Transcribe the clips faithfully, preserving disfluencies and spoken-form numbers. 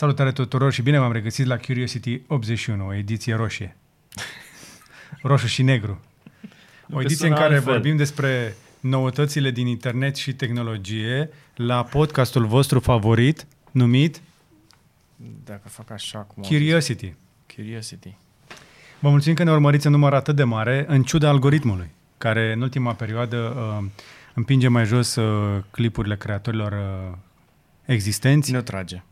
Salutare tuturor și bine v-am regăsit la Curiosity optzeci și unu, o ediție roșie. Roșu și negru. O ediție în care vorbim despre noutățile din internet și tehnologie la podcastul vostru favorit, numit... Dacă fac așa cum... Curiosity. Curiosity. Vă mulțumim că ne urmăriți în număr atât de mare, în ciuda algoritmului, care în ultima perioadă uh, împinge mai jos uh, clipurile creatorilor uh, existenți. Ne trage.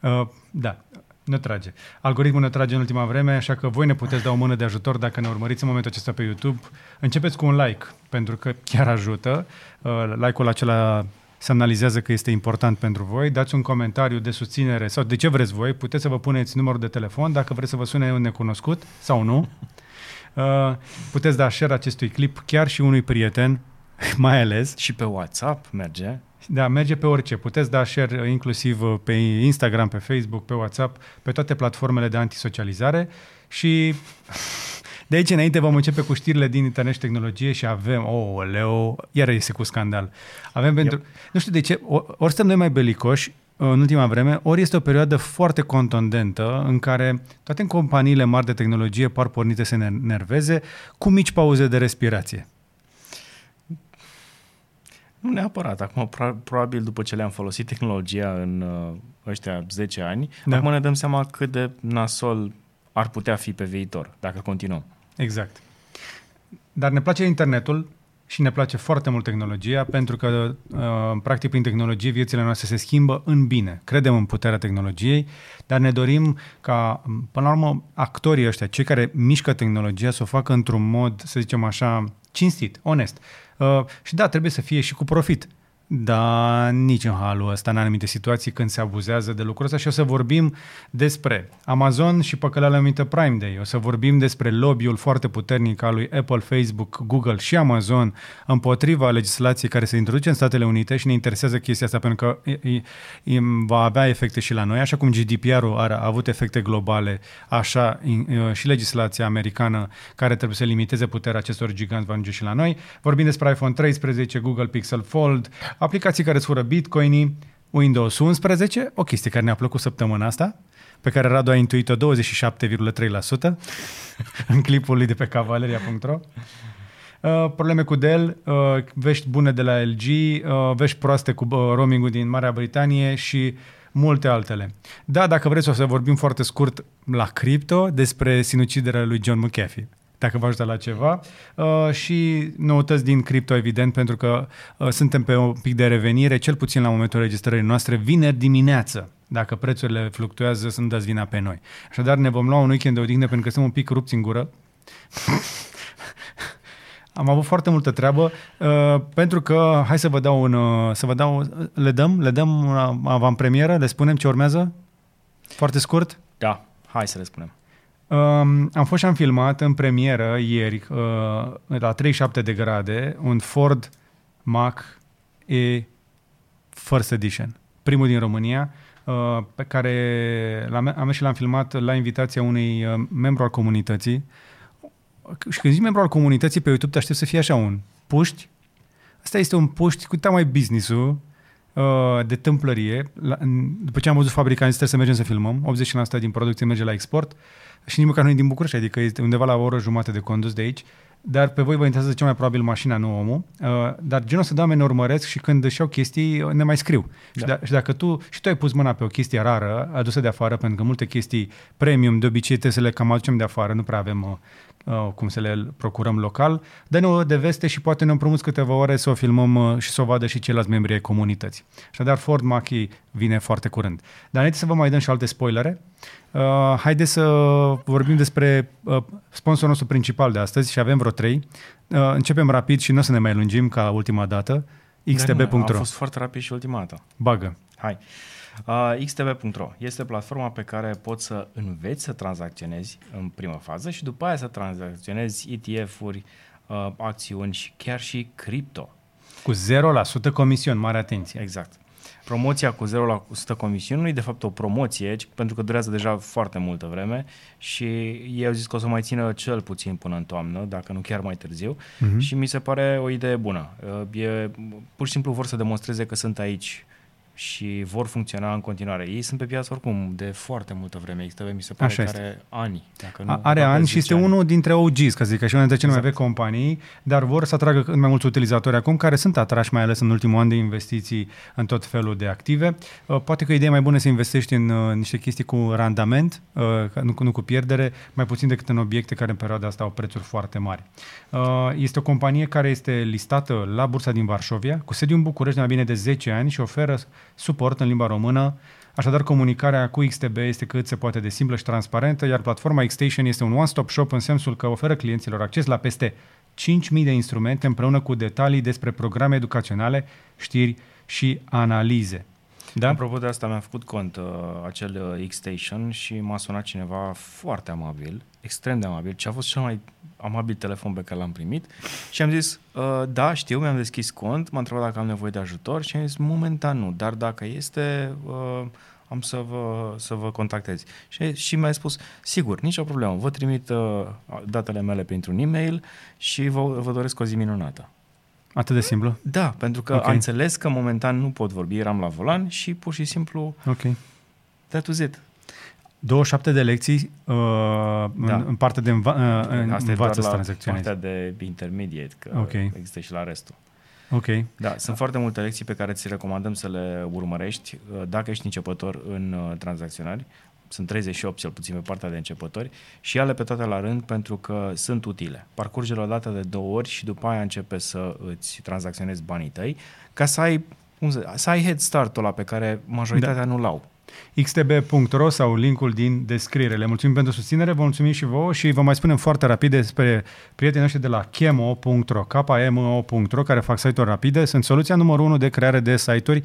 Uh, da, ne trage. Algoritmul ne trage în ultima vreme, așa că voi ne puteți da o mână de ajutor dacă ne urmăriți în momentul acesta pe YouTube. Începeți cu un like, pentru că chiar ajută. Uh, like-ul acela semnalizează că este important pentru voi. Dați un comentariu de susținere sau de ce vreți voi. Puteți să vă puneți numărul de telefon dacă vreți să vă sune un necunoscut sau nu. Uh, puteți da share acestui clip chiar și unui prieten, mai ales. Și pe WhatsApp merge. Da, merge pe orice. Puteți da share inclusiv pe Instagram, pe Facebook, pe WhatsApp, pe toate platformele de antisocializare și de aici înainte vom începe cu știrile din internet și tehnologie și avem, oh, leu, iar este cu scandal. Avem pentru, yep. Nu știu de ce, ori stăm noi mai belicoși în ultima vreme, ori este o perioadă foarte contundentă în care toate companiile mari de tehnologie par pornite să ne enerveze cu mici pauze de respirație. Nu neapărat. Acum, probabil după ce le-am folosit tehnologia în ăștia zece ani, da. Acum ne dăm seama cât de nasol ar putea fi pe viitor, dacă continuăm. Exact. Dar ne place internetul și ne place foarte mult tehnologia, pentru că, practic, prin tehnologie viețile noastre se schimbă în bine. Credem în puterea tehnologiei, dar ne dorim ca, până la urmă, actorii ăștia, cei care mișcă tehnologia, să o facă într-un mod, să zicem așa, cinstit, onest. Uh, și da, trebuie să fie și cu profit, dar nici în halul ăsta, în anumite situații când se abuzează de lucrul ăsta. Și o să vorbim despre Amazon și păcăleala numită Prime Day, o să vorbim despre lobby-ul foarte puternic al lui Apple, Facebook, Google și Amazon împotriva legislației care se introduce în Statele Unite și ne interesează chestia asta pentru că va avea efecte și la noi, așa cum G D P R-ul a avut efecte globale, așa și legislația americană care trebuie să limiteze puterea acestor giganți va ajunge și la noi. Vorbim despre iPhone treisprezece, Google Pixel Fold, aplicații care îți fură bitcoinii, Windows unsprezece, o chestie care ne-a plăcut săptămâna asta, pe care Radu a intuit-o douăzeci și șapte virgulă trei la sută în clipul lui de pe cavaleria punct ro. Uh, probleme cu Dell, uh, vești bune de la L G, uh, vești proaste cu uh, roaming-ul din Marea Britanie și multe altele. Da, dacă vreți o să vorbim foarte scurt la cripto despre sinuciderea lui John McAfee, dacă vă ajută la ceva, uh, și noutăți din cripto, evident, pentru că uh, suntem pe un pic de revenire, cel puțin la momentul registrării noastre, vineri dimineață. Dacă prețurile fluctuează, să nu dați vina pe noi. Așadar, ne vom lua un weekend de odihnă pentru că suntem un pic rupți în gură. Am avut foarte multă treabă, uh, pentru că, hai să vă dau un... Uh, să vă dau, le dăm? Le dăm uh, avantpremieră? Le spunem ce urmează? Foarte scurt? Da, hai să le spunem. Um, am fost și am filmat în premieră ieri uh, la treizeci și șapte de grade un Ford Mach-E First Edition, primul din România, uh, pe care l-am, am și l-am filmat la invitația unui uh, membru al comunității. Și când zici membru al comunității pe YouTube te aștept să fie așa un puști. Asta este un puști cu tocmai business-ul de tâmplărie. După ce am văzut fabrica, am zis trebuie să mergem să filmăm. optzeci la sută din producție merge la export și nici măcar nu e din București, adică este undeva la o oră jumate de condus de aici, dar pe voi vă interesează cel mai probabil mașina, nu omul. Dar genul ăsta de oameni ne urmăresc și când își iau chestii ne mai scriu. Da. Și, d- și dacă tu și tu ai pus mâna pe o chestie rară adusă de afară, pentru că multe chestii premium de obicei trebuie să le cam aducem de afară, nu prea avem uh, cum să le procurăm local, dă-ne-o de veste și poate ne împrumuți câteva ore să o filmăm și să o vadă și ceilalți membri ai comunității. Așadar, Ford Mach-E vine foarte curând. Dar înainte să vă mai dăm și alte spoilere, uh, haideți să vorbim despre uh, sponsorul nostru principal de astăzi și avem vreo trei. Uh, începem rapid și nu o să ne mai lungim ca ultima dată. X T B punct ro. A fost foarte rapid și ultima dată. Bagă. Hai. Uh, X T B punct ro este platforma pe care poți să înveți să tranzacționezi în prima fază și după aia să tranzacționezi E T F-uri, uh, acțiuni și chiar și cripto. Cu zero la sută comisiuni, mare atenție. Exact. Promoția cu zero la sută comisiuni nu e de fapt o promoție, pentru că durează deja foarte multă vreme și eu zic că o să mai țină cel puțin până în toamnă, dacă nu chiar mai târziu, uh-huh. Și mi se pare o idee bună. E, pur și simplu vor să demonstreze că sunt aici și vor funcționa în continuare. Ei sunt pe piață oricum de foarte multă vreme. Există, mi se pare, că are ani. Dacă nu, are ani și este ani. unul dintre O Gs, ca să zic, și una dintre cele mai vechi companii, dar vor să atragă mai mulți utilizatori acum, care sunt atrași mai ales în ultimul an de investiții în tot felul de active. Poate că ideea mai bună să investești în niște chestii cu randament, nu cu pierdere, mai puțin decât în obiecte care în perioada asta au prețuri foarte mari. Este o companie care este listată la Bursa din Varșovia, cu sediu în București de mai bine de zece ani și oferă suport în limba română, așadar comunicarea cu X T B este cât se poate de simplă și transparentă, iar platforma Xstation este un one-stop shop în sensul că oferă clienților acces la peste cinci mii de instrumente împreună cu detalii despre programe educaționale, știri și analize. Da? Apropo de asta, mi-am făcut cont uh, acel Xstation și m-a sunat cineva foarte amabil, extrem de amabil, ce a fost cel mai amabil telefon pe care l-am primit și am zis, uh, da, știu, mi-am deschis cont, m-a întrebat dacă am nevoie de ajutor și am zis, momentan nu, dar dacă este, uh, am să vă, să vă contactez. Și, și mi-a spus, sigur, nicio problemă, vă trimit uh, datele mele printr-un e-mail și vă, vă doresc o zi minunată. Atât de simplu? Da, pentru că okay. am înțeles că momentan nu pot vorbi, eram la volan și pur și simplu okay. that was it. douăzeci și șapte de lecții uh, da. în, în partea de înva- uh, asta învață să tranzacționezi. Asta e doar la partea de intermediate, că okay. există și la restul. Ok. Da, sunt da. foarte multe lecții pe care ți recomandăm să le urmărești dacă ești începător în tranzacționari. Sunt treizeci și opt, cel puțin, pe partea de începători și ale pe toate la rând pentru că sunt utile. Parcurge-le o dată de două ori și după aia începe să îți tranzacționezi banii tăi ca să ai, cum să, să ai head start-ul ăla pe care majoritatea da. nu l-au. x t b punct r o sau linkul din descriere. Le mulțumim pentru susținere, vă mulțumim și vouă și vă mai spunem foarte rapid despre prietenii noștri de la chemo punct r o, k m o punct r o, care fac site-uri rapide. Sunt soluția numărul unu de creare de site-uri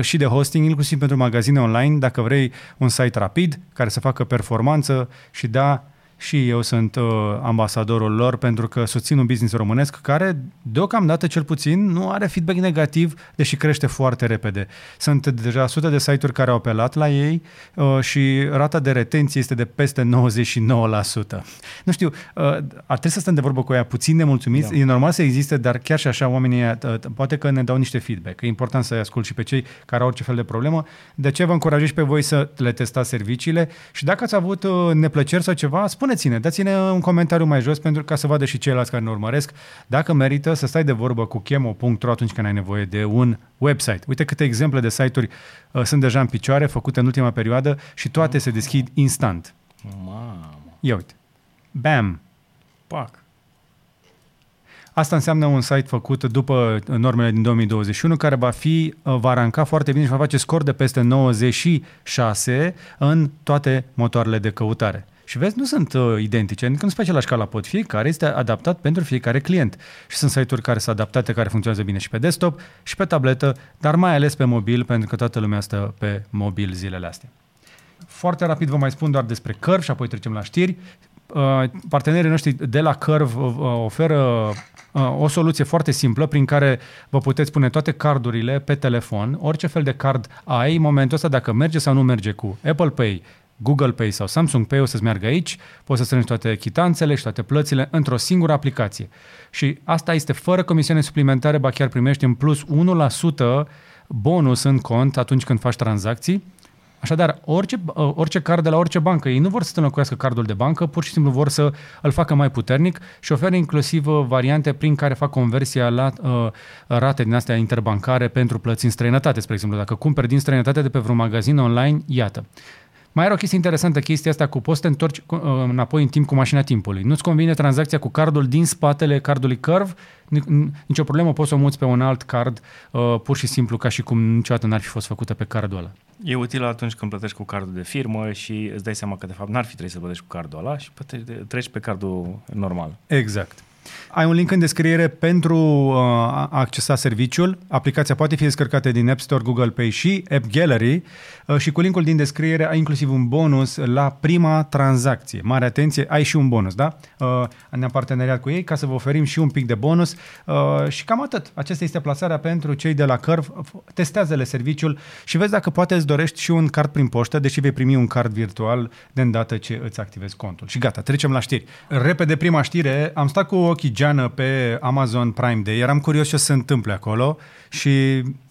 și de hosting, inclusiv pentru magazine online. Dacă vrei un site rapid care să facă performanță și da, și eu sunt uh, ambasadorul lor pentru că susțin un business românesc care deocamdată cel puțin nu are feedback negativ, deși crește foarte repede. Sunt deja sute de site-uri care au apelat la ei uh, și rata de retenție este de peste nouăzeci și nouă la sută. Nu știu, uh, ar trebui să stăm de vorbă cu ea puțin nemulțumiți, da. E normal să existe, dar chiar și așa oamenii uh, poate că ne dau niște feedback. E important să-i ascult și pe cei care au orice fel de problemă. De aceea vă încurajez pe voi să le testați serviciile și dacă ați avut uh, neplăceri sau ceva, spune ține, dați-ne un comentariu mai jos pentru ca să vadă și ceilalți care ne urmăresc dacă merită să stai de vorbă cu chemo punct r o atunci când ai nevoie de un website. Uite câte exemple de site-uri uh, sunt deja în picioare, făcute în ultima perioadă și toate se deschid instant. Mamă! Ia uite! Bam! Pac! Asta înseamnă un site făcut după normele din două mii douăzeci și unu care va fi, va ranca foarte bine și va face scor de peste nouăzeci și șase în toate motoarele de căutare. Și vezi, nu sunt uh, identice, adică nu sunt pe același calapod. Fiecare este adaptat pentru fiecare client. Și sunt site-uri care sunt adaptate, care funcționează bine și pe desktop, și pe tabletă, dar mai ales pe mobil, pentru că toată lumea stă pe mobil zilele astea. Foarte rapid vă mai spun doar despre Curve și apoi trecem la știri. Uh, partenerii noștri de la Curve uh, oferă uh, o soluție foarte simplă prin care vă puteți pune toate cardurile pe telefon, orice fel de card ai, în momentul ăsta dacă merge sau nu merge cu Apple Pay, Google Pay sau Samsung Pay o să-ți meargă aici, poți să strângi toate chitanțele și toate plățile într-o singură aplicație. Și asta este fără comisioane suplimentare, ba chiar primești în plus unu la sută bonus în cont atunci când faci tranzacții. Așadar, orice, orice card de la orice bancă, ei nu vor să înlocuiască cardul de bancă, pur și simplu vor să îl facă mai puternic și oferă inclusiv variante prin care fac conversia la uh, rate din astea interbancare pentru plăți în străinătate. Spre exemplu, dacă cumperi din străinătate de pe vreun magazin online, iată. Mai era o chestie interesantă, chestia asta cu poți să te întorci înapoi în timp cu mașina timpului. Nu-ți convine tranzacția cu cardul din spatele cardului Curve? Nicio problemă, poți să o muți pe un alt card, uh, pur și simplu, ca și cum niciodată n-ar fi fost făcută pe cardul ăla. E util atunci când plătești cu cardul de firmă și îți dai seama că, de fapt, n-ar fi trebuit să plătești cu cardul ăla și treci pe cardul normal. Exact. Ai un link în descriere pentru uh, a accesa serviciul. Aplicația poate fi descărcată din App Store, Google Pay și App Gallery uh, și cu linkul din descriere ai inclusiv un bonus la prima tranzacție. Mare atenție, ai și un bonus, da? Uh, ne-am parteneriat cu ei ca să vă oferim și un pic de bonus uh, și cam atât. Aceasta este plasarea pentru cei de la Curve. Testează-le serviciul și vezi dacă poate îți dorești și un card prin poștă, deși vei primi un card virtual de îndată ce îți activezi contul. Și gata, trecem la știri. Repede prima știre. Am stat cu ochii geană pe Amazon Prime Day, eram curios ce se întâmplă acolo și...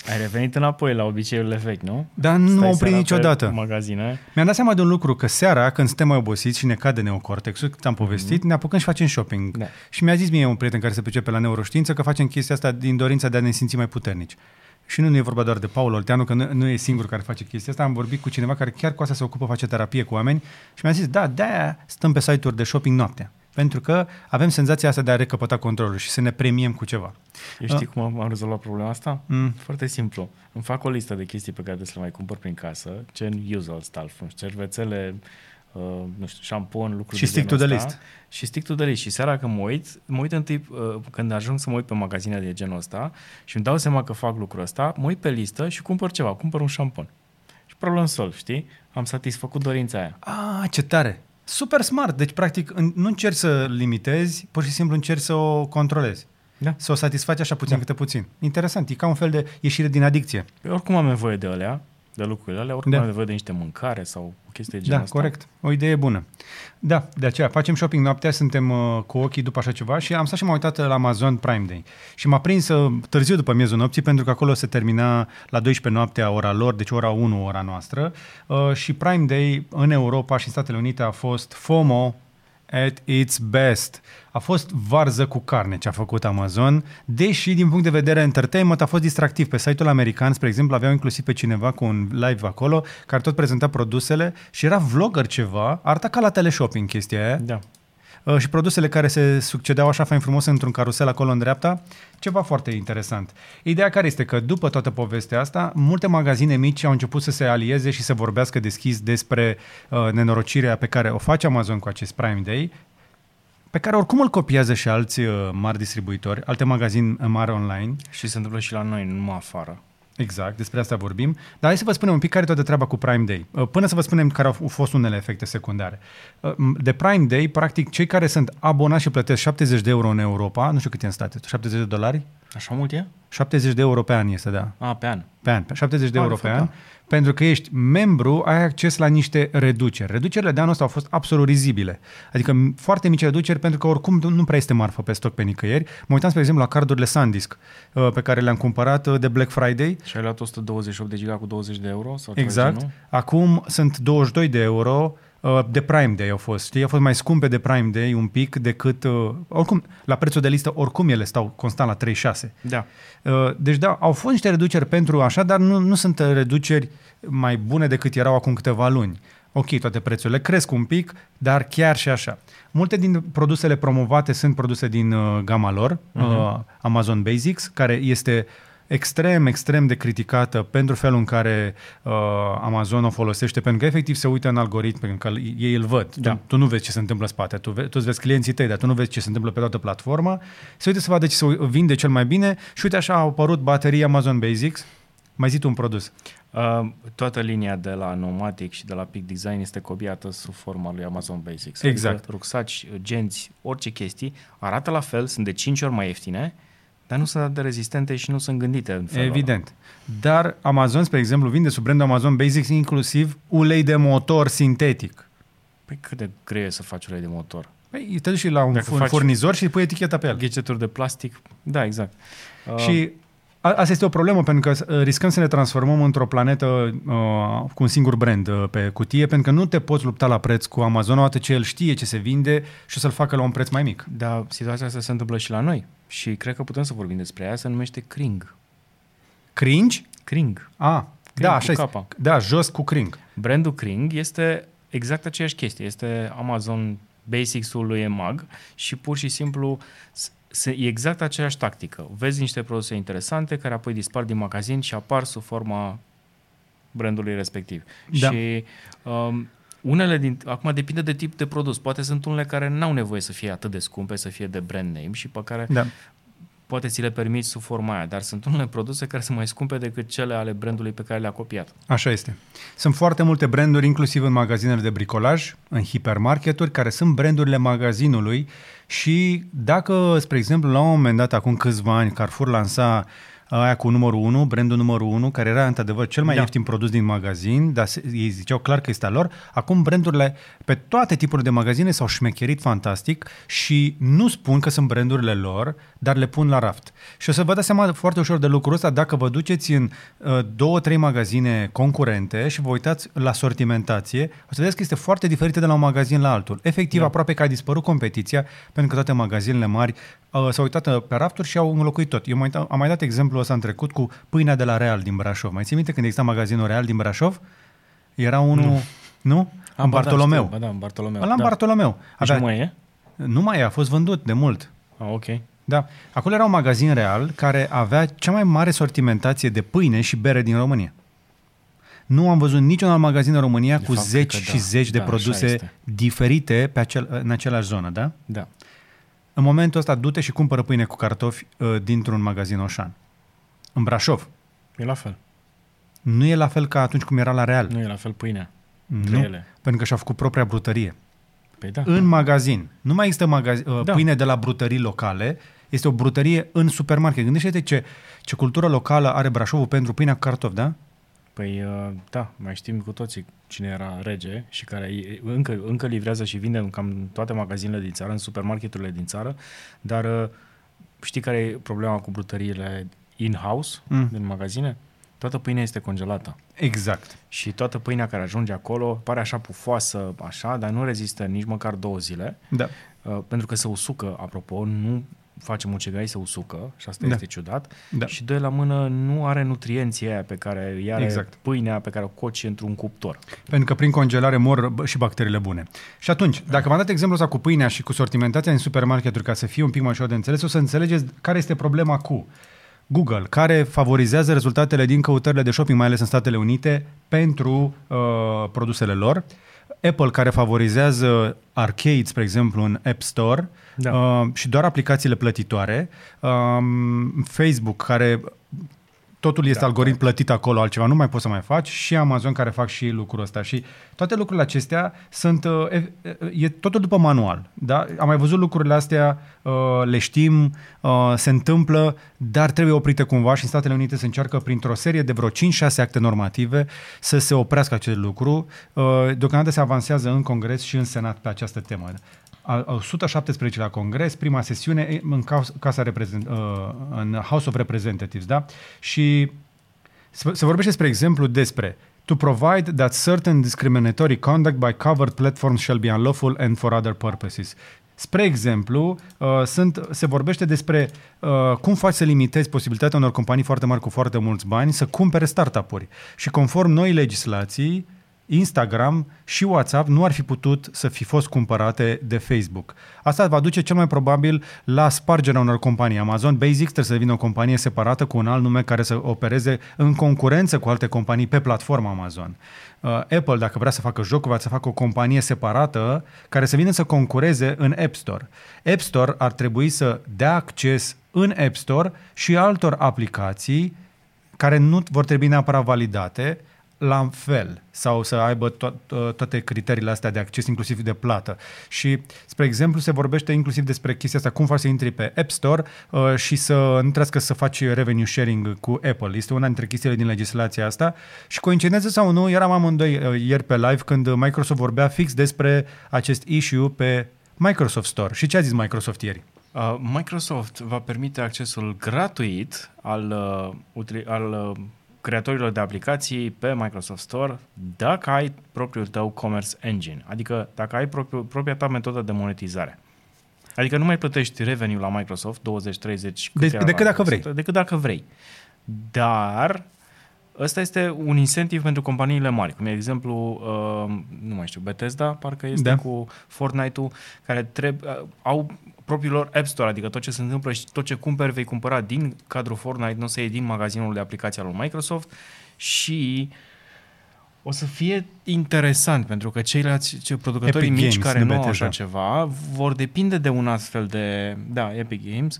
Ai revenit înapoi la obiceiurile vechi, nu? Dar nu m-am oprit niciodată. Magazine. Mi-am dat seama de un lucru, că seara, când suntem mai obosiți și ne cade neocortexul, cât am povestit, mm-hmm. ne apucăm și facem shopping. Da. Și mi-a zis mie un prieten care se pricepe la neuroștiință că facem chestia asta din dorința de a ne simți mai puternici. Și nu, nu e vorba doar de Paul Olteanu, că nu, nu e singur care face chestia asta. Am vorbit cu cineva care chiar cu asta se ocupă, face terapie cu oameni și mi-a zis, da, de-aia stăm pe site-uri de shopping noaptea. Pentru că avem senzația asta de a recăpăta controlul și să ne premiem cu ceva. Eu știi cum am rezolvat problema asta? Mm. Foarte simplu. Îmi fac o listă de chestii pe care trebuie să le mai cumpăr prin casă, gen usual stuff, cervețele, uh, nu știu, șampon, lucruri și de stick genul ăsta. Și stick to the list. Și seara când mă uit, mă uit întâi, uh, când ajung să mă uit pe magazine de genul ăsta și îmi dau seama că fac lucrul ăsta, mă uit pe listă și cumpăr ceva, cumpăr un șampon. Și problem solved, știi? Am satisfăcut dorința aia. Ah, ce tare! Super smart, deci practic nu încerci să limitezi, pur și simplu încerci să o controlezi, da. Să o satisfaci așa puțin, da. Câte puțin. Interesant, e ca un fel de ieșire din adicție. Eu oricum am nevoie de alea, de lucrurile alea, oricum da. Am nevoie de niște mâncare sau o chestie de genul da, asta. Da, corect, o idee bună. Da, de aceea facem shopping noaptea, suntem uh, cu ochii după așa ceva și am stat și m-am uitat la Amazon Prime Day și m-a prins uh, târziu după miezul nopții pentru că acolo se termina la douăsprezece noaptea ora lor, deci ora unu ora noastră uh, și Prime Day în Europa și în Statele Unite a fost FOMO at its best. A fost varză cu carne ce a făcut Amazon, deși din punct de vedere entertainment a fost distractiv. Pe site-ul american, spre exemplu, aveau inclusiv pe cineva cu un live acolo care tot prezenta produsele și era vlogger ceva, arăta ca la teleshopping chestia aia. Da. Uh, și produsele care se succedeau așa fain frumos într-un carusel acolo în dreapta, ceva foarte interesant. Ideea care este că după toată povestea asta, multe magazine mici au început să se alieze și să vorbească deschis despre uh, nenorocirea pe care o face Amazon cu acest Prime Day, pe care oricum îl copiază și alți uh, mari distribuitori, alte magazini mari online. Și se întâmplă și la noi, nu numai afară. Exact, despre asta vorbim. Dar hai să vă spunem un pic care e toată treaba cu Prime Day, până să vă spunem care au fost unele efecte secundare. De Prime Day, practic, cei care sunt abonați și plătesc șaptezeci de euro în Europa, nu știu cât e în state, șaptezeci de dolari? Așa mult e? șaptezeci de euro pe an este, da. A, pe an. Pe an, șaptezeci de euro pe an. Pentru că ești membru, ai acces la niște reduceri. Reducerile de anul ăsta au fost absolut rizibile. Adică foarte mici reduceri, pentru că oricum nu prea este marfă pe stoc pe nicăieri. Mă uitam, spre exemplu, la cardurile SanDisk, pe care le-am cumpărat de Black Friday. Și ai luat o sută douăzeci și opt de giga cu douăzeci de euro? Sau exact. treizeci, acum sunt douăzeci și doi de euro de Prime Day au fost. Știi? Au fost mai scumpe de Prime Day un pic decât... Oricum, la prețul de listă, oricum ele stau constant la treizeci și șase. Da. Deci, da, au fost niște reduceri pentru așa, dar nu, nu sunt reduceri mai bune decât erau acum câteva luni. Ok, toate prețurile cresc un pic, dar chiar și așa. Multe din produsele promovate sunt produse din uh, gama lor, uh-huh. uh, Amazon Basics, care este extrem, extrem de criticată pentru felul în care uh, Amazon o folosește, pentru că efectiv se uită în algoritm, pentru că ei îl văd. Da. Tu, tu nu vezi ce se întâmplă în spate, tu ve- tu-ți vezi clienții tăi, dar tu nu vezi ce se întâmplă pe toată platforma. Se uită să vadă ce se vinde cel mai bine și uite așa au apărut baterii Amazon Basics. Mai zi tu un produs. Uh, toată linia de la Nomatic și de la Peak Design este copiată sub forma lui Amazon Basics. Exact. Adică rucsaci, genți, orice chestii, arată la fel, sunt de cinci ori mai ieftine, dar nu sunt de rezistente și nu sunt gândite în felul evident. Ăla. Dar Amazon, spre exemplu, vinde sub brandul Amazon Basics inclusiv ulei de motor sintetic. Păi cât de greu e să faci ulei de motor? Păi te duci și la un Dacă furnizor și pui eticheta pe el. Ghegeturi de plastic. Da, exact. Uh, și asta este o problemă, pentru că riscăm să ne transformăm într-o planetă uh, cu un singur brand uh, pe cutie, pentru că nu te poți lupta la preț cu Amazon, odată ce el știe ce se vinde și o să-l facă la un preț mai mic. Dar situația asta se întâmplă și la noi și cred că putem să vorbim despre ea, se numește Kring. Kring? Kring. Ah, Kring, da, așa este. Da, jos cu Kring. Brandul Kring este exact aceeași chestie, este Amazon Basics-ul lui E M A G și pur și simplu... E exact aceeași tactică. Vezi niște produse interesante care apoi dispar din magazin și apar sub forma brandului respectiv. Da. Și um, unele din... Acum depinde de tip de produs. Poate sunt unele care n-au nevoie să fie atât de scumpe, să fie de brand name și pe care da. Poate ți le permiți sub forma aia, dar sunt unele produse care sunt mai scumpe decât cele ale brandului pe care le-a copiat. Așa este. Sunt foarte multe branduri, inclusiv în magazinele de bricolaj, în hipermarketuri, care sunt brandurile magazinului. Și dacă, spre exemplu, la un moment dat, acum câțiva ani, Carrefour lansa aia cu numărul unu, brandul numărul unu, care era într-adevăr cel mai da. ieftin produs din magazin, dar ei ziceau clar că este a lor. Acum brandurile pe toate tipurile de magazine s-au șmecherit fantastic și nu spun că sunt brandurile lor, dar le pun la raft. Și o să vă dați seama foarte ușor de lucrul ăsta dacă vă duceți în uh, două, trei magazine concurente și vă uitați la sortimentație, o să vedeți că este foarte diferită de la un magazin la altul. Efectiv, da. aproape că a dispărut competiția, pentru că toate magazinele mari uh, s-au uitat pe rafturi și au înlocuit tot. Eu mai, am mai dat exemplul ăsta în trecut cu pâinea de la Real din Brașov. Mai ții minte când exista magazinul Real din Brașov? Era unul... Nu? nu? Am în Bartolomeu. Ba da, în Bartolomeu. Ăla în da. Bartolomeu. Avea... nu mai e? Nu mai e, a fost vândut de mult. Ah, ok. Da. Acolo era un magazin Real care avea cea mai mare sortimentație de pâine și bere din România. Nu am văzut niciun alt magazin în România de cu fapt, zeci și da. zeci de da, produse diferite pe acel, în același zonă, da? Da. În momentul ăsta, du-te și cumpără pâine cu cartofi uh, dintr-un magazin Auchan. În Brașov. E la fel. Nu e la fel ca atunci cum era la Real. Nu e la fel pâinea. Nu, pentru că și-a făcut propria brutărie. Păi da. În magazin. Nu mai există magazi- uh, da. pâine de la brutării locale. Este o brutărie în supermarket. Gândește-te ce, ce cultură locală are Brașovul pentru pâinea cu cartofi, da? Păi da, mai știm cu toții cine era rege și care încă, încă livrează și vinde în cam toate magazinele din țară, în supermarketurile din țară, dar știi care e problema cu brutăriile in-house, mm. din magazine? Toată pâinea este congelată. Exact. Și toată pâinea care ajunge acolo pare așa pufoasă, așa, dar nu rezistă nici măcar două zile, da. pentru că se usucă, apropo, nu... face mucegai, se usucă și asta da. este ciudat da. și doi la mână nu are nutrienții aia pe care îi are exact. pâinea pe care o coci într-un cuptor. Pentru că prin congelare mor și bacteriile bune. Și atunci, dacă v-am dat exemplul ăsta cu pâinea și cu sortimentația în supermarketuri ca să fie un pic mai ușor de înțeles, o să înțelegeți care este problema cu Google, care favorizează rezultatele din căutările de shopping, mai ales în Statele Unite, pentru uh, produsele lor. Apple, care favorizează arcade, spre exemplu, în App Store da. uh, și doar aplicațiile plătitoare. Uh, Facebook, care totul este da, algoritm da. plătit acolo, altceva nu mai poți să mai faci. Și Amazon, care fac și lucrul ăsta. Și toate lucrurile acestea sunt... Uh, e totul după manual. Da? Am mai văzut lucrurile astea, uh, le știm, uh, se întâmplă, dar trebuie oprite cumva și în Statele Unite se încearcă printr-o serie de vreo cinci șase acte normative să se oprească acest lucru. Uh, deocamdată se avansează în Congres și în Senat pe această temă. Al o sută șaptesprezecelea la Congres, prima sesiune în, casa reprezent, în House of Representatives, da? Și se vorbește, spre exemplu, despre to provide that certain discriminatory conduct by covered platforms shall be unlawful and for other purposes. Spre exemplu, sunt, se vorbește despre cum faci să limitezi posibilitatea unor companii foarte mari cu foarte mulți bani să cumpere startup-uri. Și conform noii legislații, Instagram și WhatsApp nu ar fi putut să fi fost cumpărate de Facebook. Asta va duce cel mai probabil la spargerea unor companii. Amazon Basics trebuie să devină o companie separată cu un alt nume care să opereze în concurență cu alte companii pe platforma Amazon. Apple, dacă vrea să facă jocul, va să facă o companie separată care să vină să concureze în App Store. App Store ar trebui să dea acces în App Store și altor aplicații care nu vor trebui neapărat validate, la fel, sau să aibă to- toate criteriile astea de acces, inclusiv de plată. Și, spre exemplu, se vorbește inclusiv despre chestia asta, cum faci să intri pe App Store uh, și să nu trească să faci revenue sharing cu Apple. Este una dintre chestiile din legislația asta. Și coincidență sau nu, eram amândoi uh, ieri pe live când Microsoft vorbea fix despre acest issue pe Microsoft Store. Și ce a zis Microsoft ieri? Uh, Microsoft va permite accesul gratuit al... Uh, utili- al uh... creatorilor de aplicații pe Microsoft Store dacă ai propriul tău commerce engine, adică dacă ai propriu, propria ta metodă de monetizare. Adică nu mai plătești revenue la Microsoft, douăzeci treizeci de, decât dacă vrei. Decât dacă vrei. Dar ăsta este un incentiv pentru companiile mari, cum e exemplu, nu mai știu, Bethesda, parcă este da. cu Fortnite-ul, care trebuie, au propriul lor App Store, adică tot ce se întâmplă și tot ce cumperi vei cumpăra din cadrul Fortnite, nu o să iei din magazinul de aplicații al lui Microsoft și o să fie interesant pentru că ceilalți ce producători Epic mici Games care nu au așa ceva vor depinde de un astfel de, da, Epic Games,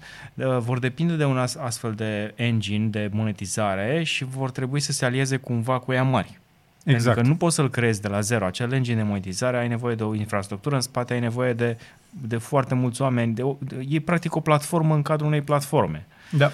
vor depinde de un astfel de engine de monetizare și vor trebui să se alieze cumva cu ea mari. Exact. Pentru că nu poți să-l creezi de la zero. Acel engine de monetizare, ai nevoie de o infrastructură în spate, ai nevoie de, de foarte mulți oameni. De o, de, e practic o platformă în cadrul unei platforme. Da.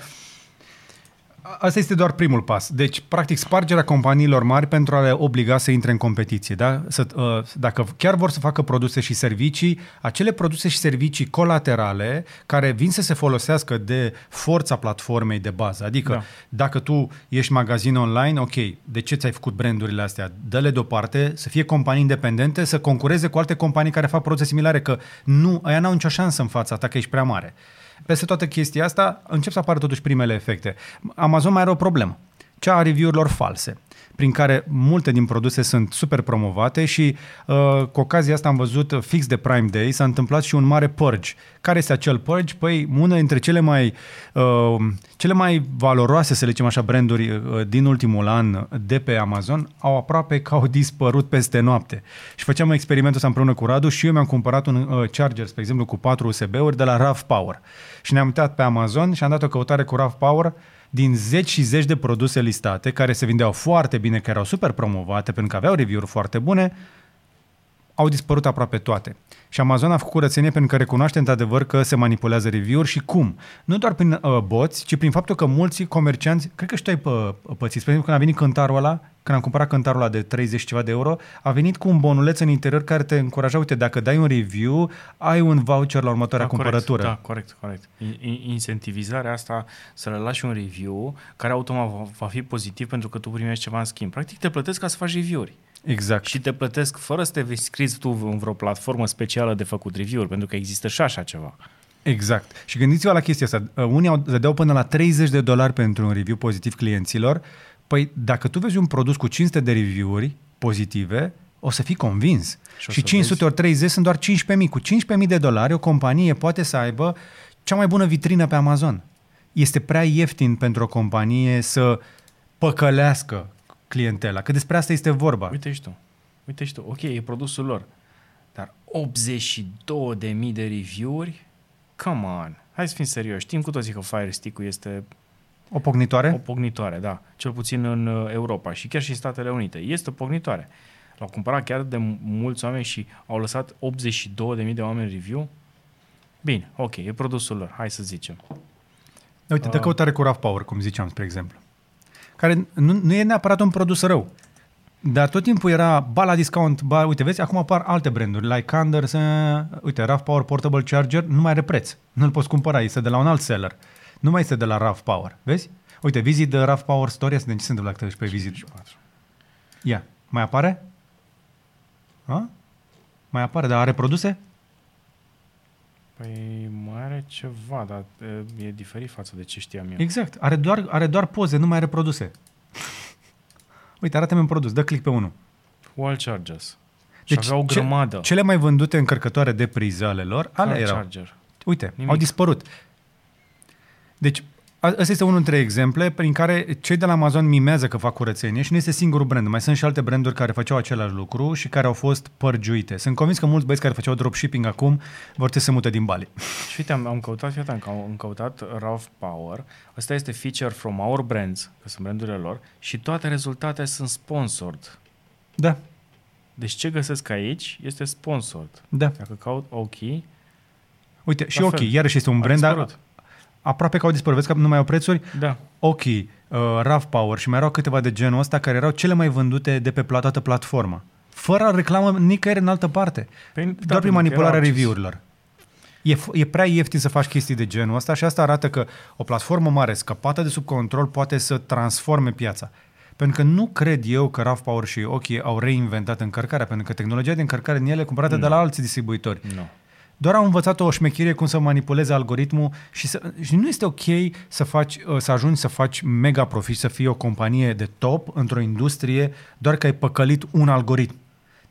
Asta este doar primul pas. Deci, practic, spargerea companiilor mari pentru a le obliga să intre în competiție. Da? Să, uh, dacă chiar vor să facă produse și servicii, acele produse și servicii colaterale care vin să se folosească de forța platformei de bază. Adică, da. Dacă tu ești magazin online, ok, de ce ți-ai făcut brandurile astea? Dă-le deoparte, să fie companii independente, să concureze cu alte companii care fac produse similare, că nu, aia n-au nicio șansă în fața ta, că ești prea mare. Peste toată chestia asta, încep să apară totuși primele efecte. Amazon mai are o problemă, cea a review-urilor false, prin care multe din produse sunt super promovate și uh, cu ocazia asta am văzut fix de Prime Day, s-a întâmplat și un mare purge. Care este acel purge? Păi, una dintre cele mai, uh, cele mai valoroase, să le zicem așa, branduri uh, din ultimul an de pe Amazon au aproape că au dispărut peste noapte. Și făceam experimentul ăsta împreună cu Radu și eu mi-am cumpărat un uh, charger, spre exemplu, cu patru U S B-uri de la RAVPower. Și ne-am uitat pe Amazon și am dat o căutare cu RAVPower. Din zeci și zeci de produse listate care se vindeau foarte bine, care erau super promovate pentru că aveau review-uri foarte bune, au dispărut aproape toate. Și Amazon a făcut curățenie pentru că recunoaște într-adevăr că se manipulează review-uri și cum? Nu doar prin uh, boți, ci prin faptul că mulți comercianți, cred că și tu ai pă, pățit, spre exemplu când a venit cântarul ăla, când am cumpărat cântarul ăla de treizeci ceva de euro, a venit cu un bonuleț în interior care te încuraja, uite, dacă dai un review, ai un voucher la următoarea da, cumpărătură. Corect, da, corect, corect. Incentivizarea asta să le lași un review care automat va fi pozitiv pentru că tu primești ceva în schimb. Practic te plătesc ca să faci review-uri. Exact. Și te plătesc fără să te înscrizi tu în vreo platformă specială de făcut review-uri, pentru că există și așa ceva. Exact. Și gândiți-vă la chestia asta. Unii dădeau până la treizeci de dolari pentru un review pozitiv clienților. Păi dacă tu vezi un produs cu cinci sute de review-uri pozitive, o să fii convins. Și, și cinci sute ori treizeci sunt doar cincisprezece mii. Cu cincisprezece mii de dolari o companie poate să aibă cea mai bună vitrină pe Amazon. Este prea ieftin pentru o companie să păcălească clientela, că despre asta este vorba. Uite și tu, uite și tu, ok, e produsul lor, dar optzeci și două de mii de review-uri? Come on, hai să fim serioși, știm cu toții că Fire Stick-ul este... O pognitoare? O pognitoare, da, cel puțin în Europa și chiar și în Statele Unite, este o pognitoare. L-au cumpărat chiar de mulți oameni și au lăsat optzeci și două de mii de oameni review? Bine, ok, e produsul lor, hai să zicem. Uite, dă uh... căutare cu RAVPower, cum ziceam, spre exemplu. Care nu, nu e neapărat un produs rău, dar tot timpul era ba la discount, ba, uite, vezi, acum apar alte branduri, like Anders, uite, RAVPower Portable Charger nu mai are preț, nu-l poți cumpăra, este de la un alt seller, nu mai este de la RAVPower, vezi? Uite, visit the RAVPower Store, este de ce se întâmplă la pe visit. Ia, mai apare? Ha? Mai apare, dar are produse? Păi mai are ceva, dar e diferit față de ce știam eu. Exact. Are doar, are doar poze, nu mai are produse. Uite, arată-mi un produs. Dă click pe unul. Wall chargers. Și deci, aveau o grămadă. Ce, cele mai vândute încărcătoare de priză ale lor, ale erau. Charger. Uite, nimic. Au dispărut. Deci, ăsta este unul dintre exemple prin care cei de la Amazon mimează că fac curățenie și nu este singurul brand. Mai sunt și alte branduri care făceau același lucru și care au fost părgiuite. Sunt convins că mulți băieți care făceau dropshipping acum vor să se mute din Bali. Și uite, am, am căutat, fiat, am, am căutat RAVPower. Ăsta este feature from our brands, că sunt brandurile lor, și toate rezultatele sunt sponsored. Da. Deci ce găsesc aici este sponsored. Da. Dacă caut OK. Uite, și OK, iarăși este un brand, dar... Aproape că au dispărut, vezi că nu mai au prețuri? Da. Ok, uh, RAVPower și mai erau câteva de genul ăsta care erau cele mai vândute de pe pl- toată platforma. Fără reclamă nicăieri în altă parte. Păi, doar da, prin manipularea review-urilor. E, e prea ieftin să faci chestii de genul ăsta și asta arată că o platformă mare scăpată de sub control poate să transforme piața. Pentru că nu cred eu că RAVPower și OK au reinventat încărcarea, pentru că tehnologia de încărcare în ele e cumpărată no. de la alți distribuitori. Nu. No. Doar au învățat o șmecherie cum să manipuleze algoritmul și, să, și nu este ok să, faci, să ajungi să faci mega profit, să fii o companie de top într-o industrie doar că ai păcălit un algoritm.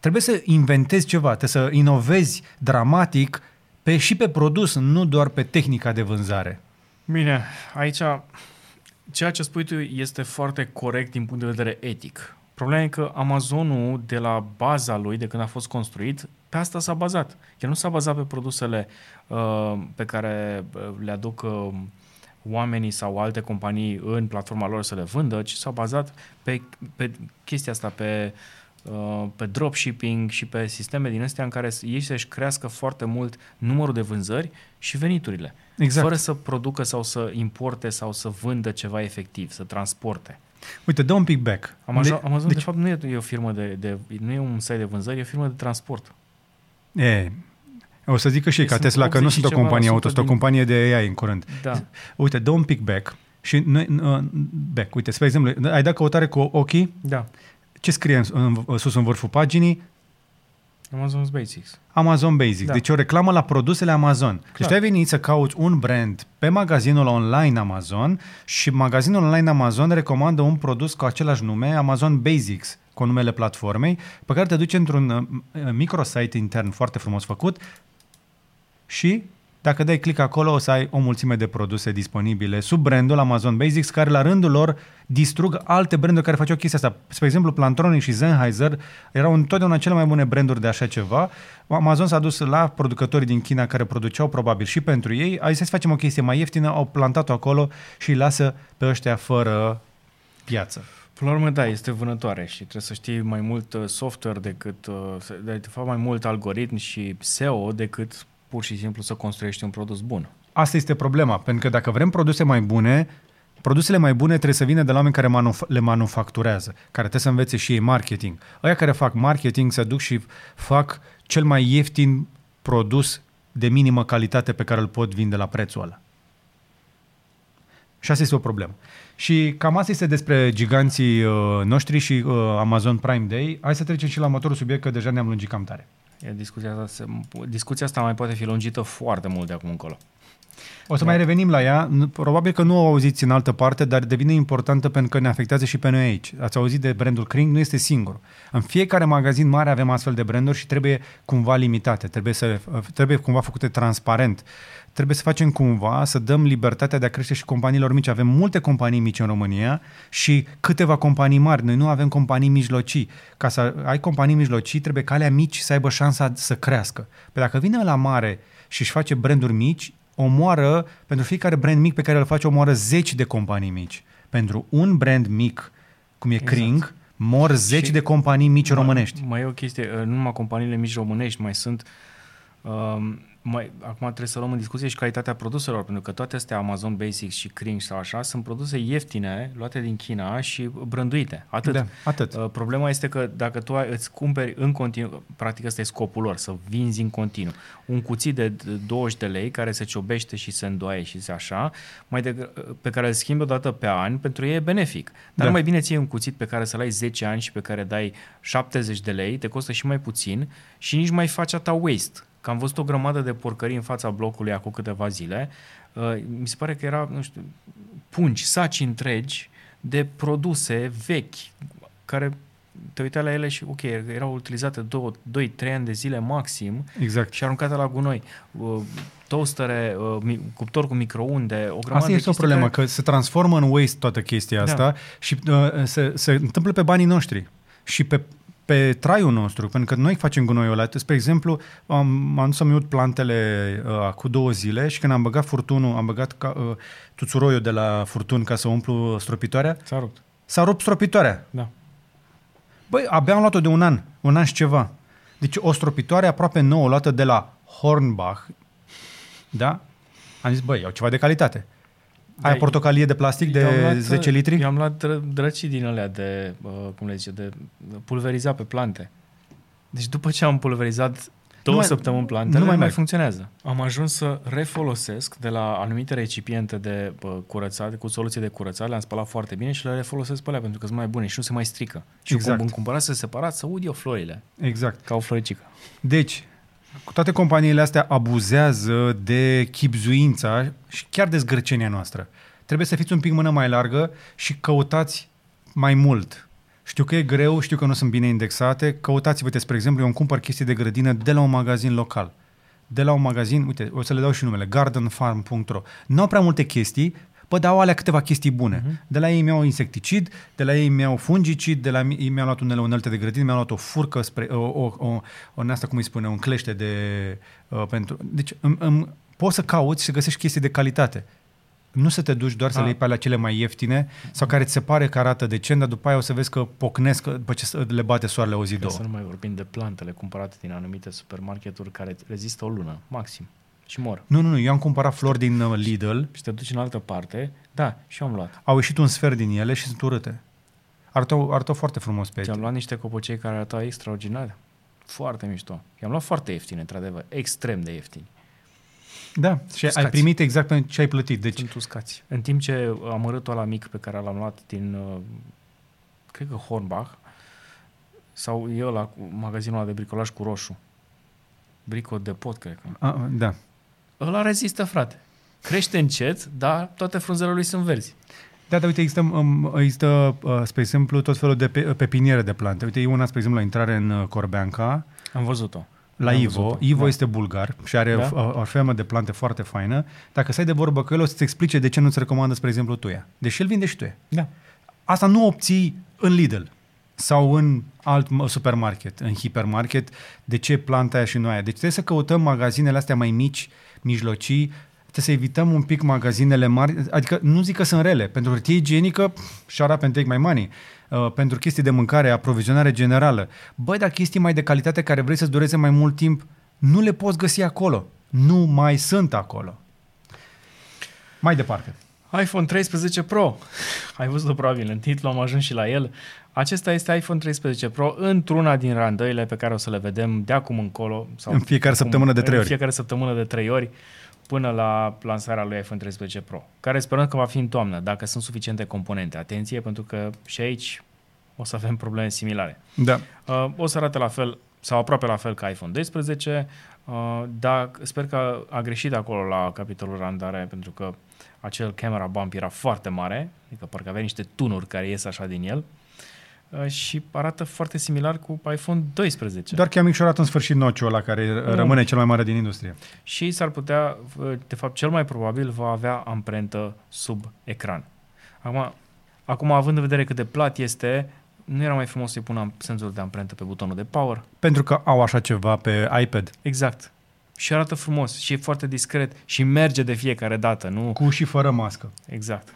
Trebuie să inventezi ceva, trebuie să inovezi dramatic pe, și pe produs, nu doar pe tehnica de vânzare. Bine, aici ceea ce spui tu este foarte corect din punct de vedere etic. Problema e că Amazonul de la baza lui, de când a fost construit, pe asta s-a bazat. El nu s-a bazat pe produsele uh, pe care le aduc uh, oamenii sau alte companii în platforma lor să le vândă, ci s-a bazat pe, pe chestia asta, pe pe dropshipping și pe sisteme din astea în care ei să-și crească foarte mult numărul de vânzări și veniturile. Exact. Fără să producă sau să importe sau să vândă ceva efectiv, să transporte. Uite, dă un pick back. Amazon, de, Amazon deci, de fapt, nu e o firmă de, de... nu e un site de vânzări, e o firmă de transport. E... O să zic că și ei ca Tesla, că nu sunt o companie auto, sunt o companie de A I în curând. Da. Uite, dă un pick back și... Noi, uh, back. Uite, spre exemplu, ai dat căutare cu ochii? Da. Ce scrie în, în, sus în vârful paginii? Amazon Basics. Amazon Basics. Da. Deci o reclamă la produsele Amazon. Clar. Deci tu ai venit să cauți un brand pe magazinul online Amazon și magazinul online Amazon recomandă un produs cu același nume, Amazon Basics, cu numele platformei, pe care te duci într-un microsite intern foarte frumos făcut și dacă dai click acolo o să ai o mulțime de produse disponibile sub brandul Amazon Basics, care la rândul lor distrug alte branduri care faceau chestia asta. Spre exemplu, Plantronic și Sennheiser erau întotdeauna cele mai bune branduri de așa ceva. Amazon s-a dus la producătorii din China care produceau probabil și pentru ei. A zis să facem o chestie mai ieftină, au plantat-o acolo și îi lasă pe ăștia fără piață. Până la urmă, da, este vânătoare și trebuie să știi mai mult software decât, de fapt mai mult algoritm și S E O decât pur și simplu să construiești un produs bun. Asta este problema, pentru că dacă vrem produse mai bune, produsele mai bune trebuie să vină de la oameni care manuf- le manufacturează, care trebuie să învețe și ei marketing. Aia care fac marketing se duc și fac cel mai ieftin produs de minimă calitate pe care îl pot vinde la prețul ăla. Și asta este o problemă. Și cam asta este despre giganții noștri și Amazon Prime Day. Hai să trecem și la următorul subiect, că deja ne-am lungit cam tare. Discuția asta, se, discuția asta mai poate fi lungită foarte mult de acum încolo. O să da. mai revenim la ea. Probabil că nu o auziți în altă parte, dar devine importantă pentru că ne afectează și pe noi aici. Ați auzit de brandul Kring, nu este singur. În fiecare magazin mare avem astfel de branduri și trebuie cumva limitate, trebuie, să, trebuie cumva făcute transparent. Trebuie să facem cumva, să dăm libertatea de a crește și companiilor mici. Avem multe companii mici în România și câteva companii mari. Noi nu avem companii mijlocii. Ca să ai companii mijlocii, trebuie ca alea mici să aibă șansa să crească. Păi dacă vine la mare și își face branduri mici, omoară, pentru fiecare brand mic pe care îl face, omoară zeci de companii mici. Pentru un brand mic, cum e exact. Kring, mor zeci și de companii mici mai, românești. Mai e o chestie, nu numai companiile mici românești, mai sunt... Um, Mai, acum trebuie să luăm în discuție și calitatea produselor, pentru că toate astea Amazon Basics și Kring sau așa sunt produse ieftine luate din China și brânduite. Atât. Da, atât. Uh, problema este că dacă tu ai, îți cumperi în continuu, practic ăsta e scopul lor, să vinzi în continuu. Un cuțit de douăzeci de lei care se ciobește și se îndoaie și se așa, mai de, pe care îl schimbi odată pe an, pentru ei e benefic. Dar da. mai bine ții un cuțit pe care să-l ai zece ani și pe care dai șaptezeci de lei, te costă și mai puțin și nici mai faci atâta waste. Că am văzut o grămadă de porcării în fața blocului acum câteva zile. Uh, mi se pare că era, nu știu, pungi, saci întregi de produse vechi care te uitai la ele și, ok, erau utilizate doi trei ani de zile maxim exact. și aruncate la gunoi. Uh, toastere, uh, cuptor cu microunde, o grămadă de chestii. Asta este o problemă, care... că se transformă în waste toată chestia asta da. și uh, se, se întâmplă pe banii noștri și pe pe traiul nostru, pentru că noi facem gunoiul ăla. Spre exemplu, am, am dus să-mi iut plantele uh, cu două zile și când am băgat furtunul, am băgat ca, uh, tuțuroiul de la furtun ca să umplu stropitoarea. S-a rupt. S-a rupt stropitoarea. Da. Băi, abia am luat-o de un an, un an și ceva. Deci o stropitoare aproape nouă luată de la Hornbach, da? Am zis, băi, iau ceva de calitate. Ai da, portocalie de plastic de luat, zece litri? Eu am luat drăcii din alea de, cum le zice, de pulverizat pe plante. Deci după ce am pulverizat două mai, săptămâni plantele, nu mai, mai funcționează. Am ajuns să refolosesc de la anumite recipiente de curățare, cu soluție de curățare, le-am spălat foarte bine și le refolosesc pe alea pentru că sunt mai bune și nu se mai strică. Și exact. Cum cumpărați separat, să ud eu florile. Exact. Ca o floricică. Deci... Toate companiile astea abuzează de chibzuința și chiar de zgârcenia noastră. Trebuie să fiți un pic mână mai largă și căutați mai mult. Știu că e greu, știu că nu sunt bine indexate. Căutați, uite, spre exemplu, eu îmi cumpăr chestii de grădină de la un magazin local. De la un magazin, uite, o să le dau și numele, garden farm punct ro. N-au prea multe chestii, bă, dar au alea câteva chestii bune. Uh-huh. De la ei mi-au insecticid, de la ei mi-au fungicid, de la ei mi-au luat unele unelte de grădină, mi-au luat o furcă, spre, o, o, o, o asta cum îi spune, un clește de... Uh, pentru. Deci îm, îm, poți să cauți și să găsești chestii de calitate. nu să te duci doar să A. le iei pe alea cele mai ieftine sau care ți se pare că arată decent, dar după aia o să vezi că pocnesc după ce le bate soarele o zi, două. Să nu mai vorbim de plantele cumpărate din anumite supermarketuri care rezistă o lună, maxim, și mor. Nu, nu, nu, eu am cumpărat flori din Lidl. Și te duci în altă parte, da, și eu am luat. Au ieșit un sfert din ele și sunt urâte. Arătau, arătau foarte frumos pe ele. Am luat niște copocei care arătau extraordinar. Foarte mișto. I-am luat foarte ieftine, într-adevăr, extrem de ieftine. Da, și uscați. Ai primit exact pentru ce ai plătit. Deci... Sunt uscați. În timp ce amărâtul ăla mic pe care l-am luat din, cred că Hornbach, sau e ăla, magazinul ăla de bricolaj cu roșu. Brico de pot, cred că. A, da. Ăla rezistă, frate. Crește încet, dar toate frunzele lui sunt verzi. Da, dar uite, există, există spre exemplu, tot felul de pepiniere de plante. Uite, e una, spre exemplu, la intrare în Corbeanca. Am văzut-o. La Am Ivo. Văzut-o. Ivo da. Este bulgar și are da? o, o fermă de plante foarte faină. Dacă stai de vorbă cu el, o să-ți explice de ce nu-ți recomandă, spre exemplu, tuia. Deși el vinde și tuia. Da. Asta nu obții în Lidl sau în alt supermarket, în hipermarket. De ce planta aia și nu aia? Deci trebuie să căutăm magazinele astea mai mici, mijlocii, trebuie să evităm un pic magazinele mari, adică nu zic că sunt rele, pentru hârtie igienică, shut up and take my money, uh, pentru chestii de mâncare, aprovizionare generală. Băi, dar chestii mai de calitate care vrei să-ți dureze mai mult timp, nu le poți găsi acolo. Nu mai sunt acolo. Mai departe. iPhone treisprezece Pro. Ai văzut-o probabil în titlu, am ajuns și la el. Acesta este iPhone treisprezece Pro într-una din randăile pe care o să le vedem de acum încolo. Sau în fiecare acum, săptămână de trei ori. În fiecare săptămână de trei ori. Până la lansarea lui iPhone treisprezece Pro, care sperăm că va fi în toamnă, dacă sunt suficiente componente. Atenție, pentru că și aici o să avem probleme similare. Da. Uh, o să arate la fel, sau aproape la fel ca iPhone doisprezece, uh, dar sper că a greșit acolo la capitolul randare, pentru că acel camera bump era foarte mare, adică parcă avea niște tunuri care ies așa din el, uh, și arată foarte similar cu iPhone doisprezece. Doar că i-a micșorat în sfârșit notch-ul ăla care mm. rămâne cel mai mare din industrie. Și s-ar putea, de fapt cel mai probabil, va avea amprentă sub ecran. Acum, acum având în vedere cât de plat este, nu era mai frumos să-i pună senzor de amprentă pe butonul de power? Pentru că au așa ceva pe iPad. Exact. Și arată frumos și e foarte discret și merge de fiecare dată. Nu? Cu și fără mască. Exact.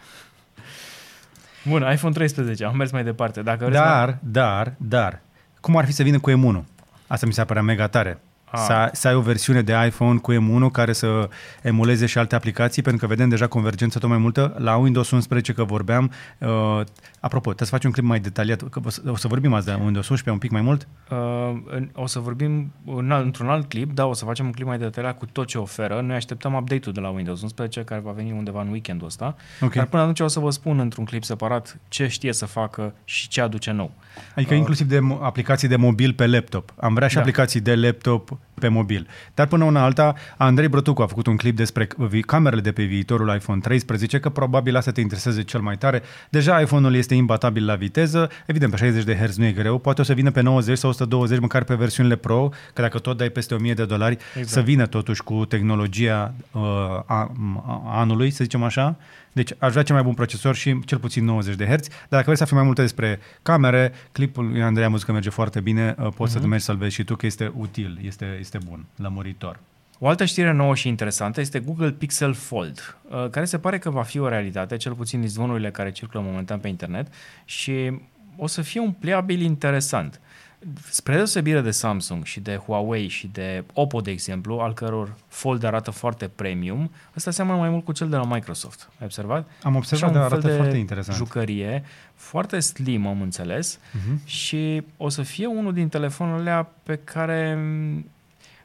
Bun, iPhone treisprezece, am mers mai departe. Dacă vreți dar, mai... dar, dar, cum ar fi să vină cu M unu? Asta mi se părea mega tare. Să, să ai o versiune de iPhone cu M unu care să emuleze și alte aplicații, pentru că vedem deja convergență tot mai multă. La Windows unsprezece că vorbeam, uh, apropo, trebuie să faci un clip mai detaliat, că o să vorbim azi de Windows unsprezece un pic mai mult? Uh, o să vorbim în, într-un alt clip, da, o să facem un clip mai detaliat cu tot ce oferă. Noi așteptăm update-ul de la Windows unsprezece care va veni undeva în weekendul ăsta, okay. Dar până atunci o să vă spun într-un clip separat ce știe să facă și ce aduce nou. Adică uh, inclusiv de aplicații de mobil pe laptop. Am vrea și da. aplicații de laptop pe mobil. Dar până una alta, Andrei Brătucu a făcut un clip despre camerele de pe viitorul iPhone treisprezece, că probabil asta te intereseze cel mai tare. Deja iPhone-ul este imbatabil la viteză, evident pe șaizeci de herți nu e greu, poate o să vină pe nouăzeci sau o sută douăzeci, măcar pe versiunile Pro, că dacă tot dai peste o mie de dolari, exact. Să vină totuși cu tehnologia uh, a, a, anului, să zicem așa. Deci aș vrea cel mai bun procesor și cel puțin nouăzeci de herți, dar dacă vrei să afli mai multe despre camere, clipul lui Andrei, am văzut că merge foarte bine, poți uh-huh. să te mergi să-l vezi și tu, că este util, este, este bun, lămuritor. O altă știre nouă și interesantă este Google Pixel Fold, care se pare că va fi o realitate, cel puțin din zvonurile care circulă momentan pe internet, și o să fie un pliabil interesant. Spre deosebire de Samsung și de Huawei și de Oppo, de exemplu, al căror Fold arată foarte premium, ăsta seamănă mai mult cu cel de la Microsoft. Ai observat? Am observat, dar arată foarte interesant. Jucărie, foarte slim, am înțeles, uh-huh. și o să fie unul din telefoanele pe care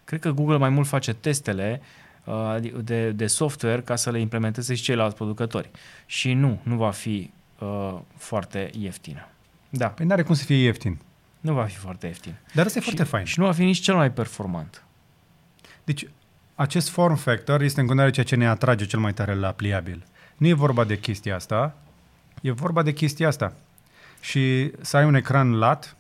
cred că Google mai mult face testele uh, de, de software ca să le implementeze și ceilalți producători. Și nu, nu va fi uh, foarte ieftină. Da. Păi n-are cum să fie ieftin. Nu va fi foarte ieftin. Dar asta e foarte fain. Și nu va fi nici cel mai performant. Deci, acest form factor este în continuare ceea ce ne atrage cel mai tare la pliabil. Nu e vorba de chestia asta, e vorba de chestia asta. Și să ai un ecran lat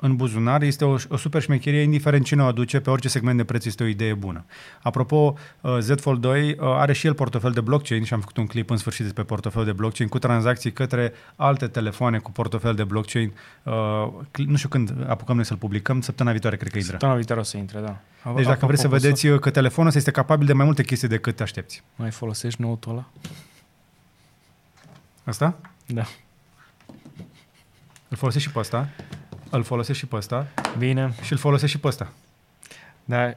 în buzunar este o, o super șmecherie, indiferent cine o aduce, pe orice segment de preț este o idee bună. Apropo, Z Fold doi are și el portofel de blockchain și am făcut un clip în sfârșit despre portofel de blockchain cu tranzacții către alte telefoane cu portofel de blockchain. Nu știu când apucăm noi să-l publicăm, săptămâna viitoare cred că intră. Săptămâna viitoare o să intre, da. Deci dacă apropo, vreți să vedeți să... că telefonul ăsta este capabil de mai multe chestii decât te aștepți. Mai folosești notul ăla? Asta? Da. Îl folosești și pe ăsta. Îl folosești și pe ăsta. Bine. Și îl folosești și pe ăsta. Dar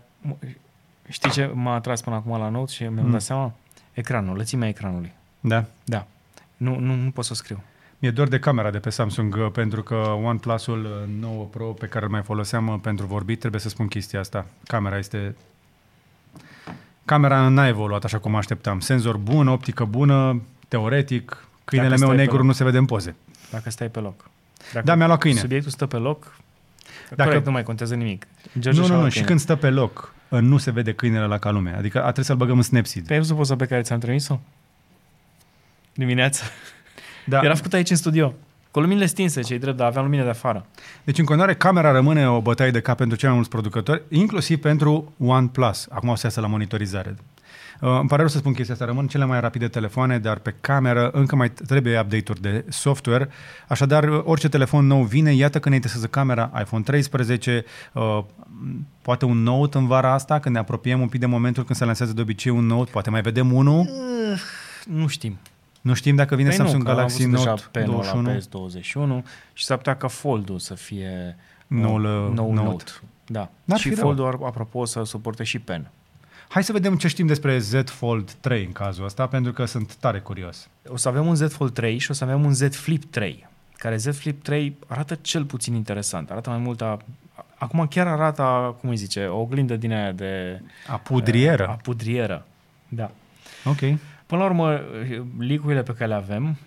știi ce m-a atras până acum la Note și mi-am mm. dat seama? Ecranul, lățimea ecranului. Da? Da. Nu, nu, nu pot să o scriu. Mi-e dor de camera de pe Samsung, pentru că OnePlus-ul nouă Pro pe care îl mai foloseam pentru vorbit, trebuie să spun chestia asta. Camera este... Camera n-a evoluat așa cum așteptam. Senzor bun, optică bună, teoretic, câinele meu negru nu se vede în poze. Dacă stai pe loc. Dacă da, mi-a luat câine. Subiectul stă pe loc, dacă... corect, nu mai contează nimic. George nu, nu, nu, și când stă pe loc, nu se vede câinele la ca lume. Adică a trebuit să-l băgăm în Snapseed. Pe episodul poza pe care ți-am trimis-o? Dimineața? Da. Era făcut aici în studio, cu luminile stinse, ce-i drept, dar aveam lumine de afară. Deci, în continuare, camera rămâne o bătaie de cap pentru cei mai mulți producători, inclusiv pentru OnePlus. Acum o să iasă la monitorizare. Uh, îmi pare rău să spun chestia asta, rămân cele mai rapide telefoane, dar pe cameră încă mai trebuie update-uri de software. Așadar, orice telefon nou vine, iată că ne interesează camera, iPhone treisprezece, uh, poate un Note în vara asta, când ne apropiem un pic de momentul când se lansează de obicei un Note, poate mai vedem unul. Uh, nu știm. Nu știm dacă vine păi Samsung nu, Galaxy Note douăzeci și unu. P S douăzeci și unu și s-ar putea ca Fold-ul să fie noul nou Note. Note. Da. N-ar și Fold-ul, apropo, să suporte și Pen. Hai să vedem ce știm despre Z Fold trei în cazul ăsta, pentru că sunt tare curios. O să avem un Z Fold trei și o să avem un Z Flip trei, care Z Flip trei arată cel puțin interesant. Arată mai mult a... Acum chiar arată, cum îi zice, o oglindă din aia de... Apudrieră. A pudrieră, da. Ok. Până la urmă, leak-urile pe care le avem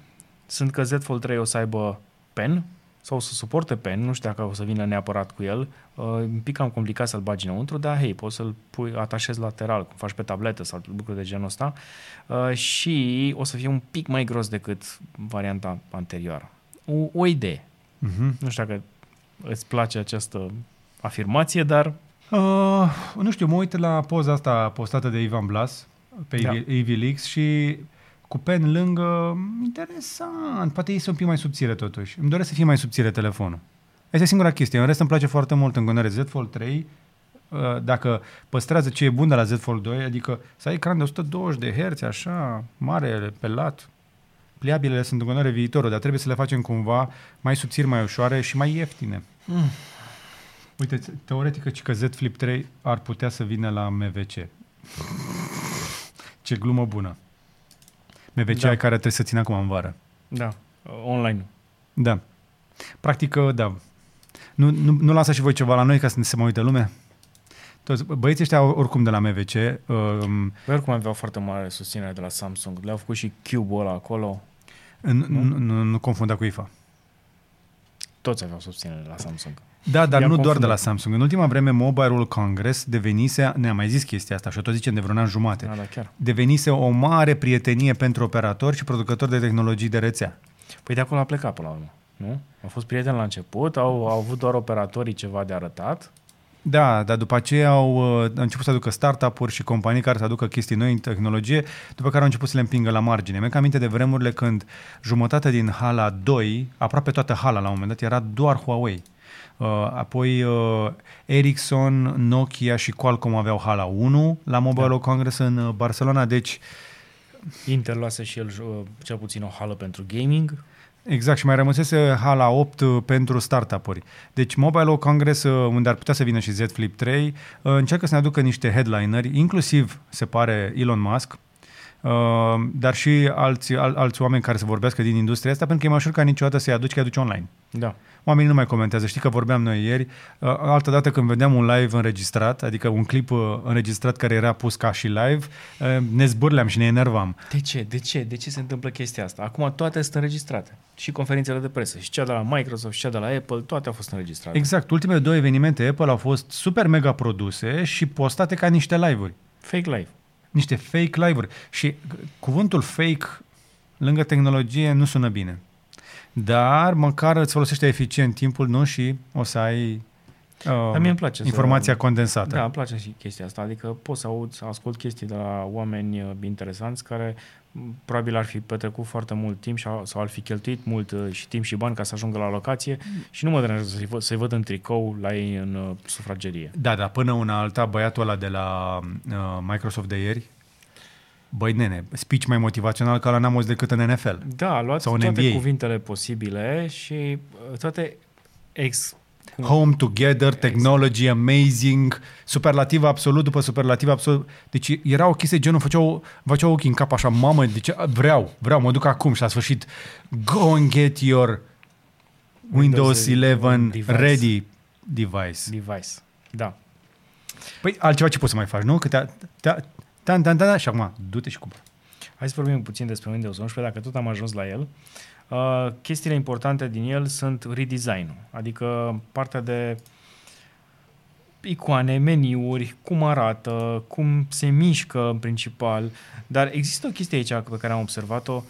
sunt că Z Fold trei o să aibă pen sau o să suporte pen, nu știu dacă o să vină neapărat cu el. Uh, un pic cam complicat să-l bagi înăuntru, dar hei, poți să-l pui, atașezi lateral, cum faci pe tabletă sau lucruri de genul ăsta. Uh, și o să fie un pic mai gros decât varianta anterioară. O, o idee. Uh-huh. Nu știu dacă îți place această afirmație, dar... Uh, nu știu, mă uit la poza asta postată de Ivan Blas pe da. AVLeaks și cu pen lângă, interesant, poate este un pic mai subțire totuși. Îmi doresc să fie mai subțire telefonul. Asta e singura chestie. În rest îmi place foarte mult în continuare Z Fold trei, dacă păstrează ce e bun de la Z Fold doi, adică să ai ecran de o sută douăzeci de herți, așa, mare, pe lat. Pliabilele sunt în continuare viitorul, dar trebuie să le facem cumva mai subțiri, mai ușoare și mai ieftine. Mm. Uite, teoretic că Z Flip trei ar putea să vină la M V C. Ce glumă bună. M V C da. Care trebuie să țină acum în vară. Da, online. Da. Practic, da. Nu, nu, nu lasă și voi ceva la noi ca să se mai uite lumea? Toți băieții ăștia oricum de la M V C. Um, oricum aveau foarte mare susținere de la Samsung. Le-au făcut și Cube-ul ăla acolo. Nu confunda cu I F A. Toți aveau susținere de la Samsung. Da, dar nu doar de la Samsung. În ultima vreme, Mobile Congress devenise, ne-am mai zis chestia asta și o tot zicem de vreun an jumate, da, da, chiar. Devenise o mare prietenie pentru operatori și producători de tehnologii de rețea. Păi de acolo a plecat până la urmă, nu? Au fost prieteni la început, au, au avut doar operatorii ceva de arătat. Da, dar după aceea au, au început să aducă startup-uri și companii care să aducă chestii noi în tehnologie, după care au început să le împingă la margine. Mi-am aminte de vremurile când jumătate din Hala doi, aproape toată Hala la un moment dat, era doar Huawei. Uh, apoi uh, Ericsson, Nokia și Qualcomm aveau Hala unu la Mobile da. Congress în Barcelona, deci... Intel luase și el uh, cel puțin o hală pentru gaming. Exact, și mai rămăsese Hala opt uh, pentru startup-uri. Deci Mobile Congress, uh, unde ar putea să vină și Z Flip trei, uh, încearcă să ne aducă niște headlineri, inclusiv, se pare, Elon Musk, uh, dar și alți, al, alți oameni care să vorbească din industria asta, pentru că e mai ușor ca niciodată să-i aduci, că aduci online. Da. Oamenii nu mai comentează. Știi că vorbeam noi ieri, altă dată când vedeam un live înregistrat, adică un clip înregistrat care era pus ca și live, ne zbârleam și ne enervam. De ce? De ce? De ce se întâmplă chestia asta? Acum toate sunt înregistrate. Și conferințele de presă, și cea de la Microsoft, și cea de la Apple, toate au fost înregistrate. Exact. Ultimele două evenimente Apple au fost super mega produse și postate ca niște live-uri. Fake live. Niște fake live-uri. Și cuvântul fake lângă tehnologie nu sună bine. Dar măcar îți folosește eficient timpul, nu? Și o să ai uh, informația să... condensată. Da, îmi place și chestia asta. Adică pot să aud, să ascult chestii de la oameni interesanți care probabil ar fi petrecut foarte mult timp sau ar fi cheltuit mult și timp și bani ca să ajungă la locație și nu mă deranjează să-i văd, să-i văd în tricou la ei în sufragerie. Da, dar până una alta, băiatul ăla de la uh, Microsoft de ieri, Băi nene, speech mai motivațional ca la N A M O S decât în N F L. Da, luați toate N B A cuvintele posibile și toate ex... Home, together, technology, exact. Amazing, superlativ absolut după superlativ absolut. Deci erau chestii genul, făceau, făceau ochii în cap așa, mamă, deci vreau, vreau, mă duc acum și la sfârșit, go and get your Windows, Windows eleven device. Ready device. Device, da. Păi altceva ce poți să mai faci, nu? Că te-a... te-a Dan, dan, dan, dan, și acum, du-te și cumpără. Hai să vorbim puțin despre Windows unsprezece, dacă tot am ajuns la el. Uh, chestiile importante din el sunt redesign-ul, adică partea de icoane, meniuri, cum arată, cum se mișcă în principal, dar există o chestie aici pe care am observat-o,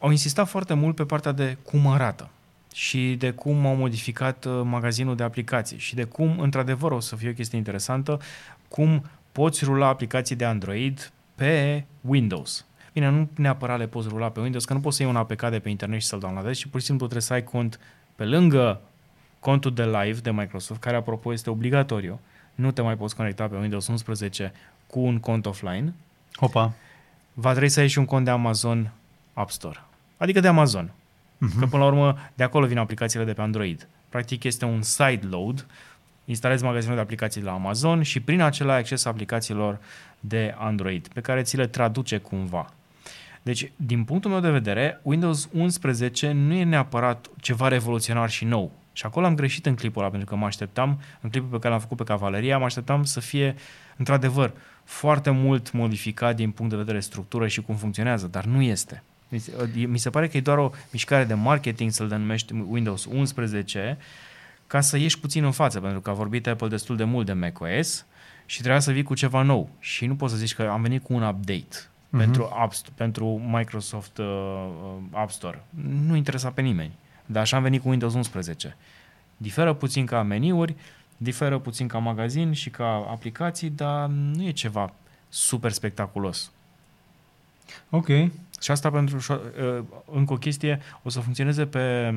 au insistat foarte mult pe partea de cum arată și de cum au modificat magazinul de aplicații și de cum, într-adevăr, o să fie o chestie interesantă, cum poți rula aplicații de Android pe Windows. Bine, nu neapărat le poți rula pe Windows, că nu poți să iei un A P K de pe internet și să-l downloadezi, și pur și simplu trebuie să ai cont pe lângă contul de live de Microsoft, care, apropo, este obligatoriu. Nu te mai poți conecta pe Windows unsprezece cu un cont offline. Opa! Va trebui să ai și un cont de Amazon App Store. Adică de Amazon. Uh-huh. Că, până la urmă, de acolo vin aplicațiile de pe Android. Practic, este un side load. Instalezi magazinul de aplicații la Amazon și prin acela ai acces aplicațiilor de Android, pe care ți le traduce cumva. Deci, din punctul meu de vedere, Windows unsprezece nu e neapărat ceva revoluționar și nou. Și acolo am greșit în clipul ăla, pentru că mă așteptam, în clipul pe care l-am făcut pe Cavaleria, mă așteptam să fie, într-adevăr, foarte mult modificat din punct de vedere structură și cum funcționează, dar nu este. Mi se pare că e doar o mișcare de marketing să-l denumești Windows unsprezece, ca să ieși puțin în față, pentru că a vorbit Apple destul de mult de macOS și trebuia să vii cu ceva nou. Și nu poți să zici că am venit cu un update uh-huh. pentru, App, pentru Microsoft uh, App Store. Nu interesa pe nimeni, dar așa am venit cu Windows unsprezece. Diferă puțin ca meniuri, diferă puțin ca magazin și ca aplicații, dar nu e ceva super spectaculos. Ok. Și asta pentru uh, încă o chestie, o să funcționeze pe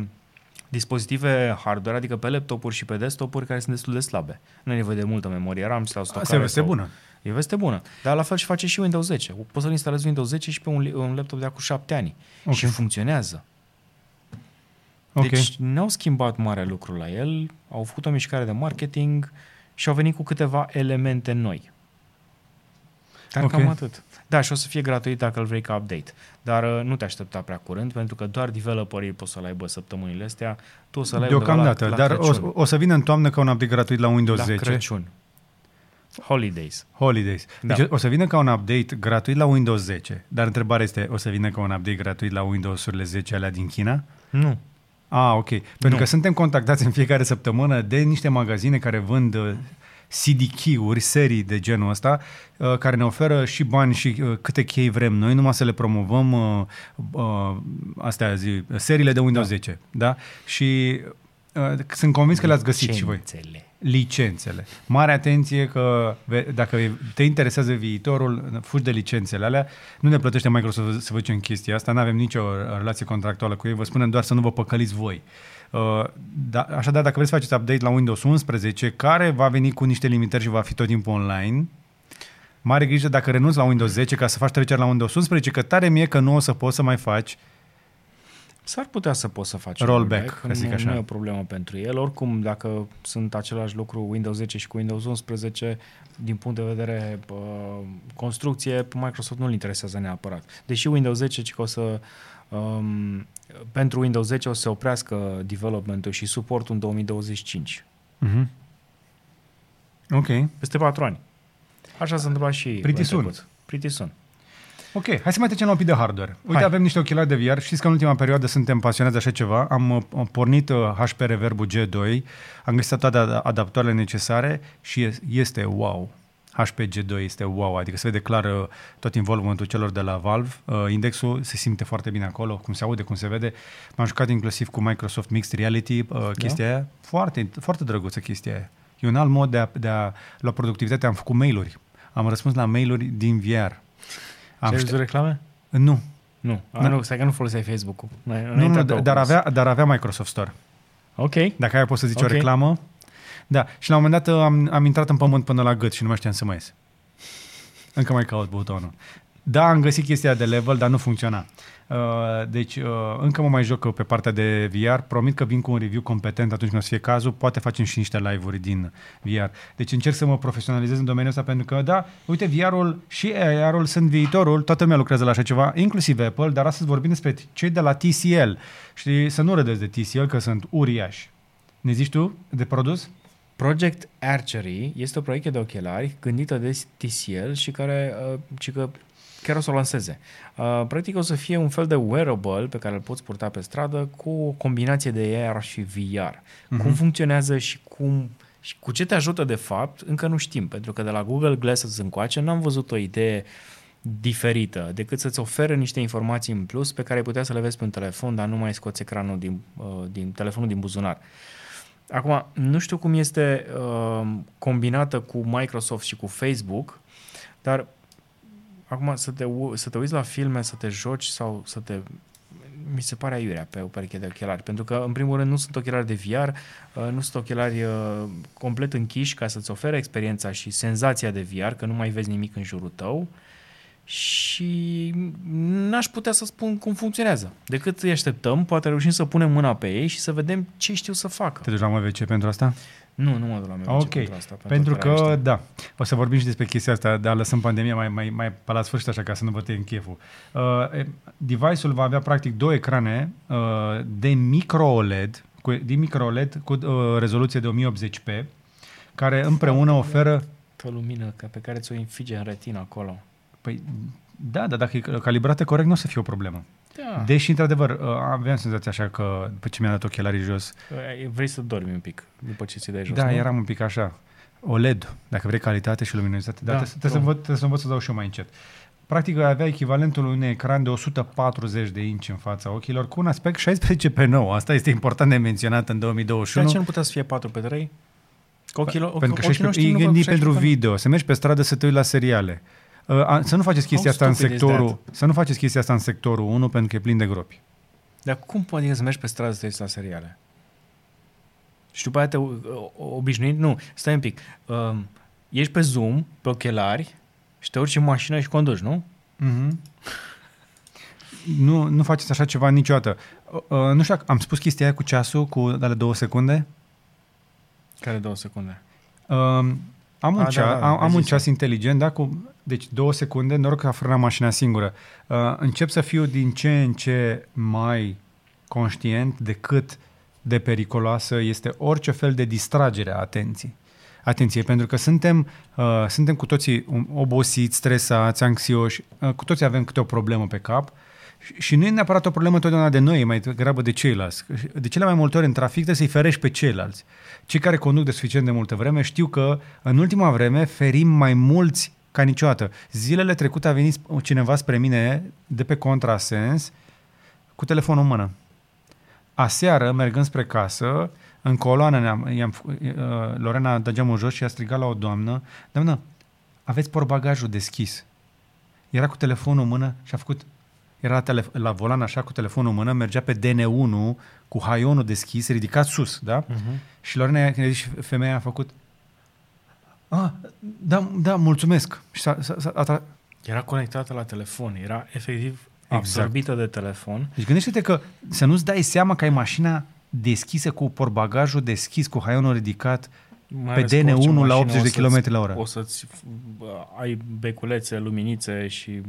dispozitive hardware, adică pe laptopuri și pe desktopuri care sunt destul de slabe. Nu e nevoie de multă memorie RAM sau stocare. Asta e veste bună. E veste bună. Dar la fel și face și Windows zece. Poți să-l instalezi Windows zece și pe un, un laptop de acum șapte ani. Okay. Și funcționează. Okay. Deci n-au schimbat mare lucru la el, au făcut o mișcare de marketing și au venit cu câteva elemente noi. Dar okay. cam atât. Da, și o să fie gratuit dacă îl vrei ca update. Dar uh, nu te aștepta prea curând, pentru că doar developerii pot să-l aibă săptămânile astea. Tu o să-l aibă deocamdată, la, la dar o, o să vină în toamnă ca un update gratuit la Windows la zece. La Crăciun. Holidays. Holidays. Deci da. O să vină ca un update gratuit la Windows zece. Dar întrebarea este, o să vină ca un update gratuit la Windows-urile zece alea din China? Nu. Ah, ok. Pentru nu. Că suntem contactați în fiecare săptămână de niște magazine care vând... Uh, C D key-uri, serii de genul ăsta, uh, care ne oferă și bani și uh, câte chei vrem noi, numai să le promovăm uh, uh, astea zi, seriile de Windows da. zece. Da? Și uh, sunt convins că le-ați găsit și voi. Licențele. Mare atenție că dacă te interesează viitorul, fugi de licențele alea. Nu ne plătește Microsoft să facem chestia asta, nu avem nicio relație contractuală cu ei, vă spunem doar să nu vă păcăliți voi. Uh, da, așadar, dacă vreți să faceți update la Windows unsprezece, care va veni cu niște limitări și va fi tot timpul online, mare grijă dacă renunți la Windows zece ca să faci trecere la Windows unsprezece, că tare mie că nu o să poți să mai faci. S-ar putea să poți să faci rollback, rollback. Nu, așa. Nu e o problemă pentru el. Oricum, dacă sunt același lucru Windows zece și cu Windows unsprezece, din punct de vedere uh, construcție, Microsoft nu-l interesează neapărat. Deși Windows zece, ci că o să... Um, pentru Windows zece o să se oprească development-ul și suportul în două mii douăzeci și cinci. Mm-hmm. Ok. Peste patru ani. Așa s-a întâmplat și... Pritisun. Pritisun. Ok, hai să mai trecem la un pic de hardware. Uite, hai. Avem niște ochelari de V R. Știți că în ultima perioadă suntem pasionați de așa ceva. Am, am pornit H P Reverb-ul G doi, am găsit toate adaptoarele necesare și este wow. H P G doi este wow, adică se vede clar tot involvementul celor de la Valve. Uh, indexul se simte foarte bine acolo, cum se aude, cum se vede. M-am jucat inclusiv cu Microsoft Mixed Reality, uh, chestia da. Aia. Foarte, foarte drăguță chestia aia. E un alt mod de a, de a lua productivitate. Am făcut mail-uri. Am răspuns la mail-uri din V R. Am știu reclame? Nu. Nu, a, nu stai că nu foloseai Facebook-ul. Nu, nu, dar avea, dar avea Microsoft Store. Ok. Dacă ai poți să zici okay. o reclamă. Da, și la un moment dat am, am intrat în pământ până la gât și nu mai știam să mai ies. Încă mai caut butonul. Da, am găsit chestia de level, dar nu funcționa. Uh, deci uh, încă mă mai joc pe partea de V R. Promit că vin cu un review competent atunci când o să fie cazul. Poate facem și niște live-uri din V R. Deci încerc să mă profesionalizez în domeniul ăsta pentru că, da, uite, V R-ul și A R-ul sunt viitorul. Toată lumea lucrează la așa ceva, inclusiv Apple, dar astăzi vorbim despre cei de la T C L. Știi, să nu râdeți de T C L, că sunt uriași. Ne zici tu de produs? Project Archery este o proiecție de ochelari gândită de T C L și care, uh, ci că chiar o să o lanseze. Uh, practic o să fie un fel de wearable pe care îl poți purta pe stradă cu o combinație de A R și V R. Uh-huh. Cum funcționează și cum și cu ce te ajută de fapt, încă nu știm, pentru că de la Google Glasses încoace n-am văzut o idee diferită, decât să-ți ofere niște informații în plus pe care ai putea să le vezi pe un telefon, dar nu mai scoți ecranul din, uh, din telefonul din buzunar. Acum, nu știu cum este uh, combinată cu Microsoft și cu Facebook, dar acum să te, să te uiți la filme, să te joci sau să te... Mi se pare aiurea pe o pereche de ochelari, pentru că, în primul rând, nu sunt ochelari de V R, nu sunt ochelari complet închiși ca să-ți ofere experiența și senzația de V R, că nu mai vezi nimic în jurul tău și n-aș putea să spun cum funcționează. Decât îi așteptăm, poate reușim să punem mâna pe ei și să vedem ce știu să facă. Te duci la M V C pentru asta? Nu, nu mă duc la M V C okay. pentru asta. Pentru, pentru că, da, o să vorbim și despre chestia asta, dar lăsăm pandemia mai, mai, mai pe la sfârșit așa ca să nu vă tăiem în cheful. Uh, device-ul va avea practic două ecrane uh, de micro-O L E D cu, din micro-O L E D cu uh, rezoluție de o mie optzeci p, care împreună oferă... O lumină pe care ți-o infige în retină acolo. Păi, da, dar dacă e calibrată corect, nu o să fie o problemă. Da. Deși, într-adevăr, aveam senzația așa că, după ce mi-a dat ochelarii jos... Vrei să dormi un pic după ce ți dai jos, da, nu? Eram un pic așa. O L E D, dacă vrei calitate și luminozitate, da, dar trebuie să învăț, să învăț să dau și eu mai încet. Practic, avea echivalentul unui ecran de o sută patruzeci de inci în fața ochilor, cu un aspect șaisprezece pe nouă. Asta este important de menționat în două mii douăzeci și unu. De ce nu putea să fie patru pe trei? Ochilor, pentru că ochilor, știi, gândi pentru video, să mergi pe stradă să te uiți la seriale. Să nu faceți chestia asta în sectorul, să nu faceți chestia asta în sectorul unu pentru că e plin de gropi. Dar cum poate să mergi pe stradă să te uiți la seriale? Și după aia te obișnuit? Nu, stai un pic. Ești pe Zoom, pe ochelari și te urci în mașină și conduci, nu? Mm-hmm. Nu, nu faceți așa ceva niciodată. Nu știu, am spus chestia aia cu ceasul, cu ale două secunde? Care două secunde? Um, Am un, A, cea, da, da, am, am un ceas inteligent, da, cu, deci două secunde, noroc că a frânat mașina singură. Uh, încep să fiu din ce în ce mai conștient de cât de periculoasă este orice fel de distragere a atenției. Atenție, pentru că suntem, uh, suntem cu toții obosiți, stresați, anxioși, uh, cu toții avem câte o problemă pe cap. Și nu e neapărat o problemă totdeauna de noi, e mai grabă de ceilalți. De cele mai multe ori în trafic trebuie să-i ferești pe ceilalți. Cei care conduc de suficient de multă vreme știu că în ultima vreme ferim mai mulți ca niciodată. Zilele trecute a venit cineva spre mine de pe contrasens cu telefonul în mână. Aseară, mergând spre casă, în coloană, ne-am, i-am, Lorena dă geamul jos și a strigat la o doamnă: doamnă, aveți porbagajul deschis. Era cu telefonul în mână și a făcut... Era la, telef- la volan așa cu telefonul în mână, mergea pe D N unu cu haionul deschis, ridicat sus, da? Uh-huh. Și Lorena, când a zis, femeia a făcut: ah, da, da, mulțumesc. Și s-a, s-a, s-a tra- era conectată la telefon, era efectiv absorbită exact. De telefon. Deci gândește-te că să nu-ți dai seama că ai mașina deschisă cu porbagajul deschis, cu haionul ridicat, pe D N unu la optzeci de kilometri la oră. O să-ți ai beculețe, luminițe și...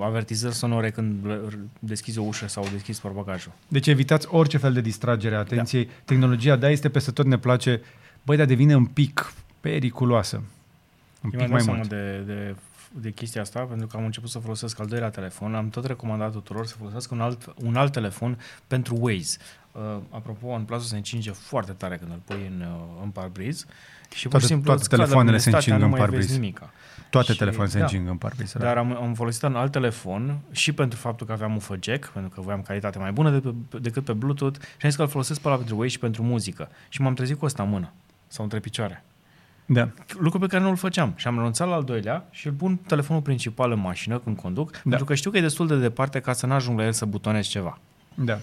avertizări sonore când deschizi o ușă sau deschizi porbagajul. Deci evitați orice fel de distragere a atenției. Da. Tehnologia, da, este peste tot, ne place. Băi, dar devine un pic periculoasă. Un Eu pic mai mult. De, de, de chestia asta, pentru că am început să folosesc al doilea telefon. Am tot recomandat tuturor să folosesc un alt, un alt telefon pentru Waze. Uh, apropo, OnePlus-ul se încinge foarte tare când îl pui în, în parbriz. Și toate, simplu, toate telefoanele se încing în parbriz. Toate și, telefoanele da, se încing în parbriz. Dar am, am folosit un alt telefon și pentru faptul că aveam un U F jack, pentru că voiam calitate mai bună de pe, decât pe Bluetooth, și am zis că îl folosesc pe ăla pentru Waze și pentru muzică. Și m-am trezit cu ăsta în mână sau între picioare. Da. Lucru pe care nu îl făceam. Și am renunțat la al doilea și îl pun telefonul principal în mașină când conduc, da, pentru că știu că e destul de departe ca să n-ajung la el să butonez ceva. Da.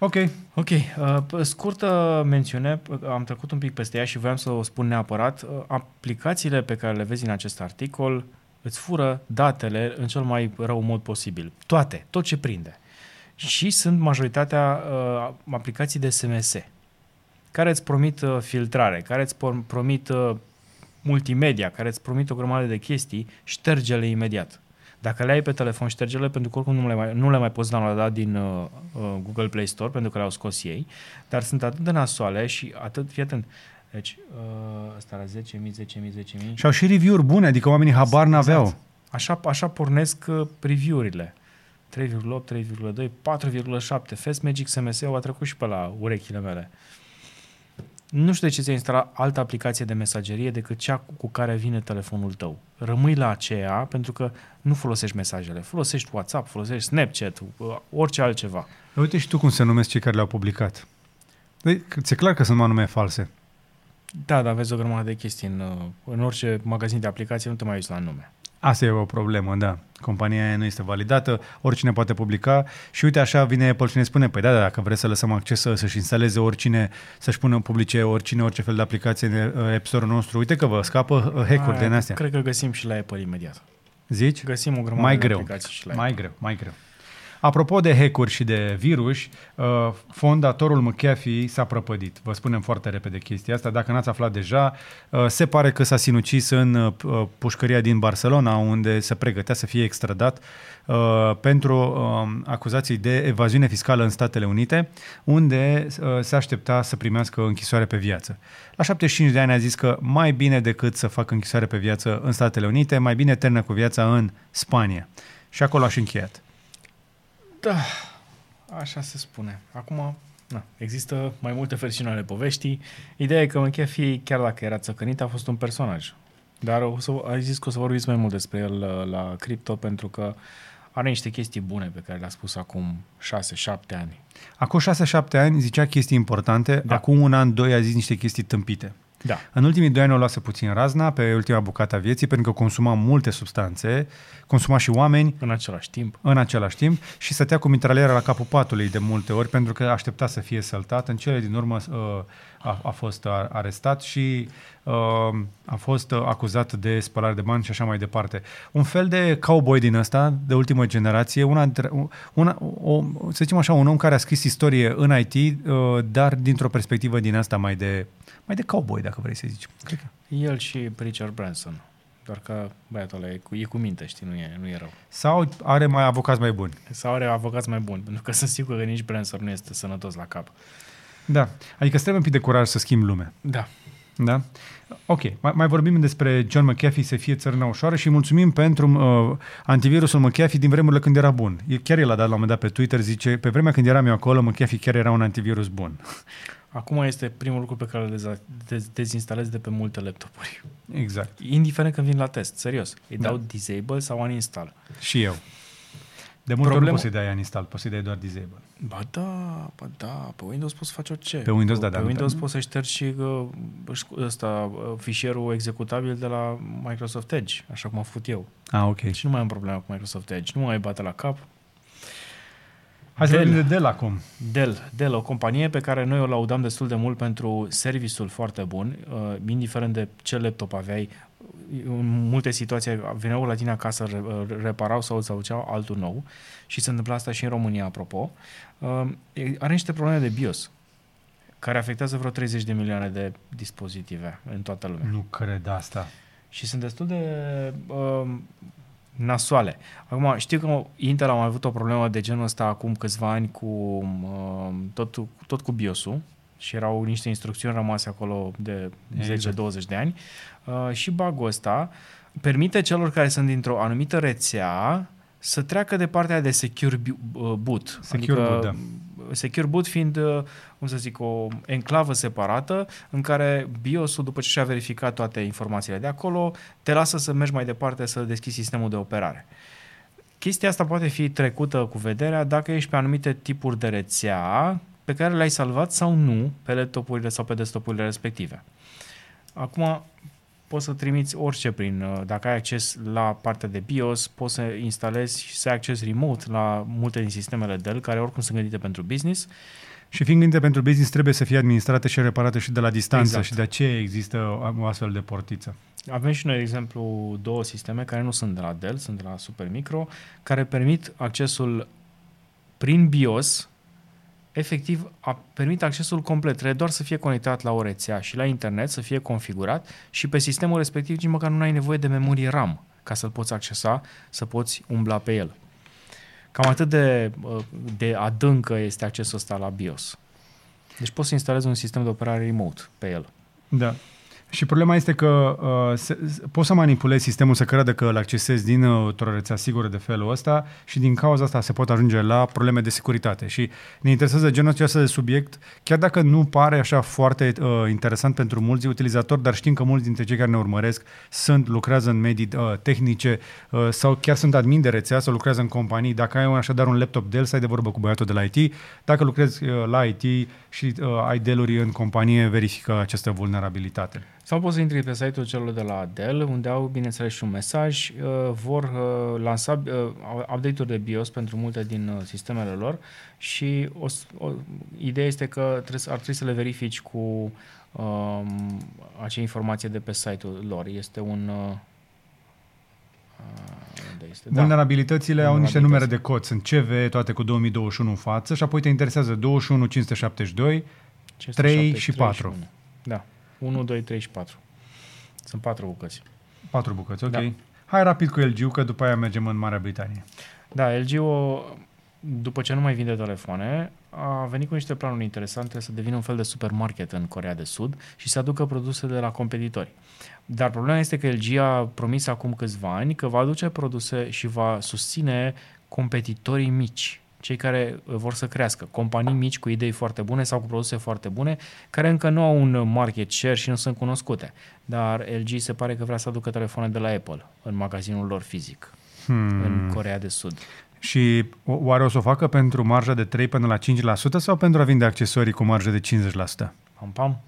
Ok, ok. Uh, scurtă mențiune, am trecut un pic peste ea și voiam să o spun neapărat. Uh, aplicațiile pe care le vezi în acest articol îți fură datele în cel mai rău mod posibil. Toate, tot ce prinde. Și sunt majoritatea uh, aplicații de S M S, care îți promit uh, filtrare, care îți promit uh, multimedia, care îți promit o grămadă de chestii, șterge-le imediat. Dacă le ai pe telefon, șterge-le, pentru că oricum nu le mai, nu le mai poți downloada din uh, uh, Google Play Store, pentru că le-au scos ei, dar sunt atât de nasoale și atât, fii atent, deci uh, ăsta la zece mii, zece mii, zece mii. Și au și review-uri bune, adică oamenii habar exact. N-aveau. Așa, așa pornesc uh, preview-urile. trei virgulă opt, trei virgulă doi, patru virgulă șapte. Fast Magic S M S-ul a trecut și pe la urechile mele. Nu știu de ce ți-ai instalat altă aplicație de mesagerie decât cea cu care vine telefonul tău. Rămâi la aceea pentru că nu folosești mesajele. Folosești WhatsApp, folosești Snapchat, orice altceva. Uite și tu cum se numesc cei care le-au publicat. Ți-e clar că sunt nume false. Da, dar aveți o grămadă de chestii. În, în orice magazin de aplicații nu te mai uiți la nume. Asta e o problemă, da. Compania aia nu este validată, oricine poate publica și uite așa vine Apple și ne spune, păi da, da dacă vreți să lăsăm acces să, să-și instaleze oricine, să-și pună în publice oricine, orice fel de aplicație în App Store-ul nostru, uite că vă scapă hack-uri din astea. Cred că găsim și la Apple imediat. Zici? Găsim o grămadă mai de greu, aplicații și la Apple. Mai greu, mai greu. Apropo de hack-uri și de virus, fondatorul McAfee s-a prăpădit. Vă spunem foarte repede chestia asta. Dacă n-ați aflat deja, se pare că s-a sinucis în pușcăria din Barcelona, unde se pregătea să fie extradat pentru acuzații de evaziune fiscală în Statele Unite, unde se aștepta să primească închisoare pe viață. La șaptezeci și cinci de ani a zis că mai bine decât să facă închisoare pe viață în Statele Unite, mai bine termină cu viața în Spania. Și acolo a și încheiat. Da, așa se spune. Acum, na, există mai multe versiuni ale poveștii. Ideea e că McAfee, chiar dacă era țăcănit, a fost un personaj. Dar o să, ai zis că o să vorbiți mai mult despre el la, la cripto, pentru că are niște chestii bune pe care le-a spus acum șase șapte ani. Acum șase șapte ani zicea chestii importante, da. Acum un an, doi a zis niște chestii tâmpite. Da. În ultimii doi ani o luase puțin razna pe ultima bucată a vieții, pentru că consuma multe substanțe, consuma și oameni în același timp, în același timp și stătea cu mitraliera la capul patului de multe ori pentru că aștepta să fie săltat. În cele din urmă a, a fost arestat și a fost acuzat de spălare de bani și așa mai departe. Un fel de cowboy din ăsta, de ultimă generație, una, una, o, să zicem așa, un om care a scris istorie în I T, dar dintr-o perspectivă din asta mai de, mai de cowboy, dacă vrei să zici. El și Richard Branson, doar că băiatul ăla e cu, e cu minte, știi, nu e, nu e rău. Sau are mai avocați mai buni. Sau are avocați mai buni, pentru că sunt sigur că nici Branson nu este sănătos la cap. Da, adică trebuie un pic de curaj să schimbi lumea. Da. Da? Ok, mai, mai vorbim despre John McAfee să fie țărâna ușoară și mulțumim pentru uh, antivirusul McAfee din vremurile când era bun. E, chiar el a dat la un moment dat pe Twitter, zice, pe vremea când eram eu acolo, McAfee chiar era un antivirus bun. Acum este primul lucru pe care îl deza- dez- dezinstalez de pe multe laptopuri. Exact. Indiferent când vin la test, serios. Îi da. Dau disable sau uninstall. Și eu. De multe Problemă... ori nu poți să-i dai uninstall, poți să-i dai doar disable. Ba da, ba da, pe Windows poți să faci orice. Pe Windows, da, da. Pe Windows poți să ștergi și ăsta, fișierul executabil de la Microsoft Edge, așa cum am făcut eu. Ah, ok. Și nu mai am problemă cu Microsoft Edge, nu mai bate la cap. Hai să vorbim de Dell acum. Dell, Dell, o companie pe care noi o laudam destul de mult pentru serviciul foarte bun, uh, indiferent de ce laptop aveai, în multe situații veneau la tine acasă, reparau sau îți aduceau altul nou și se întâmplă asta și în România, apropo. Uh, are niște probleme de BIOS, care afectează vreo treizeci de milioane de dispozitive în toată lumea. Nu cred asta. Și sunt destul de... Uh, nasoale. Acum, știu că Intel a mai avut o problemă de genul ăsta acum câțiva ani cu uh, tot, tot cu BIOS-ul și erau niște instrucțiuni rămase acolo de zece douăzeci de ani uh, și bug-ul ăsta permite celor care sunt dintr-o anumită rețea să treacă de partea de secure boot. Secure adică, boot, da. Secure boot fiind, cum să zic, o enclavă separată în care BIOS-ul, după ce și-a verificat toate informațiile de acolo, te lasă să mergi mai departe să deschizi sistemul de operare. Chestia asta poate fi trecută cu vederea dacă ești pe anumite tipuri de rețea pe care le-ai salvat sau nu pe laptopurile sau pe desktopurile respective. Acum, poți să trimiți orice prin, dacă ai acces la partea de BIOS, poți să instalezi și să ai acces remote la multe din sistemele Dell, care oricum sunt gândite pentru business. Și fiind gândite pentru business, trebuie să fie administrate și reparate și de la distanță exact. Și de aceea există o astfel de portiță. Avem și noi, de exemplu, două sisteme care nu sunt de la Dell, sunt de la Supermicro, care permit accesul prin BIOS, efectiv a, permit accesul complet, trebuie doar să fie conectat la o rețea și la internet, să fie configurat și pe sistemul respectiv nici măcar nu ai nevoie de memorie RAM ca să-l poți accesa, să poți umbla pe el. Cam atât de, de adâncă este accesul ăsta la BIOS. Deci poți să instalezi un sistem de operare remote pe el. Da. Și problema este că uh, se, poți să manipulezi sistemul să creadă că îl accesezi din uh, o rețea sigură de felul ăsta și din cauza asta se pot ajunge la probleme de securitate. Și ne interesează genul acesta de subiect, chiar dacă nu pare așa foarte uh, interesant pentru mulți utilizatori, dar știm că mulți dintre cei care ne urmăresc sunt, lucrează în medii uh, tehnice uh, sau chiar sunt admin de rețea sau lucrează în companii. Dacă ai așadar un laptop Dell, să ai de vorbă cu băiatul de la I T. Dacă lucrezi uh, la I T și uh, ai Dell-uri în companie, verifică această vulnerabilitate. Sau poți să intri pe site-ul celor de la Dell, unde au, bineînțeles, și un mesaj, uh, vor uh, lansa uh, update-uri de BIOS pentru multe din uh, sistemele lor și o, o, ideea este că trebuie, ar trebui să le verifici cu uh, acea informație de pe site-ul lor. Este un... Uh, Este, vulnerabilitățile da. au niște numere de cod, sunt C V, toate cu două mii douăzeci și unu în față și apoi te interesează douăzeci și unu, cinci sute șaptezeci și doi, trei și patru. Da, unu, doi, trei și patru. Sunt patru bucăți. patru bucăți, ok. Da. Hai rapid cu L G-ul, că după aia mergem în Marea Britanie. Da, L G-ul, după ce nu mai vinde telefoane, a venit cu niște planuri interesante să devină un fel de supermarket în Coreea de Sud și să aducă produse de la competitori. Dar problema este că L G a promis acum câțiva ani că va aduce produse și va susține competitorii mici, cei care vor să crească, companii mici cu idei foarte bune sau cu produse foarte bune, care încă nu au un market share și nu sunt cunoscute. Dar L G se pare că vrea să aducă telefoane de la Apple în magazinul lor fizic, hmm. în Coreea de Sud. Și oare o să o facă pentru marja de trei până la cinci la sută sau pentru a vinde accesorii cu marjă de cincizeci la sută? Pam, pam.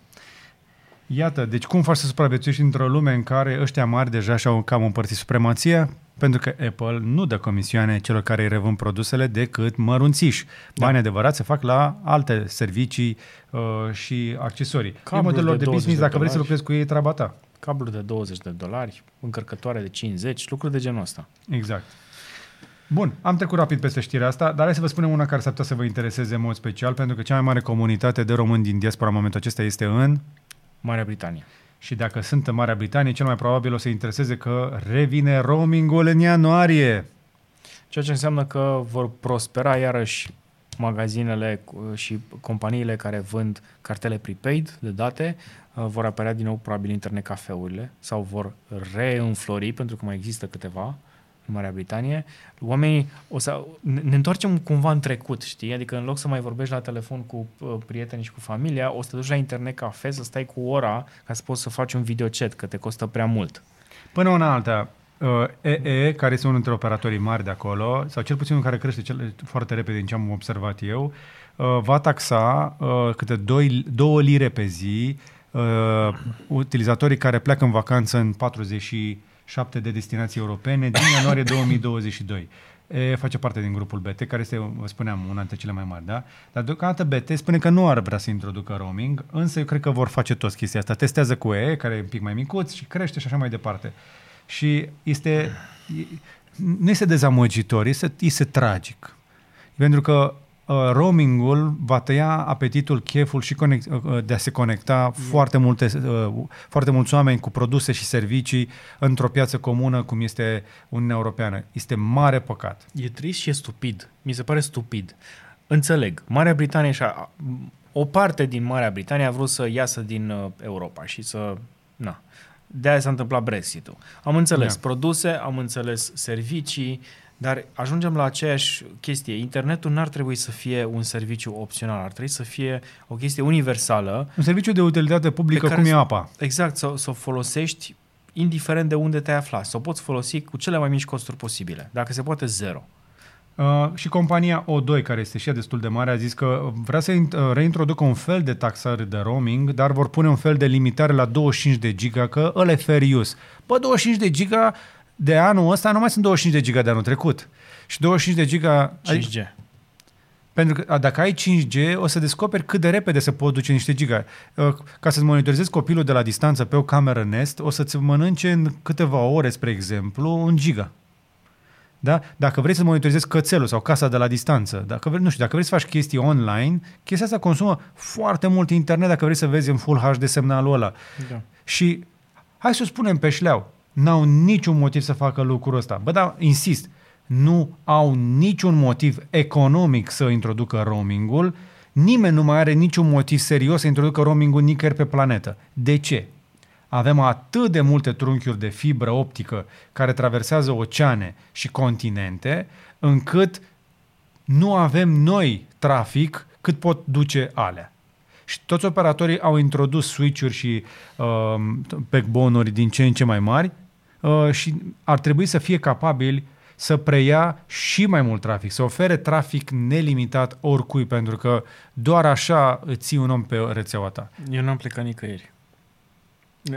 Iată, deci cum faci să supraviețuiești într-o lume în care ăștia mari deja și-au cam împărțit supremația? Pentru că Apple nu dă comisioane celor care îi revând produsele decât mărunțiși. Banii da. adevărați se fac la alte servicii uh, și accesorii. Cabluri de, de business, de dacă vrei să lucrezi cu ei, e treaba ta. Cabluri de douăzeci de dolari, încărcătoare de cincizeci, lucruri de genul ăsta. Exact. Bun, am trecut rapid peste știrea asta, dar hai să vă spunem una care s-ar putea să vă intereseze în mod special, pentru că cea mai mare comunitate de români din diaspora în momentul acesta este în... Marea Britanie. Și dacă sunt în Marea Britanie, cel mai probabil o să intereseze că revine roaming-ul în ianuarie. Ceea ce înseamnă că vor prospera iarăși magazinele și companiile care vând cartele prepaid de date, vor apărea din nou probabil internet cafeurile sau vor reînflori, pentru că mai există câteva în Marea Britanie. Oamenii o să... Ne întoarcem cumva în trecut, știi? Adică în loc să mai vorbești la telefon cu prietenii și cu familia, o să te duci la internet cafe să stai cu ora ca să poți să faci un video chat, că te costă prea mult. Până una alta, E E, care este unul dintre operatorii mari de acolo, sau cel puțin unul care crește cel, foarte repede din ce am observat eu, va taxa câte două lire pe zi utilizatorii care pleacă în vacanță în patruzeci și șapte de destinații europene din ianuarie două mii douăzeci și doi. E, face parte din grupul B T, care este, vă spuneam, una dintre cele mai mari, da? Dar deocamdată B T spune că nu ar vrea să introducă roaming, însă eu cred că vor face toți chestia asta. Testează cu E, care e un pic mai micuț și crește și așa mai departe. Și este, nu este dezamăgitor, este, este tragic. Pentru că roamingul va tăia apetitul, cheful și conect, de a se conecta foarte, multe, foarte mulți oameni cu produse și servicii într-o piață comună cum este Uniunea Europeană. Este mare păcat. E trist și e stupid. Mi se pare stupid. Înțeleg. Marea Britanie și a, o parte din Marea Britanie a vrut să iasă din Europa și să... Na. De-aia s-a întâmplat Brexit-ul. Am înțeles da. produse, am înțeles servicii, dar ajungem la aceeași chestie. Internetul n-ar trebui să fie un serviciu opțional, ar trebui să fie o chestie universală. Un serviciu de utilitate publică, cum e apa. Exact, să o folosești indiferent de unde te-ai afla. Să o poți folosi cu cele mai mici costuri posibile, dacă se poate zero. Uh, și compania O doi, care este și ea destul de mare, a zis că vrea să reintroducă un fel de taxare de roaming, dar vor pune un fel de limitare la douăzeci și cinci de giga, că ăla e fair use. Bă, douăzeci și cinci de giga... De anul ăsta nu mai sunt douăzeci și cinci de giga de anul trecut. Și douăzeci și cinci de giga... cinci G. Pentru că dacă ai cinci G, o să descoperi cât de repede se pot duce niște giga. Ca să-ți monitorizezi copilul de la distanță pe o cameră Nest, o să-ți mănânce în câteva ore, spre exemplu, un giga. Da? Dacă vrei să monitorizezi cățelul sau casa de la distanță, dacă vrei, nu știu, dacă vrei să faci chestii online, chestia asta consumă foarte mult internet dacă vrei să vezi în Full H D semnalul ăla. Da. Și hai să o spunem pe șleau, n-au niciun motiv să facă lucrul ăsta. Bă, dar insist, nu au niciun motiv economic să introducă roamingul, nimeni nu mai are niciun motiv serios să introducă roamingul nicăieri pe planetă. De ce? Avem atât de multe trunchiuri de fibră optică care traversează oceane și continente, încât nu avem noi trafic cât pot duce alea. Și toți operatorii au introdus switch-uri și uh, backbone-uri din ce în ce mai mari uh, și ar trebui să fie capabili să preia și mai mult trafic, să ofere trafic nelimitat oricui, pentru că doar așa îți ții un om pe rețeaua ta. Eu n-am plecat nicăieri.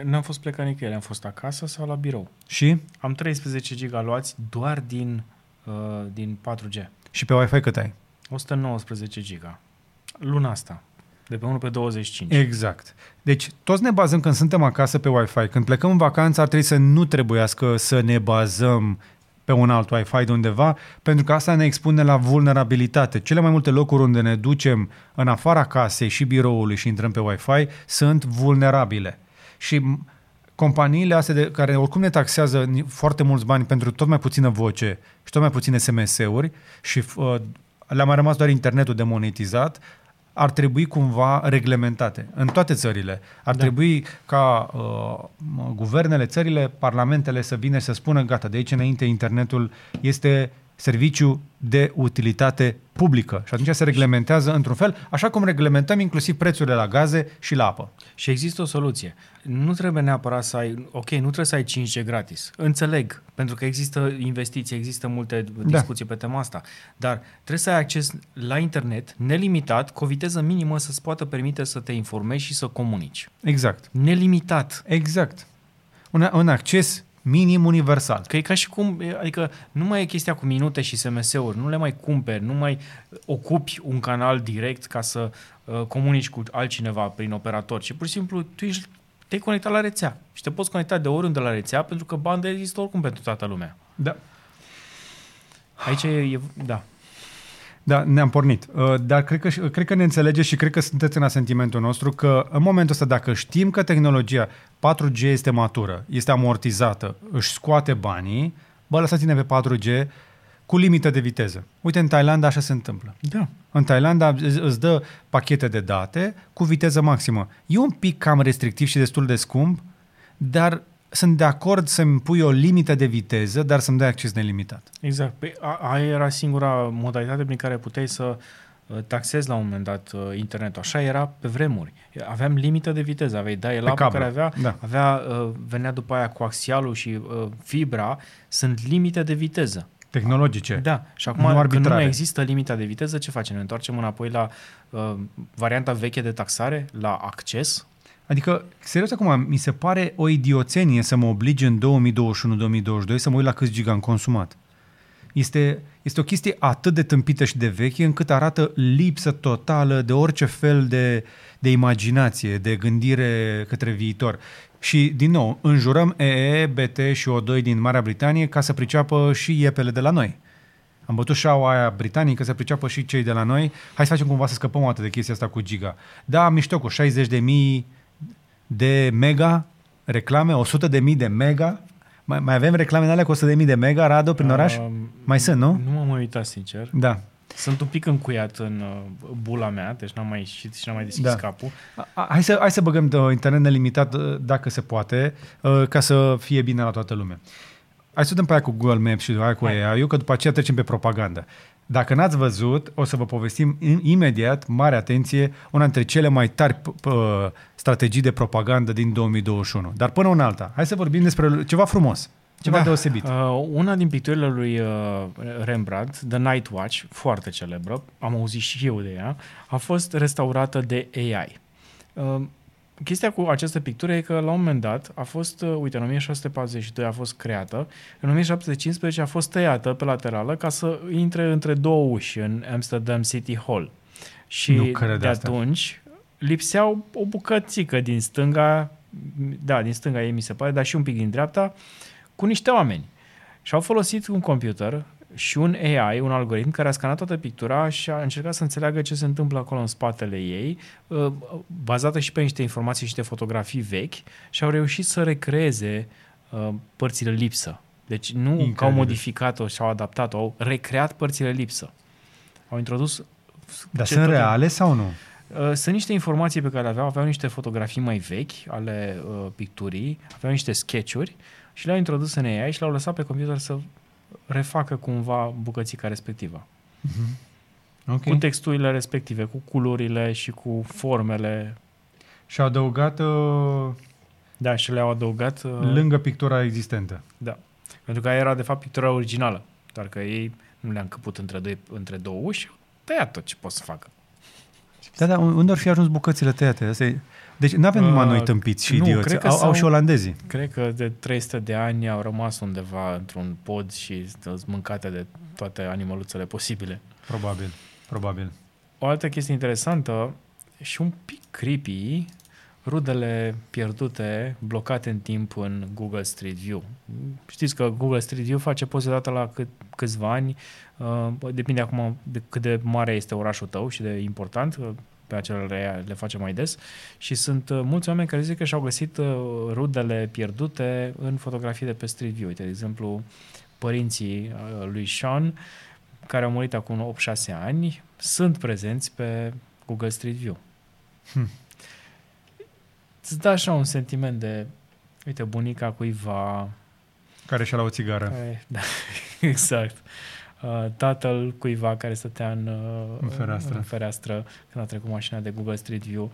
N-am fost plecat nicăieri, am fost acasă sau la birou. Și? Am treisprezece giga luați doar din, uh, din patru G. Și pe Wi-Fi cât ai? o sută nouăsprezece giga. Luna asta. De pe unu pe douăzeci și cinci. Exact. Deci toți ne bazăm când suntem acasă pe Wi-Fi. Când plecăm în vacanță ar trebui să nu trebuiască să ne bazăm pe un alt Wi-Fi de undeva, pentru că asta ne expune la vulnerabilitate. Cele mai multe locuri unde ne ducem în afara casei și biroului și intrăm pe Wi-Fi sunt vulnerabile. Și companiile astea de, care oricum ne taxează foarte mulți bani pentru tot mai puțină voce și tot mai puține S M S-uri și uh, le-a mai rămas doar internetul de monetizat, ar trebui cumva reglementate în toate țările. Ar da. trebui ca uh, guvernele, țările, parlamentele să vină și să spună gata, de aici înainte internetul este serviciu de utilitate publică. Și atunci se reglementează într-un fel, așa cum reglementăm inclusiv prețurile la gaze și la apă. Și există o soluție. Nu trebuie neapărat să ai, ok, nu trebuie să ai cinci G gratis. Înțeleg, pentru că există investiții, există multe discuții da. pe tema asta, dar trebuie să ai acces la internet nelimitat, cu o viteză minimă să-ți poată permite să te informezi și să comunici. Exact. Nelimitat. Exact. Un, un acces minim universal. Că e ca și cum, adică nu mai e chestia cu minute și S M S-uri, nu le mai cumperi, nu mai ocupi un canal direct ca să uh, comunici cu altcineva prin operator, ci pur și simplu tu ești, te-ai conectat la rețea și te poți conecta de oriunde la rețea pentru că banda există oricum pentru toată lumea. Da. Aici e, e da. Da, ne-am pornit. Dar cred că, cred că ne înțelegeți și cred că sunteți în asentimentul nostru că în momentul ăsta, dacă știm că tehnologia patru G este matură, este amortizată, își scoate banii, bă, lăsați-ne pe patru G cu limită de viteză. Uite, în Thailanda așa se întâmplă. Da. În Thailanda îți dă pachete de date cu viteză maximă. E un pic cam restrictiv și destul de scump, dar sunt de acord să-mi pui o limită de viteză, dar să-mi dai acces nelimitat. Exact. Păi, aia era singura modalitate prin care puteai să taxezi la un moment dat internetul. Așa era pe vremuri. Aveam limită de viteză. Aveai dial-up-ul care avea, da. avea, venea după aia coaxialul și fibra. Sunt limite de viteză. Tehnologice. Da. Și acum, nu când nu există limita de viteză, ce facem? Ne întoarcem înapoi la uh, varianta veche de taxare, la acces. Adică, serios acum, mi se pare o idioțenie să mă oblige în două mii douăzeci și unu două mii douăzeci și doi să mă uit la câți giga am consumat. Este, este o chestie atât de tâmpită și de veche încât arată lipsă totală de orice fel de, de imaginație, de gândire către viitor. Și, din nou, înjurăm E E, B T și O doi din Marea Britanie ca să priceapă și iepele de la noi. Am bătut șaua aia britanică, se priceapă și cei de la noi. Hai să facem cumva să scăpăm o dată de chestia asta cu giga. Da, mișto cu șaizeci de mii de mega reclame, o sută de mii de mega. Mai, mai avem reclame alea cu o sută de mii de mega, Radu, prin oraș? Uh, mai sunt, nu? Nu m-am uitat, sincer. Da. Sunt un pic încuiat în bula mea, deci n-am mai ieșit și n-am mai deschis da. capul. Hai să, hai să băgăm de internet nelimitat, dacă se poate, ca să fie bine la toată lumea. Hai să dăm pe aia cu Google Maps și pe aia cu A I-ul, că după aceea trecem pe propagandă. Dacă n-ați văzut, o să vă povestim imediat, mare atenție, una dintre cele mai tari uh, strategii de propagandă din două mii douăzeci și unu. Dar până în alta, hai să vorbim despre ceva frumos, ceva da. deosebit. Uh, una din picturile lui uh, Rembrandt, The Night Watch, foarte celebră, am auzit și eu de ea, a fost restaurată de A I. Uh, Chestia cu această pictură e că la un moment dat a fost, uite, în o mie șase sute patruzeci și doi a fost creată, în o mie șapte sute cincisprezece a fost tăiată pe laterală ca să intre între două uși în Amsterdam City Hall. Și de atunci lipseau o bucățică din stânga, da, din stânga ei mi se pare, dar și un pic din dreapta, cu niște oameni. Și au folosit un computer și un A I, un algoritm care a scanat toată pictura și a încercat să înțeleagă ce se întâmplă acolo în spatele ei, bazată și pe niște informații și niște fotografii vechi, și au reușit să recreeze părțile lipsă. Deci nu Incredibil. Că au modificat-o și au adaptat-o, au recreat părțile lipsă. Au introdus... Dar sunt reale sau nu? Sunt niște informații pe care le aveau, aveau niște fotografii mai vechi ale uh, picturii, aveau niște sketch-uri și le-au introdus în A I și le-au lăsat pe computer să refacă cumva bucățica respectivă. Uh-huh. Okay. Cu texturile respective, cu culorile și cu formele. Și au adăugat... Uh, da, și le-au adăugat... Uh, lângă pictura existentă. Da. Pentru că era de fapt pictura originală, doar că ei nu le-a încăput între, doi, între două uși, tăia tot ce pot să facă. Da, da, unde ar fi ajuns bucățile tăiate? Asta e... Deci nu avem numai uh, noi tâmpiți și nu, idioți, au, au și olandezii. Cred că de trei sute de ani au rămas undeva într-un pod și sunt mâncate de toate animăluțele posibile. Probabil, probabil. O altă chestie interesantă și un pic creepy, rudele pierdute, blocate în timp în Google Street View. Știți că Google Street View face poze dată la cât, câțiva ani, uh, depinde acum de cât de mare este orașul tău și de important, pe acelea le face mai des, și sunt uh, mulți oameni care zic că și-au găsit uh, rudele pierdute în fotografii de pe Street View. Uite, de exemplu, părinții uh, lui Sean, care au murit acum opt șase ani, sunt prezenți pe Google Street View. Hmm. Îți dă așa un sentiment de, uite, bunica cuiva... Care și-a luat o țigară. Care, da, exact. Uh, tatăl cuiva care stătea în, uh, în, fereastră. în fereastră când a trecut mașina de Google Street View.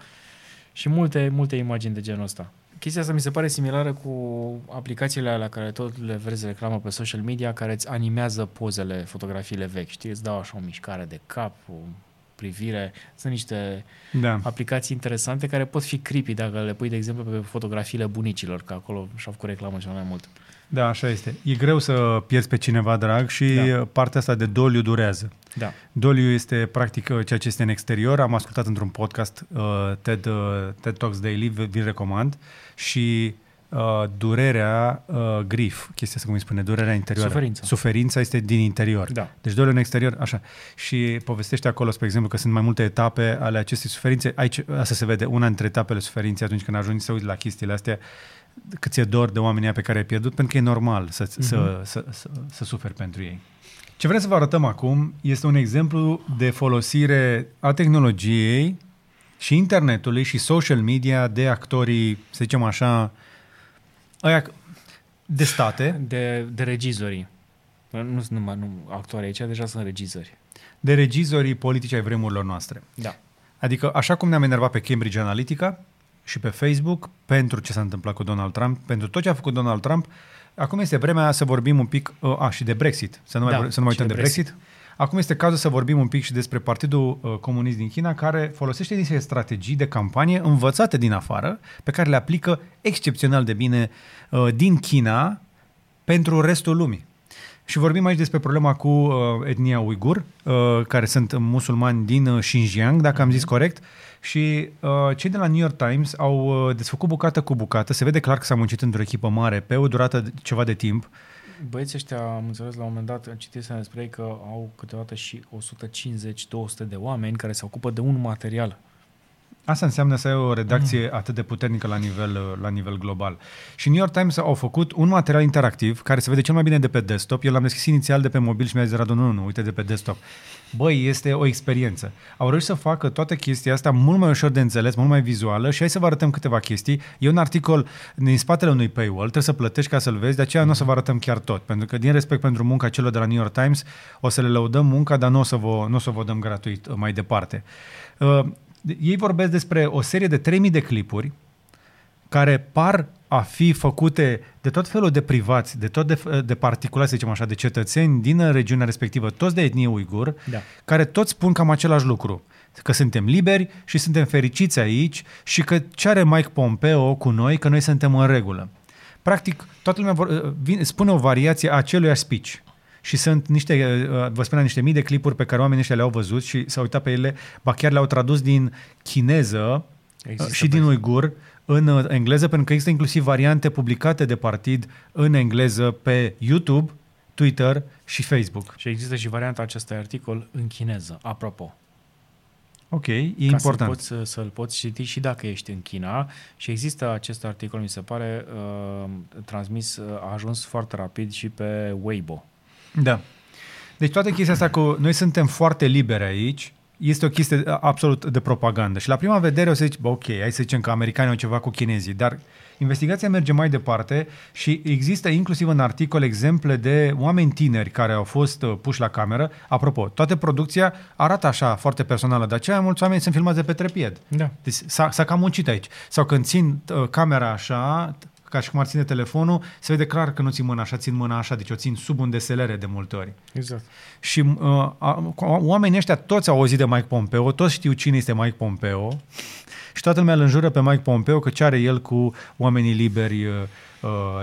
Și multe, multe imagini de genul ăsta. Chestia asta mi se pare similară cu aplicațiile alea care tot le vezi reclamă pe social media, care îți animează pozele, fotografiile vechi. Știi? Îți dau așa o mișcare de cap, o... privire. Sunt niște da. aplicații interesante care pot fi creepy dacă le pui, de exemplu, pe fotografiile bunicilor, că acolo și-au făcut reclamă cel mai mult. Da, așa este. E greu să pierzi pe cineva drag și da. partea asta de doliu durează. Da. Doliu este practic ceea ce este în exterior. Am ascultat într-un podcast uh, TED, uh, TED Talks Daily, vi-l recomand, și Uh, durerea, uh, grief, chestia asta cum îi spune, durerea interioară. Suferința. Suferința este din interior. Da. Deci doliu în exterior, așa. Și povestește acolo, spre exemplu, că sunt mai multe etape ale acestei suferințe. Aici, asta se vede, una dintre etapele suferinței atunci când ajungi să uiți la chestiile astea, cât ți-e dor de oamenii pe care ai pierdut, pentru că e normal să, mm-hmm. să, să, să, să suferi pentru ei. Ce vrem să vă arătăm acum este un exemplu de folosire a tehnologiei și internetului și social media de actorii, să zicem așa, aia de state. De, de regizorii. Nu sunt numai nu, actori aici, deja sunt regizori. De regizorii politici ai vremurilor noastre. Da. Adică așa cum ne-am enervat pe Cambridge Analytica și pe Facebook pentru ce s-a întâmplat cu Donald Trump, pentru tot ce a făcut Donald Trump, acum este vremea să vorbim un pic a, și de Brexit. Să nu mai, da, să nu mai uităm de Brexit. Brexit. Acum este cazul să vorbim un pic și despre Partidul Comunist din China, care folosește niște strategii de campanie învățate din afară, pe care le aplică excepțional de bine din China pentru restul lumii. Și vorbim aici despre problema cu etnia uigur, care sunt musulmani din Xinjiang, dacă am zis corect, și cei de la New York Times au desfăcut bucată cu bucată, se vede clar că s-a muncit într-o echipă mare pe o durată de ceva de timp. Băieții ăștia, am înțeles, la un moment dat citesc despre ei că au câteodată și o sută cincizeci două sute de oameni care se ocupă de un material. Asta înseamnă să ai o redacție mm. atât de puternică la nivel, la nivel global. Și New York Times au făcut un material interactiv care se vede cel mai bine de pe desktop. Eu l-am deschis inițial de pe mobil și mi-a zis Radu, nu, nu, uite de pe desktop. Băi, este o experiență. Au reușit să facă toată chestia asta mult mai ușor de înțeles, mult mai vizuală, și hai să vă arătăm câteva chestii. E un articol din spatele unui paywall, trebuie să plătești ca să-l vezi, de aceea nu o să vă arătăm chiar tot, pentru că din respect pentru munca celor de la New York Times o să le lăudăm munca, dar nu o să vă, nu o să vă dăm gratuit mai departe. Uh, Ei vorbesc despre o serie de trei mii de clipuri care par a fi făcute de tot felul de privați, de tot de, de particulari, să zicem așa, de cetățeni din regiunea respectivă, toți de etnie uigur, da. care toți spun cam același lucru. că suntem liberi și suntem fericiți aici și că ce are Mike Pompeo cu noi, că noi suntem în regulă. Practic, toată lumea vor, vine, spune o variație a aceluiași speech. Și sunt niște, vă spuneam, niște mii de clipuri pe care oamenii ăștia le-au văzut și s-au uitat pe ele, ba chiar le-au tradus din chineză există și din uigur în engleză, pentru că există inclusiv variante publicate de partid în engleză pe YouTube, Twitter și Facebook. Și există și varianta acestui articol în chineză, apropo. Ok, e ca important. Ca să-l poți, să-l poți citi și dacă ești în China. Și există acest articol, mi se pare, uh, transmis, a ajuns foarte rapid și pe Weibo. Da. Deci toată chestia asta cu noi suntem foarte liberi aici este o chestie absolut de propagandă. Și la prima vedere o să zici, bă, ok, hai să zicem că americanii au ceva cu chinezii, dar investigația merge mai departe și există inclusiv în articol exemple de oameni tineri care au fost puși la cameră. Apropo, toată producția arată așa foarte personală, de aceea mulți oameni sunt filmați de pe trepied. Da. Deci s-a, s-a cam muncit aici. Sau când țin uh, camera așa, ca și cum ar ține telefonul, se vede clar că nu țin mâna așa, țin mâna așa, deci o țin sub un deselere de multe ori. Exact. Și uh, a, oamenii ăștia toți au auzit de Mike Pompeo, toți știu cine este Mike Pompeo și toată lumea îl înjură pe Mike Pompeo că ce are el cu oamenii liberi uh,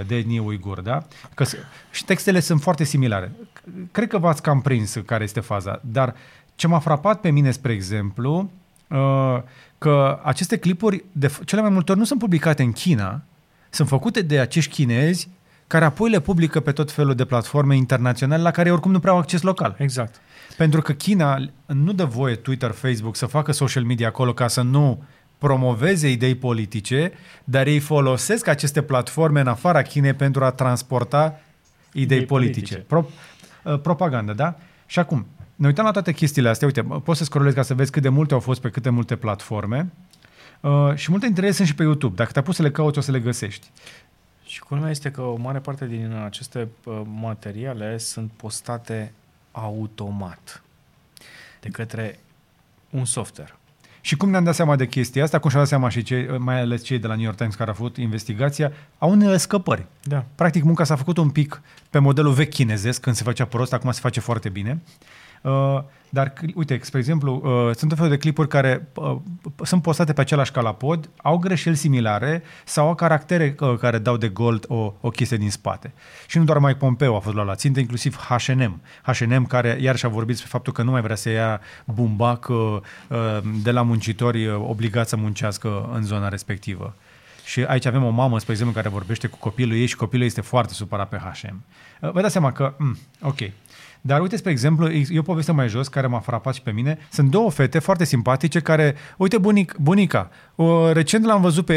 de etnie uigur, da? Că, și textele sunt foarte similare. Cred că v-ați cam prins care este faza, dar ce m-a frapat pe mine, spre exemplu, uh, că aceste clipuri, de cele mai multe ori, nu sunt publicate în China, sunt făcute de acești chinezi care apoi le publică pe tot felul de platforme internaționale la care oricum nu prea au acces local. Exact. Pentru că China nu dă voie Twitter, Facebook să facă social media acolo ca să nu promoveze idei politice, dar ei folosesc aceste platforme în afara Chinei pentru a transporta idei, idei politice. politice. Pro, propagandă, da? Și acum, ne uităm la toate chestiile astea. Uite, poți să scrollezi ca să vezi cât de multe au fost pe câte multe platforme. Uh, și multe interese sunt și pe YouTube. Dacă te-a pus să le cauți, o să le găsești. Și culmea este că o mare parte din aceste uh, materiale sunt postate automat de către un software. Și cum ne-am dat seama de chestia asta, cum și-au dat seama și cei, mai ales cei de la New York Times care au făcut investigația, au unele scăpări. Da. Practic munca s-a făcut un pic pe modelul vechi chinezesc, când se făcea prost, acum se face foarte bine. Uh, dar, uite, spre exemplu, uh, sunt tot felul de clipuri care uh, sunt postate pe același calapod, au greșeli similare sau au caractere uh, care dau de gold o, o chestie din spate. Și nu doar Mike Pompeo a fost luat la țintă, inclusiv H and M. H and M care iar și-a vorbit despre faptul că nu mai vrea să ia bumbac uh, de la muncitori uh, obligați să muncească în zona respectivă. Și aici avem o mamă, spre exemplu, care vorbește cu copilul ei și copilul este foarte supărat pe H and M. Uh, vă dați seama că, mm, ok... Dar uite, spre exemplu, eu poveste mai jos, care m-a frapat și pe mine, sunt două fete foarte simpatice care, uite bunic, bunica, o, recent l-am văzut pe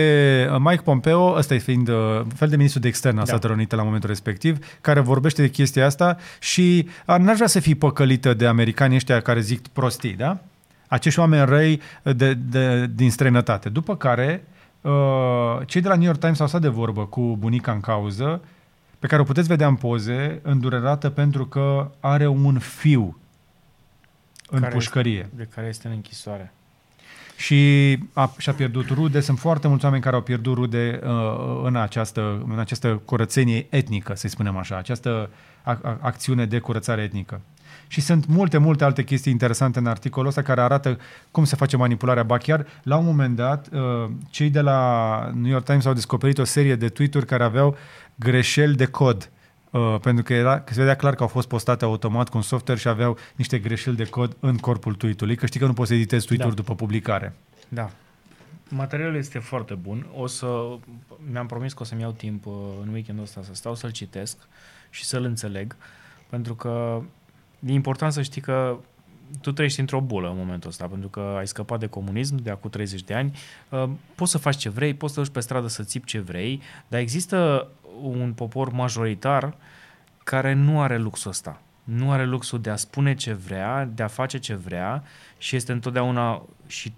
Mike Pompeo, ăsta e fiind fel de ministru de externe al da. Statelor Unite la momentul respectiv, care vorbește de chestia asta și n-aș vrea să fii păcălită de americanii ăștia care zic prostii, da? Acești oameni răi de, de, din străinătate. După care, cei de la New York Times au stat de vorbă cu bunica în cauză, pe care o puteți vedea în poze, îndurerată pentru că are un fiu în care pușcărie. Este, de care este în închisoare. Și a, și-a pierdut rude. Sunt foarte mulți oameni care au pierdut rude uh, în, această, în această curățenie etnică, să-i spunem așa, această ac- acțiune de curățare etnică. Și sunt multe, multe alte chestii interesante în articolul ăsta care arată cum se face manipularea. Ba chiar, la un moment dat, cei de la New York Times au descoperit o serie de tweet-uri care aveau greșeli de cod. Pentru că, era, că se vedea clar că au fost postate automat cu un software și aveau niște greșeli de cod în corpul tweet-ului. Că știi că nu poți să editezi tweet-uri da. După publicare. Da. Materialul este foarte bun. O să, mi-am promis că o să-mi iau timp în weekendul ăsta să stau să-l citesc și să-l înțeleg. Pentru că e important să știi că tu trăiești într-o bulă în momentul ăsta, pentru că ai scăpat de comunism de acum treizeci de ani, poți să faci ce vrei, poți să duci pe stradă să țipi ce vrei, dar există un popor majoritar care nu are luxul ăsta. Nu are luxul de a spune ce vrea, de a face ce vrea și este întotdeauna și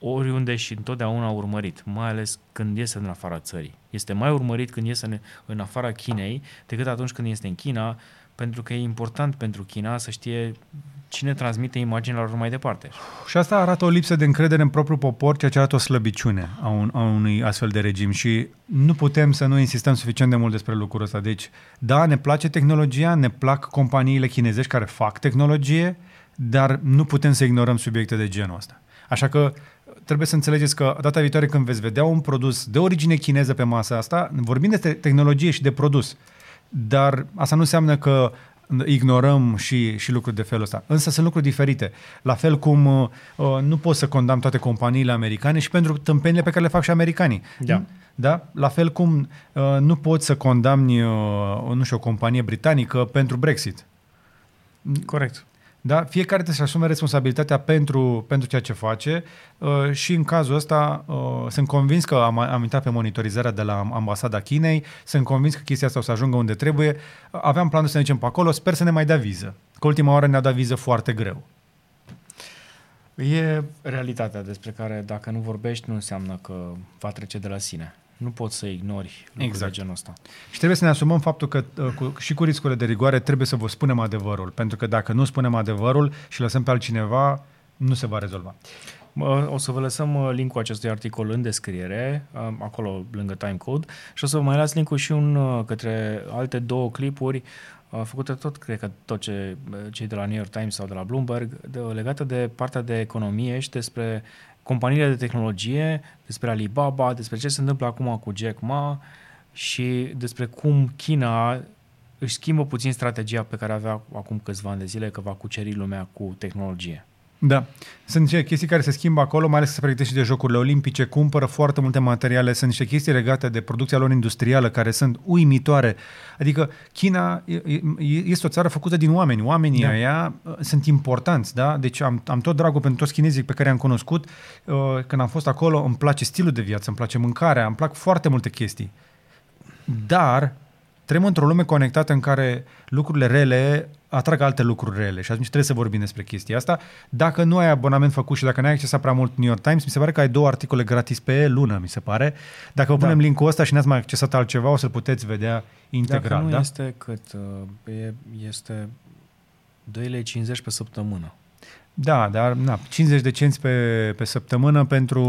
oriunde și întotdeauna urmărit, mai ales când iese în afara țării. Este mai urmărit când iese în afara Chinei decât atunci când este în China, pentru că e important pentru China să știe cine transmite imaginea lor mai departe. Și asta arată o lipsă de încredere în propriul popor, ceea ce arată o slăbiciune a, un, a unui astfel de regim și nu putem să nu insistăm suficient de mult despre lucrul ăsta. Deci, da, ne place tehnologia, ne plac companiile chinezești care fac tehnologie, dar nu putem să ignorăm subiecte de genul ăsta. Așa că trebuie să înțelegeți că data viitoare când veți vedea un produs de origine chineză pe masa asta, vorbim de tehnologie și de produs, dar asta nu înseamnă că ignorăm și, și lucruri de felul ăsta. Însă sunt lucruri diferite. La fel cum uh, nu pot să condamn toate companiile americane și pentru tâmpenile pe care le fac și americanii. Da. Da? La fel cum uh, nu pot să condamni uh, nu știu, o companie britanică pentru Brexit. Corect. Da? Fiecare trebuie să asume responsabilitatea pentru, pentru ceea ce face uh, și în cazul ăsta uh, sunt convins că am, am intrat pe monitorizarea de la ambasada Chinei, sunt convins că chestia asta o să ajungă unde trebuie. Aveam planul să ne ducem pe acolo, sper să ne mai dea viză, că ultima oară ne-a dat viză foarte greu. E realitatea despre care dacă nu vorbești nu înseamnă că va trece de la sine. Nu poți să ignori lucruri exact. De genul ăsta. Și trebuie să ne asumăm faptul că cu, și cu riscurile de rigoare trebuie să vă spunem adevărul, pentru că dacă nu spunem adevărul și lăsăm pe altcineva, nu se va rezolva. O să vă lăsăm linkul acestui articol în descriere, acolo lângă timecode, și o să vă mai las linkul și un către alte două clipuri făcute tot, cred că tot ce, cei de la New York Times sau de la Bloomberg, de, legate de partea de economie și despre companiile de tehnologie, despre Alibaba, despre ce se întâmplă acum cu Jack Ma și despre cum China își schimbă puțin strategia pe care avea acum câțiva ani de zile că va cuceri lumea cu tehnologie. Da. Sunt niște chestii care se schimbă acolo, mai ales că se pregătește de Jocurile Olimpice, cumpără foarte multe materiale, sunt niște chestii legate de producția lor industrială care sunt uimitoare. Adică China este o țară făcută din oameni. Oamenii da. Aia sunt importanți, da? Deci am, am tot dragul pentru toți chinezii pe care i-am cunoscut. Când am fost acolo îmi place stilul de viață, îmi place mâncarea, îmi plac foarte multe chestii. Dar trăim într-o lume conectată în care lucrurile rele atrag alte lucruri rele și atunci trebuie să vorbim despre chestia asta. Dacă nu ai abonament făcut și dacă n-ai accesat prea mult New York Times, mi se pare că ai două articole gratis pe lună, mi se pare. Dacă vă punem da. Linkul ăsta și n-ați mai accesat altceva, o să-l puteți vedea integral. Dacă nu da? Este cât? Este doi virgulă cincizeci pe săptămână. Da, dar na, cincizeci de cenți pe, pe săptămână pentru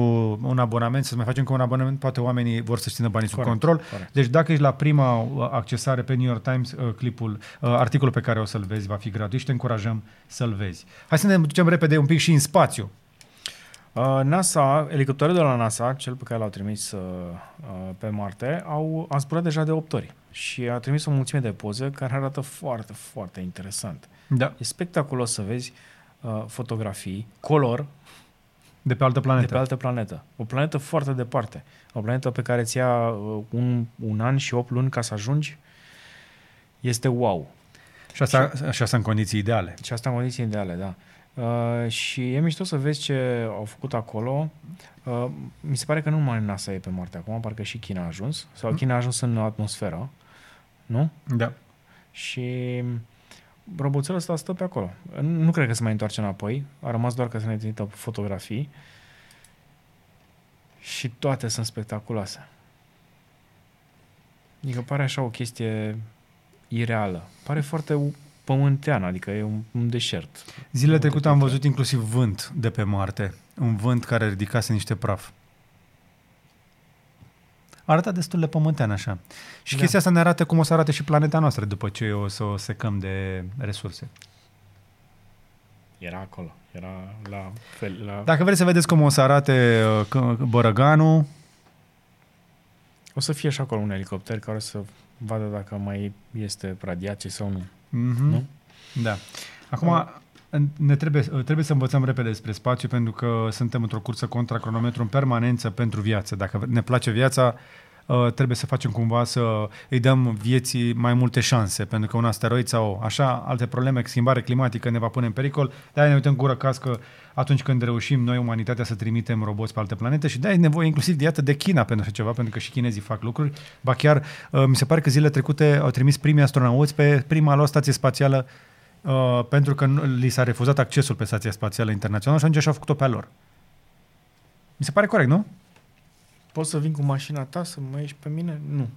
un abonament, să mai facem încă un abonament, poate oamenii vor să-și țină banii corect, sub control. Corect. Deci dacă ești la prima accesare pe New York Times, clipul, articolul pe care o să-l vezi va fi gratuit și te încurajăm să-l vezi. Hai să ne ducem repede un pic și în spațiu. NASA, elicopterul de la NASA, cel pe care l-au trimis pe Marte, au, a zburat deja de opt ori și a trimis o mulțime de poze care arată foarte, foarte interesant. Da. E spectaculos să vezi fotografii, color de pe altă planetă. De pe altă planetă. O planetă foarte departe. O planetă pe care ți ia un, un an și opt luni ca să ajungi. Este wow. Și asta, și, și asta în condiții ideale. Și asta în condiții ideale, da. Uh, și e mișto să vezi ce au făcut acolo. Uh, mi se pare că nu numai NASA e pe Marte acum, parcă și China a ajuns. Sau China a ajuns în atmosferă. Nu? Da. Și roboțul ăsta stă pe acolo. Nu cred că se mai întoarce înapoi. A rămas doar că se ne trimită fotografii. Și toate sunt spectaculoase. Adică pare așa o chestie ireală. Pare foarte pământeană, adică e un, un deșert. Zilele trecute am văzut inclusiv vânt de pe Marte. Un vânt care ridicase niște praf. Arată destul de pământean așa. Și da. Chestia asta ne arată cum o să arate și planeta noastră după ce o să o secăm de resurse. Era acolo. Era la fel. La... Dacă vreți să vedeți cum o să arate Bărăganul... O să fie și acolo un elicopter care o să vadă dacă mai este radiație sau nu. Mm-hmm. Nu? Da. Acum... A- Ne trebuie, trebuie să învățăm repede despre spațiu pentru că suntem într-o cursă contra cronometru în permanență pentru viață. Dacă ne place viața, trebuie să facem cumva să îi dăm vieții mai multe șanse, pentru că un asteroid sau așa, alte probleme, schimbare climatică ne va pune în pericol. De-aia ne uităm gură cască atunci când reușim noi, umanitatea, să trimitem roboți pe alte planete și de-aia e nevoie inclusiv de iată de China pentru așa ceva, pentru că și chinezii fac lucruri. Ba chiar, mi se pare că zilele trecute au trimis primii astronauți pe prima lor stație spațială Uh, pentru că li s-a refuzat accesul pe stația spațială internațională și atunci și-au făcut-o pe-a lor. Mi se pare corect, nu? Poți să vin cu mașina ta să mă ieși pe mine? Nu.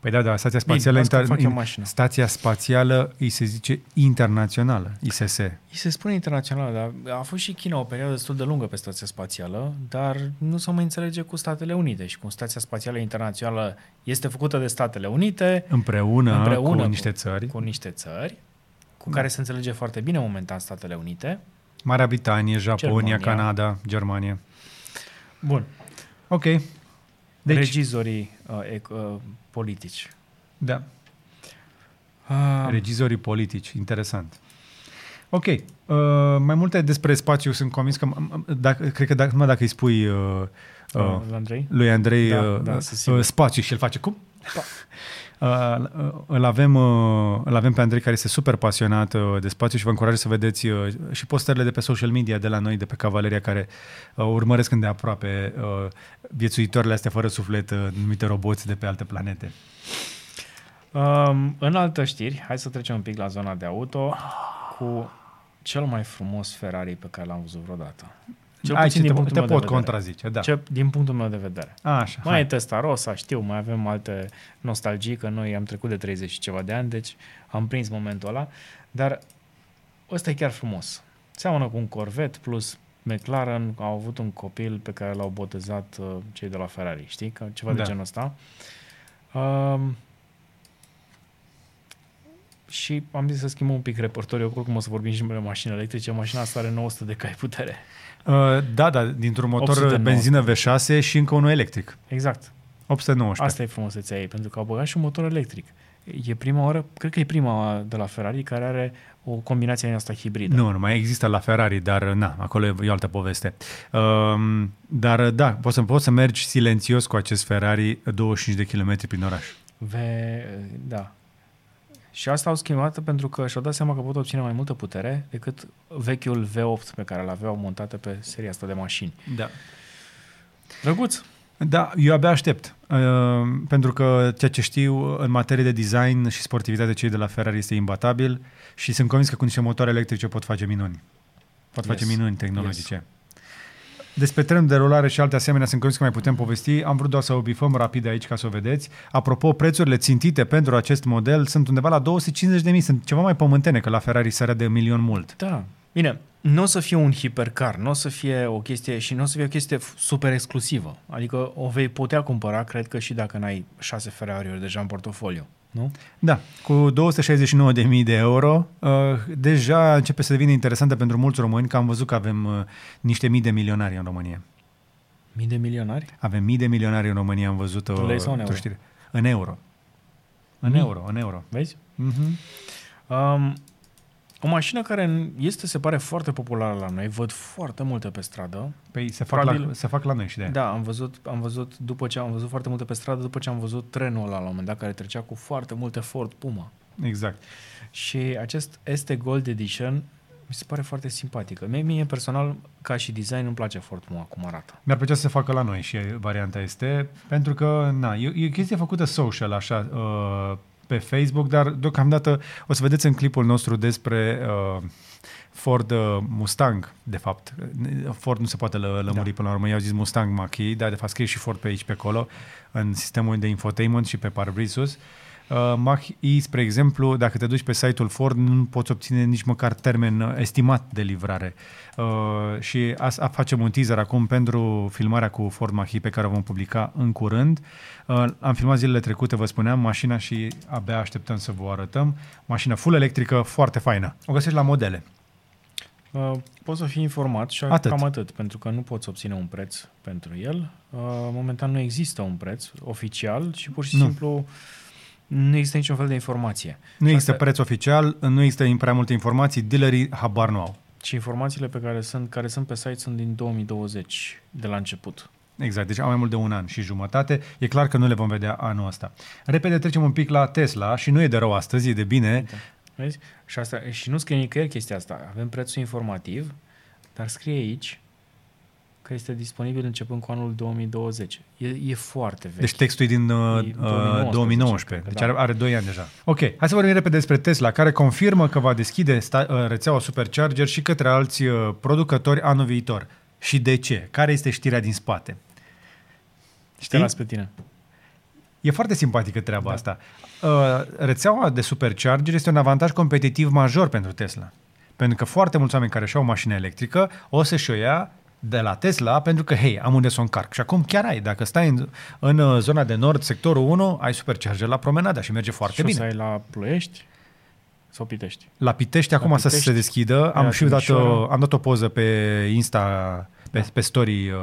Păi da, da, stația spațială, Bine, inter... in... stația spațială îi se zice internațională, I S S. Îi se spune internațională, dar a fost și China o perioadă destul de lungă pe stația spațială, dar nu se mai înțelege cu Statele Unite și cu stația spațială internațională este făcută de Statele Unite împreună, împreună cu, cu niște țări, cu niște țări cu care se înțelege foarte bine momentan Statele Unite. Marea Britanie, Japonia, Germania. Canada, Germania. Bun. Ok. Deci, regizorii uh, uh, politici. Da. Uh, regizorii politici. Interesant. Ok. Uh, mai multe despre spațiu sunt convins că, dacă, cred că dacă, mă, dacă îi spui uh, uh, Andrei? lui Andrei da, uh, da, uh, spațiu și el face cum? Da. Uh, îl, avem, uh, îl avem pe Andrei, care este super pasionat uh, de spațiu și vă încurajez să vedeți uh, și postările de pe social media de la noi, de pe Cavaleria, care uh, urmăresc îndeaproape uh, viețuitoarele astea fără suflet uh, numite roboți de pe alte planete. Um, în altă știri, hai să trecem un pic la zona de auto cu cel mai frumos Ferrari pe care l-am văzut vreodată. Cel puțin din punctul meu de vedere. Te pot contrazice, da. Ce, din punctul meu de vedere. A, așa, mai hai. E Testarossa, știu, mai avem alte nostalgii, că noi am trecut de treizeci și ceva de ani, deci am prins momentul ăla, dar ăsta e chiar frumos. Seamănă cu un Corvette plus McLaren, au avut un copil pe care l-au botezat uh, cei de la Ferrari, știi? Că ceva da. de genul ăsta. Uh, și am zis să schimbăm un pic repertoriul, oricum o să vorbim și de mașini electrice, mașina asta are nouă sute de cai putere. Da, da, dintr-un motor opt sute nouă benzină V șase și încă unul electric. Exact. opt sute nouăsprezece. Asta e frumusețea ei, pentru că au băgat și un motor electric. E prima oară, cred că e prima de la Ferrari care are o combinație în asta hibridă. Nu, nu mai există la Ferrari, dar na, acolo e o altă poveste. Um, dar da, poți să, poți să mergi silențios cu acest Ferrari douăzeci și cinci de kilometri prin oraș. Ve, da. Și asta au schimbat pentru că și-au dat seama că pot obține mai multă putere decât vechiul V opt pe care l-aveau montate pe seria asta de mașini. Da. Drăguț! Da, eu abia aștept. Uh, pentru că ceea ce știu în materie de design și sportivitate cei de la Ferrari este imbatabil și sunt convins că cu niște motoare electrice pot face minuni. Pot yes. face minuni tehnologice. Yes. Despre trenul de rulare și alte asemenea sunt convins că mai putem povesti. Am vrut doar să o bifăm rapid aici ca să o vedeți. Apropo, prețurile țintite pentru acest model sunt undeva la două sute cincizeci de mii. Sunt ceva mai pământene, că la Ferrari sărea de milion mult. Da. Bine, nu o să fie un hipercar, nu o să fie o chestie și nu o să fie o chestie super exclusivă. Adică o vei putea cumpăra, cred că și dacă n-ai șase Ferrari-uri deja în portofoliu. Nu? Da, cu două sute șaizeci și nouă de mii de euro uh, deja începe să devină interesantă pentru mulți români, că am văzut că avem uh, niște mii de milionari în România. Mii de milionari? Avem mii de milionari în România, am văzut uh, lei sau în, euro? în euro. În mm. euro, în euro. Vezi? Uh-huh. Um, o mașină care este, se pare, foarte populară la noi, văd foarte multe pe stradă. Păi se fac, Probabil, la, se fac la noi și de aia. Da, am văzut, am văzut după ce am văzut foarte multe pe stradă, după ce am văzut trenul ăla la un moment dat, care trecea cu foarte multe Ford Puma. Exact. Și acest este Gold Edition mi se pare foarte simpatică. Mie, mie personal, ca și design, nu-mi place Ford Puma cum arată. Mi-ar plăcea să se facă la noi și varianta este, pentru că, na, e, e chestie făcută social, așa, uh, pe Facebook, dar deocamdată o să vedeți în clipul nostru despre uh, Ford uh, Mustang, de fapt. Ford nu se poate lă- lămuri da. până la urmă. I-au zis Mustang Mach-E, dar de fapt scrie și Ford pe aici, pe acolo, în sistemul de infotainment și pe parbrisus. Uh, Mach-E, spre exemplu, dacă te duci pe site-ul Ford, nu poți obține nici măcar termen estimat de livrare. Uh, și asta facem un teaser acum pentru filmarea cu Ford Mach-E pe care o vom publica în curând. Uh, am filmat zilele trecute, vă spuneam, mașina și abia așteptăm să vă arătăm. Mașina full electrică, foarte faină. O găsești la modele. Uh, poți să fii informat și atât. Cam atât, pentru că nu poți obține un preț pentru el. Uh, momentan nu există un preț oficial și pur și nu. simplu... Nu există niciun fel de informație. Nu există asta... preț oficial, nu există prea multe informații, dealerii habar nu au. Și informațiile pe care sunt, care sunt pe site sunt din două mii douăzeci, de la început. Exact, deci au mai mult de un an și jumătate. E clar că nu le vom vedea anul ăsta. Repede trecem un pic la Tesla și nu e de rău astăzi, e de bine. Da. Vezi? Și, asta, și nu scrie nicăieri chestia asta. Avem prețul informativ, dar scrie aici că este disponibil începând cu anul două mii douăzeci. E, e foarte vechi. Deci textul e din uh, e două mii nouăsprezece. Deci da. are doi ani deja. Ok, hai să vorbim repede despre Tesla, care confirmă că va deschide sta- rețeaua Supercharger și către alți uh, producători anul viitor. Și de ce? Care este știrea din spate? Știi? Te las pe tine. E foarte simpatică treaba da. asta. Uh, rețeaua de Supercharger este un avantaj competitiv major pentru Tesla. Pentru că foarte mulți oameni care și-au mașină electrică o să-și o ia de la Tesla, pentru că, hei, am unde să o încarc. Și acum chiar ai, dacă stai în, în zona de nord, sectorul unu, ai Supercharger la promenada și merge foarte și bine. Și o să ai la Ploiești? Sau Pitești. La Pitești acum la Pitești, să se deschidă. Am și dat o, am dat o poză pe Insta, pe, pe story uh,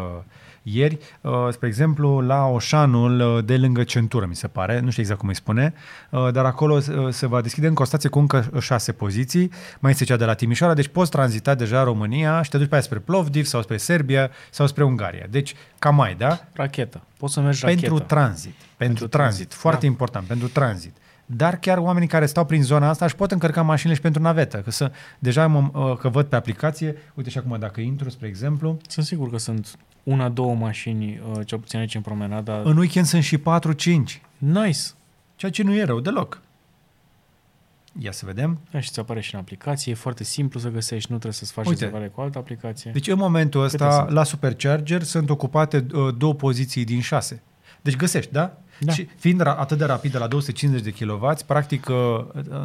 ieri. Uh, spre exemplu, la Oșanul uh, de lângă Centură, mi se pare, nu știu exact cum îi spune, uh, dar acolo uh, se va deschide încă o stație cu încă șase poziții. Mai este cea de la Timișoara, deci poți tranzita deja România și te duci pe aia spre Plovdiv sau spre Serbia sau spre Ungaria. Deci cam mai, da? Rachetă. Poți să mergi rachetă. Pentru tranzit. Pentru, pentru tranzit. tranzit. Foarte da. important, pentru tranzit. Dar chiar oamenii care stau prin zona asta își pot încărca mașinile și pentru navetă. Că să, deja mă, că văd pe aplicație, uite și acum dacă intru, spre exemplu... Sunt sigur că sunt una, două mașini, cel puțin aici în promenada. În weekend sunt și patru, cinci. Nice! Ceea ce nu e rău deloc. Ia să vedem. Da, și ți apare și în aplicație, e foarte simplu să găsești, nu trebuie să-ți faci rezervare cu altă aplicație. Deci în momentul ăsta, la Supercharger, sunt ocupate două poziții din șase. Deci găsești, da? Da. Și fiind atât de rapid, de la două sute cincizeci de kilowați, practic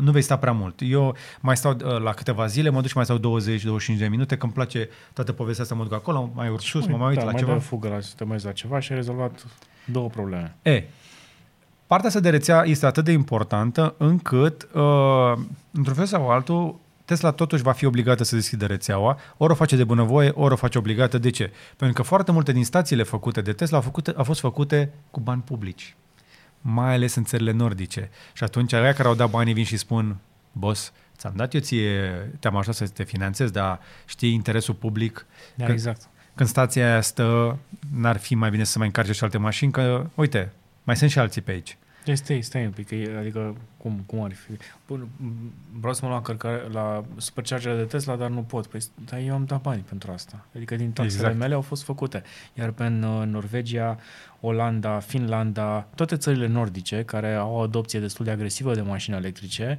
nu vei sta prea mult. Eu mai stau la câteva zile, mă duc și mai stau douăzeci douăzeci și cinci de minute, că îmi place toată povestea asta, mă duc acolo, mai urc sus, mă mai uit da, la mai ceva. Mai dă fugă la, te mai uit la ceva și ai rezolvat două probleme. E, partea asta de rețea este atât de importantă încât, într-un fel sau altul, Tesla totuși va fi obligată să deschidă rețeaua, ori o face de bunăvoie, ori o face obligată. De ce? Pentru că foarte multe din stațiile făcute de Tesla au, făcute, au fost făcute cu bani publici, mai ales în țările nordice. Și atunci aia care au dat banii vin și spun, boss, ți-am dat eu ție, te-am ajutat să te finanțezi, dar știi interesul public. Da, că, exact. Când stația aia stă, n-ar fi mai bine să mai încarce și alte mașini, că uite, mai sunt și alții pe aici. Stai, stai un pic, adică cum, cum ar fi? Bun, vreau să mă luam încărcare la Supercharger de Tesla, dar nu pot. Păi, dar eu am dat bani pentru asta. Adică din taxele exact. mele au fost făcute. Iar pe Norvegia, Olanda, Finlanda, toate țările nordice care au o adopție destul de agresivă de mașini electrice,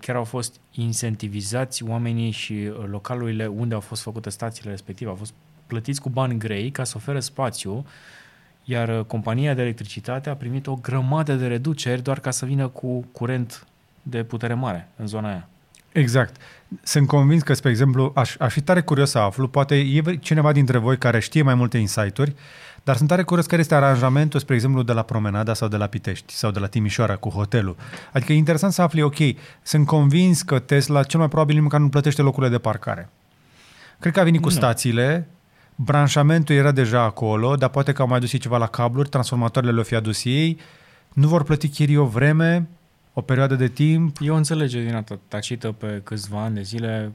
chiar au fost incentivizați oamenii și localurile unde au fost făcute stațiile respective. Au fost plătiți cu bani grei ca să ofere spațiu, iar compania de electricitate a primit o grămadă de reduceri doar ca să vină cu curent de putere mare în zona aia. Exact. Sunt convins că, spre exemplu, aș, aș fi tare curios să aflu, poate e cineva dintre voi care știe mai multe insight-uri, dar sunt tare curios care este aranjamentul, spre exemplu, de la Promenada sau de la Pitești sau de la Timișoara cu hotelul. Adică e interesant să afli, ok, sunt convins că Tesla cel mai probabil că nu plătește locurile de parcare. Cred că a venit cu stațiile, branșamentul era deja acolo, dar poate că au mai dus ei ceva la cabluri, transformatoarele le-au fi adus ei, nu vor plăti chirii o vreme, o perioadă de timp. Eu înțelege din atât, tacită pe câțiva ani de zile,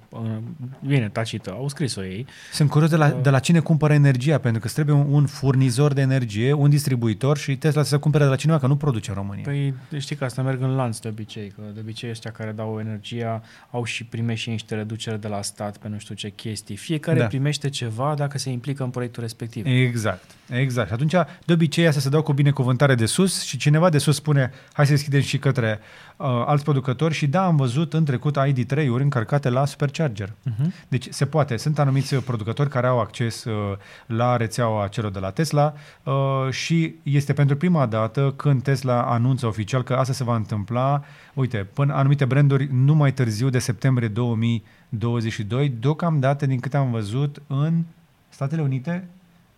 bine, tacită, au scris-o ei. Sunt curios de la, de la cine cumpără energia, pentru că trebuie un, un furnizor de energie, un distribuitor și Tesla să se cumpere de la cineva, că nu produce în România. Păi știi că asta merg în lanț de obicei, că de obicei ăștia care dau energia au și primește și niște reduceri de la stat pe nu știu ce chestii. Fiecare da. primește ceva dacă se implică în proiectul respectiv. Exact, exact. Și atunci, de obicei, asta se dau cu binecuvântare de sus și cineva de sus spune, hai să deschidem și către Uh, alți producători și da, am văzut în trecut I D trei-uri încărcate la Supercharger. Uh-huh. Deci se poate. Sunt anumiți producători care au acces uh, la rețeaua celor de la Tesla uh, și este pentru prima dată când Tesla anunță oficial că asta se va întâmpla, uite, până anumite branduri nu mai târziu de septembrie două mii douăzeci și doi, deocamdată din câte am văzut în Statele Unite,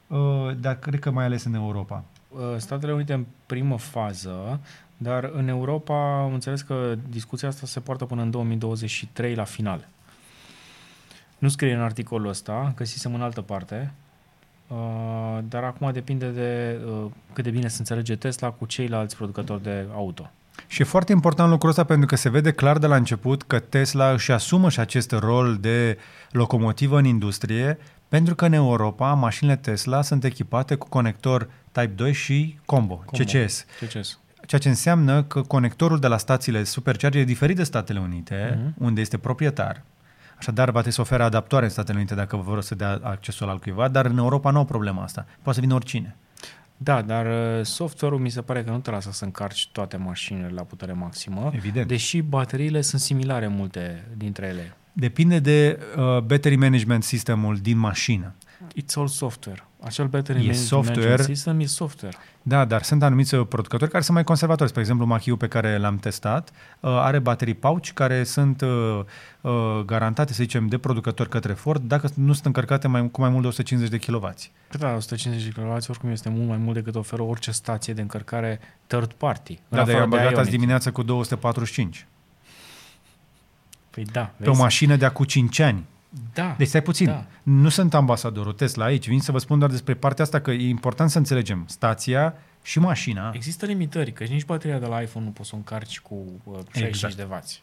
uh, dar cred că mai ales în Europa. Uh, Statele Unite în primă fază. Dar în Europa am înțeles că discuția asta se poartă până în două mii douăzeci și trei la final. Nu scrie în articolul ăsta, găsisem în altă parte, dar acum depinde de cât de bine se înțelege Tesla cu ceilalți producători de auto. Și e foarte important lucrul ăsta pentru că se vede clar de la început că Tesla își asumă și acest rol de locomotivă în industrie, pentru că în Europa mașinile Tesla sunt echipate cu conector Type doi și Combo, Combo. C C S. C C S. Ceea ce înseamnă că conectorul de la stațiile Supercharger e diferit de Statele Unite, uh-huh. unde este proprietar. Așadar, va trebui să ofere adaptoare în Statele Unite dacă vor să dea accesul al cuiva, dar în Europa nu au problema asta. Poate să vină oricine. Da, dar software-ul mi se pare că nu te lasă să încarci toate mașinile la putere maximă, evident. Deși bateriile sunt similare multe dintre ele. Depinde de uh, battery management system-ul din mașină. It's all software. Acel battery management software. System e software. Da, dar sunt anumiți producători care sunt mai conservatori. Spre exemplu, Mach-E pe care l-am testat are baterii pouch care sunt garantate, să zicem, de producători către Ford dacă nu sunt încărcate mai, cu mai mult de o sută cincizeci de kilowați. Da, o sută cincizeci de kilowați oricum este mult mai mult decât oferă orice stație de încărcare third party. Da, dar eu am băgat azi dimineața cu două sute patruzeci și cinci. Păi da, pe o mașină de acum cinci ani. Da, deci stai puțin. Da. Nu sunt ambasadorul Tesla aici, vin să vă spun doar despre partea asta, că e important să înțelegem stația și mașina. Există limitări, că nici bateria de la iPhone nu poți să o încarci cu șaizeci exact. de wați.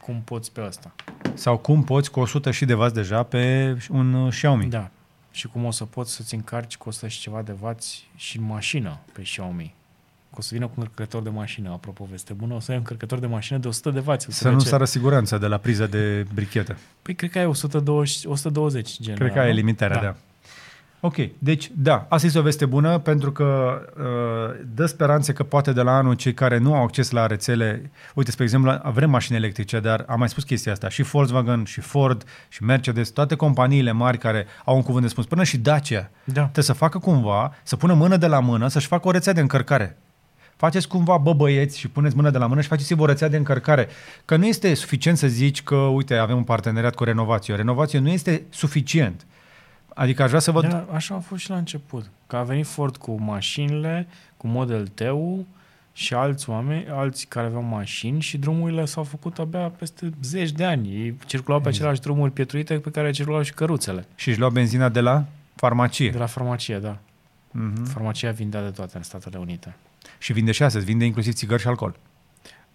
Cum poți pe ăsta? Sau cum poți cu o sută și de wați deja pe un Xiaomi. Da. Și cum o să poți să-ți încarci cu o sută și ceva de wați și în mașină pe Xiaomi. Că o să vină cu un încărcător de mașină, apropo, veste bună, o să ai un încărcător de mașină de o sută de wați. Să nu sară siguranța de la priza de brichetă. Păi cred că ai o sută douăzeci, o sută douăzeci gen. Cred că ai limitarea, da. da. Ok, deci da, asta este o veste bună pentru că uh, dă speranțe că poate de la anul cei care nu au acces la rețele, uite, spre exemplu, avem mașini electrice, dar am mai spus chestia asta, și Volkswagen, și Ford, și Mercedes, toate companiile mari care au un cuvânt de spus, până și Dacia, da. Trebuie să facă cumva, să pună mână de la mână, să-și facă o rețea de încărcare. Faceți cumva, bă, băieți, și puneți mâna de la mână și faceți-vă o rețea de încărcare. Că nu este suficient să zici că, uite, avem un parteneriat cu Renovație. Renovație nu este suficient. Adică aș vrea să văd... Da, așa a fost și la început. Că a venit Ford cu mașinile, cu Model T-ul și alți oameni, alți care aveau mașini și drumurile s-au făcut abia peste zeci de ani. Ei circulau pe aceleași drumuri pietruite pe care circulau și căruțele. Și își luau benzina de la farmacie. De la farmacie, da. Uh-huh. Farmacia vindea de toate în Statele Unite. Și vinde și astăzi, vinde inclusiv țigări și alcool.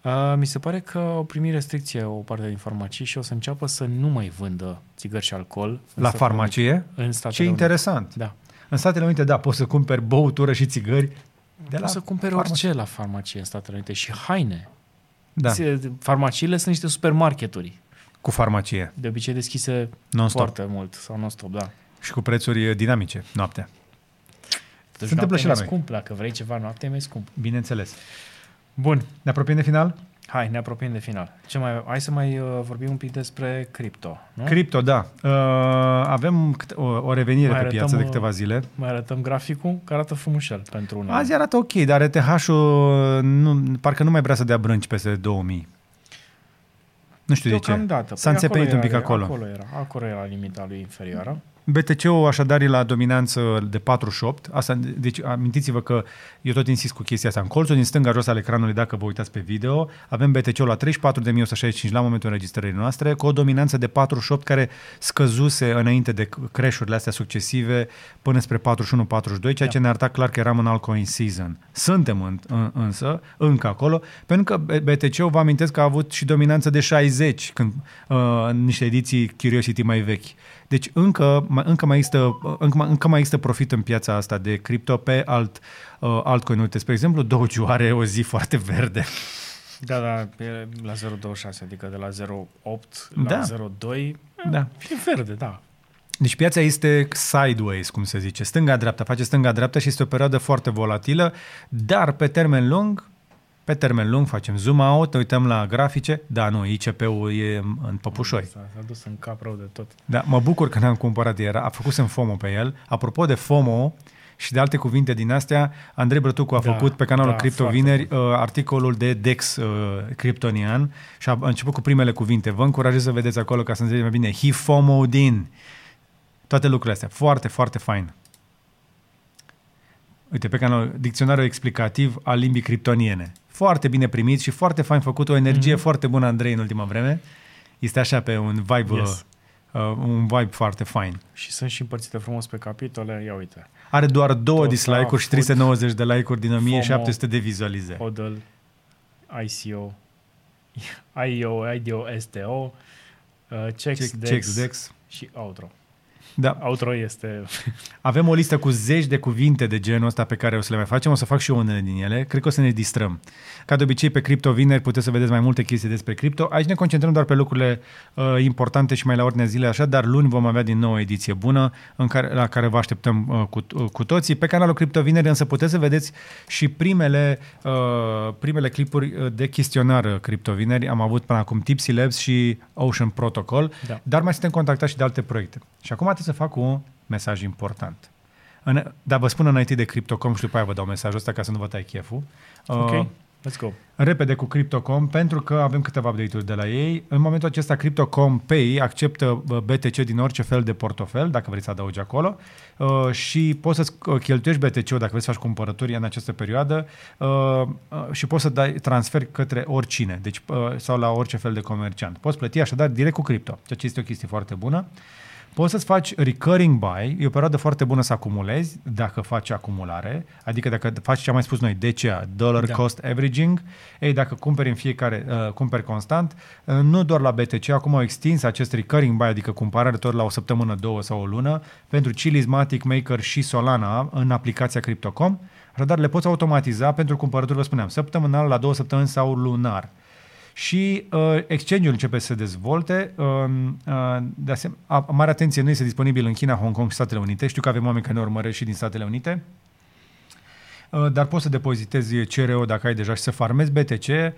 Uh, mi se pare că au primit restricție o parte din farmacii și o să înceapă să nu mai vândă țigări și alcool. La farmacie? În Statele Unite. Ce interesant. Da. În Statele Unite, da, poți să cumperi băutură și țigări. De poți să cumperi farmacie. Orice la farmacie în Statele Unite și haine. Da. Farmaciile sunt niște supermarketuri. Cu farmacie. De obicei deschise non-stop. Foarte mult sau non-stop, da. Și cu prețuri dinamice, noaptea. Se întâmplă și la noi. Scump, dacă vrei ceva noapte, e mai scump. Bineînțeles. Bun. Ne apropiem de final? Hai, ne apropiem de final. Ce mai, hai să mai uh, vorbim un pic despre cripto, nu? Cripto, da. Uh, avem o, o revenire mai pe arătăm, piață de câteva zile. Mai arătăm graficul, că arată frumușel pentru unul. Azi arată ok, dar R T H-ul nu, parcă nu mai vrea să dea brânci peste două mii. Nu știu de, de ce. Dată. S-a păi înțepenit un pic era, acolo. Acolo era, acolo era limita lui inferioară. B T C-ul așadar e la dominanță de patruzeci și opt. Asta, deci amintiți-vă că eu tot insist cu chestia asta. În colțul din stânga jos al ecranului, dacă vă uitați pe video, avem B T C-ul la treizeci și patru de mii o sută șaizeci și cinci la momentul înregistrării noastre, cu o dominanță de patruzeci și opt care scăzuse înainte de crash-urile astea succesive până spre patruzeci și unu patruzeci și doi, ceea da. ce ne arăta clar că eram în altcoin season. Suntem în, în, însă încă acolo, pentru că B T C-ul, vă amintesc că a avut și dominanță de șaizeci când uh, niște ediții Curiosity mai vechi. Deci încă, încă, mai există, încă, încă mai există profit în piața asta de cripto pe alt, uh, altcoin. Uite, spre exemplu, Doge are o zi foarte verde. Da, da, la zero virgulă douăzeci și șase, adică de la zero virgulă opt la da. zero virgulă doi, da. E verde, da. Deci piața este sideways, cum se zice, stânga-dreapta, face stânga-dreapta și este o perioadă foarte volatilă, dar pe termen lung, pe termen lung facem zoom out, ne uităm la grafice. Da, nu, I C P-ul e în păpușoi. S-a, s-a dus în cap rău de tot. Da, mă bucur că n-am cumpărat ieri. A făcut în FOMO pe el. Apropo de FOMO și de alte cuvinte din astea, Andrei Brătucu a da, făcut pe canalul da, Crypto Vineri uh, articolul de Dex uh, Kryptonian și a început cu primele cuvinte. Vă încurajez să vedeți acolo ca să înțelegeți mai bine. He FOMO'd in. Toate lucrurile astea. Foarte, foarte fain. Uite, pe canalul Dicționarul Explicativ al Limbii Criptoniene. Foarte bine primit și foarte fain făcut, o energie mm-hmm. foarte bună, Andrei, în ultima vreme. Este așa pe un vibe, yes. uh, un vibe foarte fain. Și sunt și împărțite frumos pe capitole, ia uite. Are doar două Tot dislike-uri și trei sute nouăzeci de like-uri din o mie șapte sute de vizualizări. Hodl, I C O, I O, I D O, S T O, uh, Checks, Dex, Checks, Dex și Outro. Da. Outro este... Avem o listă cu zeci de cuvinte de genul ăsta pe care o să le mai facem. O să fac și eu unele din ele. Cred că o să ne distrăm. Ca de obicei, pe Crypto Vineri puteți să vedeți mai multe chestii despre cripto. Aici ne concentrăm doar pe lucrurile uh, importante și mai la ordinea zilei, așa, dar luni vom avea din nou o ediție bună în care, la care vă așteptăm uh, cu, uh, cu toții. Pe canalul Crypto Vineri însă puteți să vedeți și primele, uh, primele clipuri de chestionar Crypto Vineri. Am avut până acum Tipsy Labs și Ocean Protocol, da. Dar mai suntem contactați și de alte proiecte. Și acum să fac un mesaj important. În, dar vă spun înainte de Crypto punct com și după aia vă dau mesajul ăsta ca să nu vă tai cheful. Okay. Uh, Let's go. Repede cu Crypto punct com, pentru că avem câteva update-uri de la ei. În momentul acesta, Crypto punct com Pay acceptă B T C din orice fel de portofel, dacă vrei să adaugi acolo, uh, și poți să-ți cheltuiești B T C-ul dacă vrei să faci cumpărături în această perioadă uh, și poți să dai transfer către oricine, deci, uh, sau la orice fel de comerciant. Poți plăti așadar direct cu cripto, ceea ce este o chestie foarte bună. Poți să-ți faci recurring buy, e o perioadă foarte bună să acumulezi, dacă faci acumulare, adică dacă faci ce am mai spus noi, D C A, Dollar da. Cost Averaging, ei, dacă cumperi în fiecare, uh, cumperi constant, uh, nu doar la B T C, acum au extins acest recurring buy, adică cumpărare tot la o săptămână, două sau o lună, pentru Chilismatic, Maker și Solana în aplicația Crypto punct com, așadar le poți automatiza pentru cumpărături, vă spuneam, săptămânal, la două săptămâni sau lunar. Și uh, exchange-ul începe să se dezvolte. Uh, uh, de asemenea, a, mare atenție, nu este disponibil în China, Hong Kong și Statele Unite. Știu că avem oameni care ne urmăresc și din Statele Unite. Uh, dar poți să depozitezi C R O dacă ai deja și să farmezi B T C uh,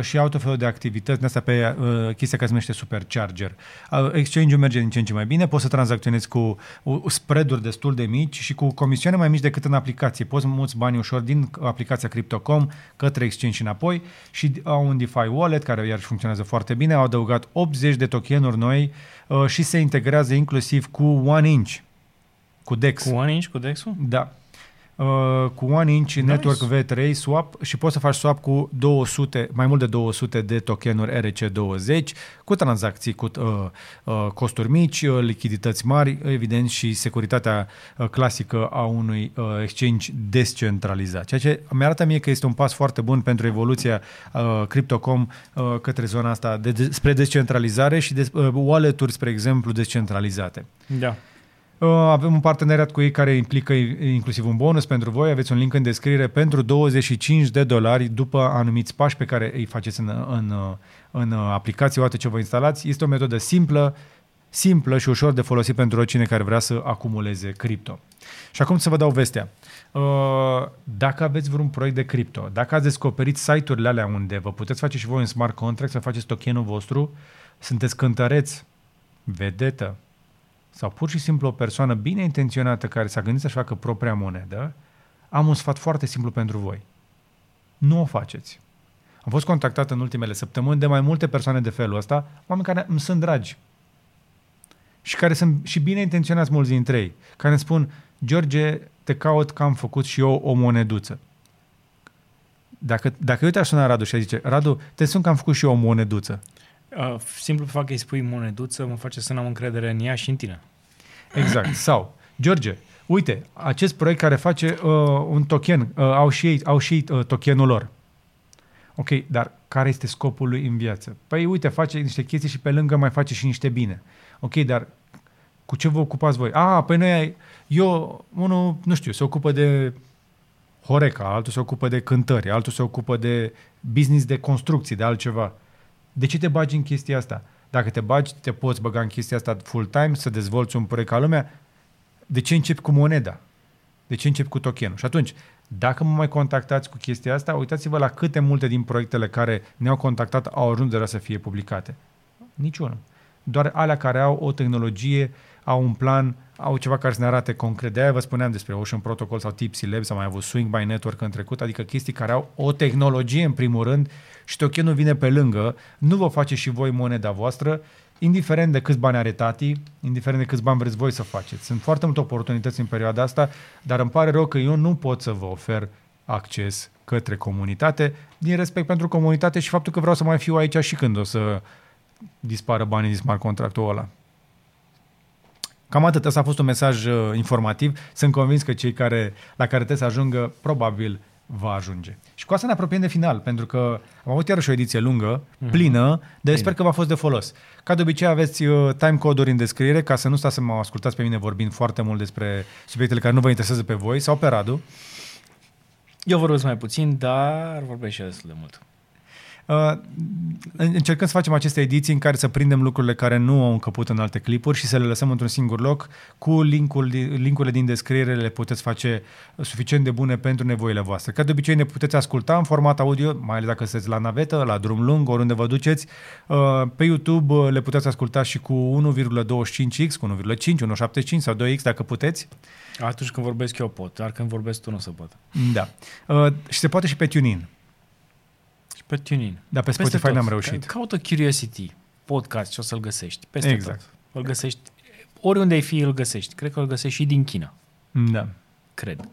și au tot felul de activități din asta pe uh, chestia care se numește Supercharger. Uh, exchange-ul merge din ce în ce mai bine. Poți să tranzacționezi cu uh, spread-uri destul de mici și cu comisioane mai mici decât în aplicație. Poți muți bani ușor din aplicația Crypto punct com către exchange și înapoi și au un DeFi Wallet care iar funcționează foarte bine. Au adăugat optzeci de tokenuri noi uh, și se integrează inclusiv cu one inch, cu Dex. Cu one inch, cu Dex-ul? Da. Uh, cu one inch nice. Network V trei swap și poți să faci swap cu două sute, mai mult de două sute de tokenuri R C douăzeci cu tranzacții cu uh, uh, costuri mici, uh, lichidități mari, evident și securitatea uh, clasică a unui uh, exchange descentralizat. Ceea ce mi-arată mie că este un pas foarte bun pentru evoluția uh, Crypto punct com uh, către zona asta de, de, spre descentralizare și de, uh, wallet-uri, spre exemplu, descentralizate. Da. Avem un parteneriat cu ei care implică inclusiv un bonus pentru voi. Aveți un link în descriere pentru douăzeci și cinci de dolari după anumiți pași pe care îi faceți în, în, în aplicație, odată ce vă instalați. Este o metodă simplă, simplă și ușor de folosit pentru oricine care vrea să acumuleze cripto. Și acum să vă dau vestea. Dacă aveți vreun proiect de cripto, dacă ați descoperit site-urile alea unde vă puteți face și voi un smart contract, să faceți tokenul vostru, sunteți cântăreți, vedetă, sau pur și simplu o persoană bine intenționată care s-a gândit să-și facă propria monedă, am un sfat foarte simplu pentru voi. Nu o faceți. Am fost contactat în ultimele săptămâni de mai multe persoane de felul ăsta, oameni care îmi sunt dragi și care sunt și bine intenționați mulți dintre ei, care îmi spun, George, te caut că am făcut și eu o moneduță. Dacă, dacă eu te-aș suna Radu și zice, Radu, te sun că am făcut și eu o moneduță. Uh, simplu fac că îi spui moneduță, mă face să n-am încredere în ea și în tine. Exact. Sau, George, uite, acest proiect care face uh, un token, uh, au și ei, au și ei uh, tokenul lor. Ok, dar care este scopul lui în viață? Păi uite, face niște chestii și pe lângă mai face și niște bine. Ok, dar cu ce vă ocupați voi? Ah, păi noi, eu, unul, nu știu, se ocupă de Horeca, altul se ocupă de cântări, altul se ocupă de business de construcții, de altceva. De ce te bagi în chestia asta? Dacă te bagi, te poți băga în chestia asta full-time, să dezvolți un proiect ca lumea. De ce începi cu moneda? De ce începi cu tokenul? Și atunci, dacă mă mai contactați cu chestia asta, uitați-vă la câte multe din proiectele care ne-au contactat au ajuns deja să fie publicate. Niciunul. Doar alea care au o tehnologie, au un plan, au ceva care să ne arate concret. De-aia vă spuneam despre Ocean Protocol sau Tipsy Labs, sau mai avut Swing by Network în trecut, adică chestii care au o tehnologie în primul rând și tokenul vine pe lângă. Nu vă faceți și voi moneda voastră, indiferent de câți bani are tati, indiferent de câți bani vreți voi să faceți. Sunt foarte multe oportunități în perioada asta, dar îmi pare rău că eu nu pot să vă ofer acces către comunitate, din respect pentru comunitate și faptul că vreau să mai fiu aici și când o să dispară banii din smart contractul ăla. Cam atât. Asta a fost un mesaj uh, informativ. Sunt convins că cei care, la care trebuie să ajungă, probabil va ajunge. Și cu asta ne apropiem de final, pentru că am avut iarăși o ediție lungă, mm-hmm. plină, dar sper că v-a fost de folos. Ca de obicei aveți uh, timecode-uri în descriere, ca să nu stați să mă ascultați pe mine vorbind foarte mult despre subiectele care nu vă interesează pe voi sau pe Radu. Eu vorbesc mai puțin, dar vorbesc și destul de mult. Uh, încercăm să facem aceste ediții în care să prindem lucrurile care nu au încăput în alte clipuri și să le lăsăm într-un singur loc. Cu link-urile din descriere le puteți face suficient de bune pentru nevoile voastre. Ca de obicei ne puteți asculta în format audio, mai ales dacă sunteți la navetă, la drum lung, oriunde vă duceți. Uh, pe YouTube le puteți asculta și cu unu virgulă douăzeci și cinci x, cu unu virgulă cinci, unu virgulă șaptezeci și cinci sau doi x dacă puteți. Atunci când vorbesc eu pot, dar când vorbesc tu nu o să pot. Da. Uh, și se poate și pe TuneIn. Pe TuneIn. Da, pe Spotify n-am reușit. Caută Curiosity podcast și o să-l găsești. Peste exact. Tot. Îl găsești. Oriunde ai fi, îl găsești. Cred că îl găsești și din China. Da. Cred.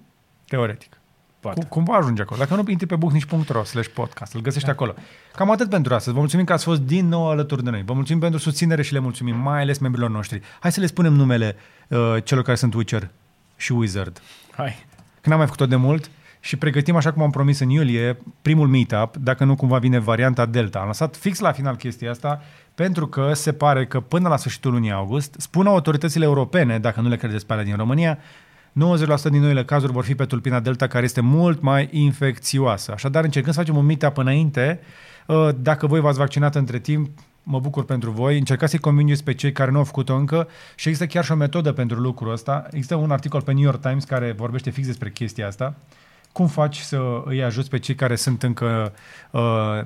Teoretic. Poate. Cum va ajunge acolo? Dacă nu, intri pe bucnici.ro slash podcast. Îl găsești da. Acolo. Cam atât pentru astăzi. Vă mulțumim că ați fost din nou alături de noi. Vă mulțumim pentru susținere și le mulțumim mai ales membrilor noștri. Hai să le spunem numele uh, celor care sunt Witcher și Wizard. Hai. Că n-am mai făcut-o de mult. Și pregătim, așa cum am promis în iulie, primul meetup, dacă nu cumva vine varianta Delta. Am lăsat fix la final chestia asta, pentru că se pare că până la sfârșitul lunii august, spun autoritățile europene, dacă nu le credeți pe alea din România, nouăzeci la sută din noile cazuri vor fi pe tulpina Delta, care este mult mai infecțioasă. Așadar, încercăm să facem un meetup înainte. Dacă voi v-ați vaccinat între timp, mă bucur pentru voi. Încercați să-i convingeți pe cei care nu au făcut-o încă și există chiar și o metodă pentru lucrul ăsta. Există un articol pe New York Times care vorbește fix despre chestia asta. Cum faci să îi ajuți pe cei care sunt încă uh,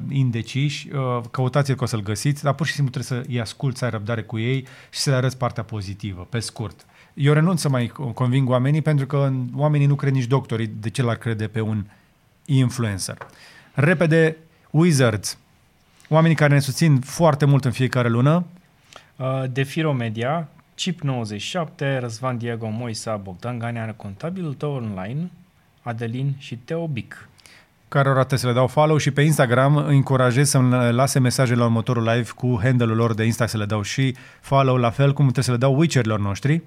indeciși? Uh, căutați-l că o să-l găsiți, dar pur și simplu trebuie să îi asculți, să ai răbdare cu ei și să le arăți partea pozitivă, pe scurt. Eu renunț să mai conving oamenii, pentru că oamenii nu cred nici doctorii, de ce l-ar crede pe un influencer. Repede, Wizards, oamenii care ne susțin foarte mult în fiecare lună. Uh, de Firo Media, Chip nouăzeci și șapte, Răzvan Diego Moisa, Bogdan Ganean, Contabilul tău online, Adelin și Teo Bic. Cărora trebuie să le dau follow și pe Instagram îi încurajez să-mi lase mesajele la următorul live cu handle-ul lor de Insta, să le dau și follow, la fel cum trebuie să le dau Witcherilor noștri.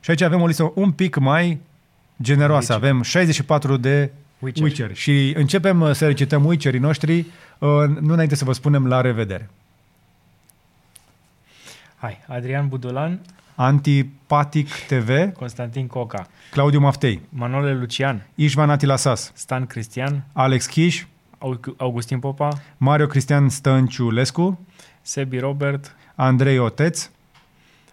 Și aici avem o listă un pic mai generoasă. Witcher. Avem șaizeci și patru de Witcher. Witcher. Și începem să recităm Witcherii noștri, nu înainte să vă spunem la revedere. Hai, Adrian Budulan. Antipatic T V, Constantin Coca, Claudiu Maftei, Manole Lucian, Ișvan Atila Sas, Stan Cristian, Alex Chiș, Augustin Popa, Mario Cristian Stănciulescu, Sebi Robert, Andrei Oteț,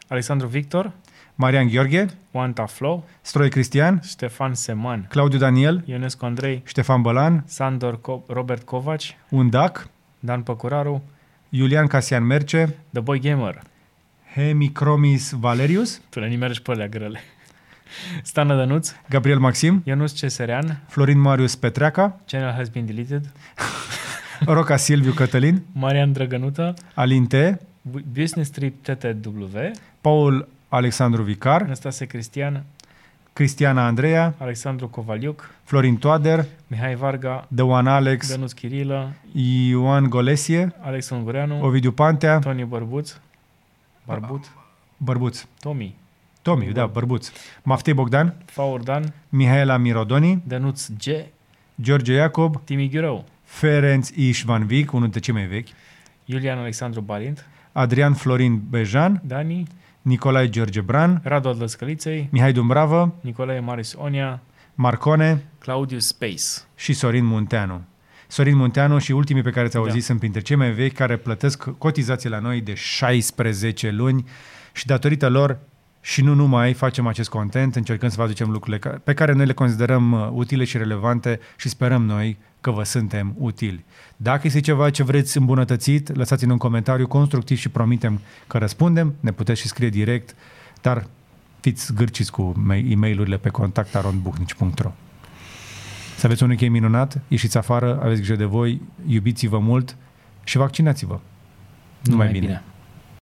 Alexandru Victor, Marian Gheorghe, Oanta Flow, Stroi Cristian, Ștefan Seman, Claudiu Daniel, Ionescu Andrei, Ștefan Bălan, Sandor Co- Robert Covaci, Undac, Dan Păcuraru, Iulian Casian Merce, The Boy Gamer, Hemicromis Valerius. Tu le nimerești pe alea grele. Stana Dănuț. Gabriel Maxim. Ionuț Ceserean. Florin Marius Petreaca. Channel has been deleted. Roca Silviu Cătălin. Marian Drăgănută. Alin T. Business Trip T T W. Paul Alexandru Vicar. Năstase Cristian. Cristiana Andreea. Alexandru Covaliuc. Florin Toader. Mihai Varga. Dăuan Alex. Dănuț Chirilă. Ioan Golesie. Alex Ungureanu. Ovidiu Pantea. Toni Bărbuț. Barbut. Bărbuț. Tomi. Tomi, da, Bărbuț. Maftei Bogdan. Faurdan. Mihaela Mirodoni. Dănuț G. George Iacob. Timi Ghiureu. Ferenț Ișvan Vic, unul dintre cei mai vechi. Iulian Alexandru Balint. Adrian Florin Bejan. Dani. Nicolae George Bran. Radu al Dăscăliței. Mihai Dumbravă. Nicolae Marius Onia. Marcone. Claudius Space. Și Sorin Munteanu. Sorin Munteanu și ultimii pe care ți-au auzit da. Sunt printre cei mai vechi care plătesc cotizații la noi de șaisprezece luni și datorită lor și nu numai facem acest content, încercăm să vă aducem lucrurile pe care noi le considerăm utile și relevante și sperăm noi că vă suntem utili. Dacă este ceva ce vreți îmbunătățit, lăsați-ne un comentariu constructiv și promitem că răspundem, ne puteți și scrie direct, dar fiți zgârciți cu e-mail-urile pe contact arond bucnici punct ro. Să aveți un închei minunat, ieșiți afară, aveți grijă de voi, iubiți-vă mult și vaccinați-vă. Numai bine! bine.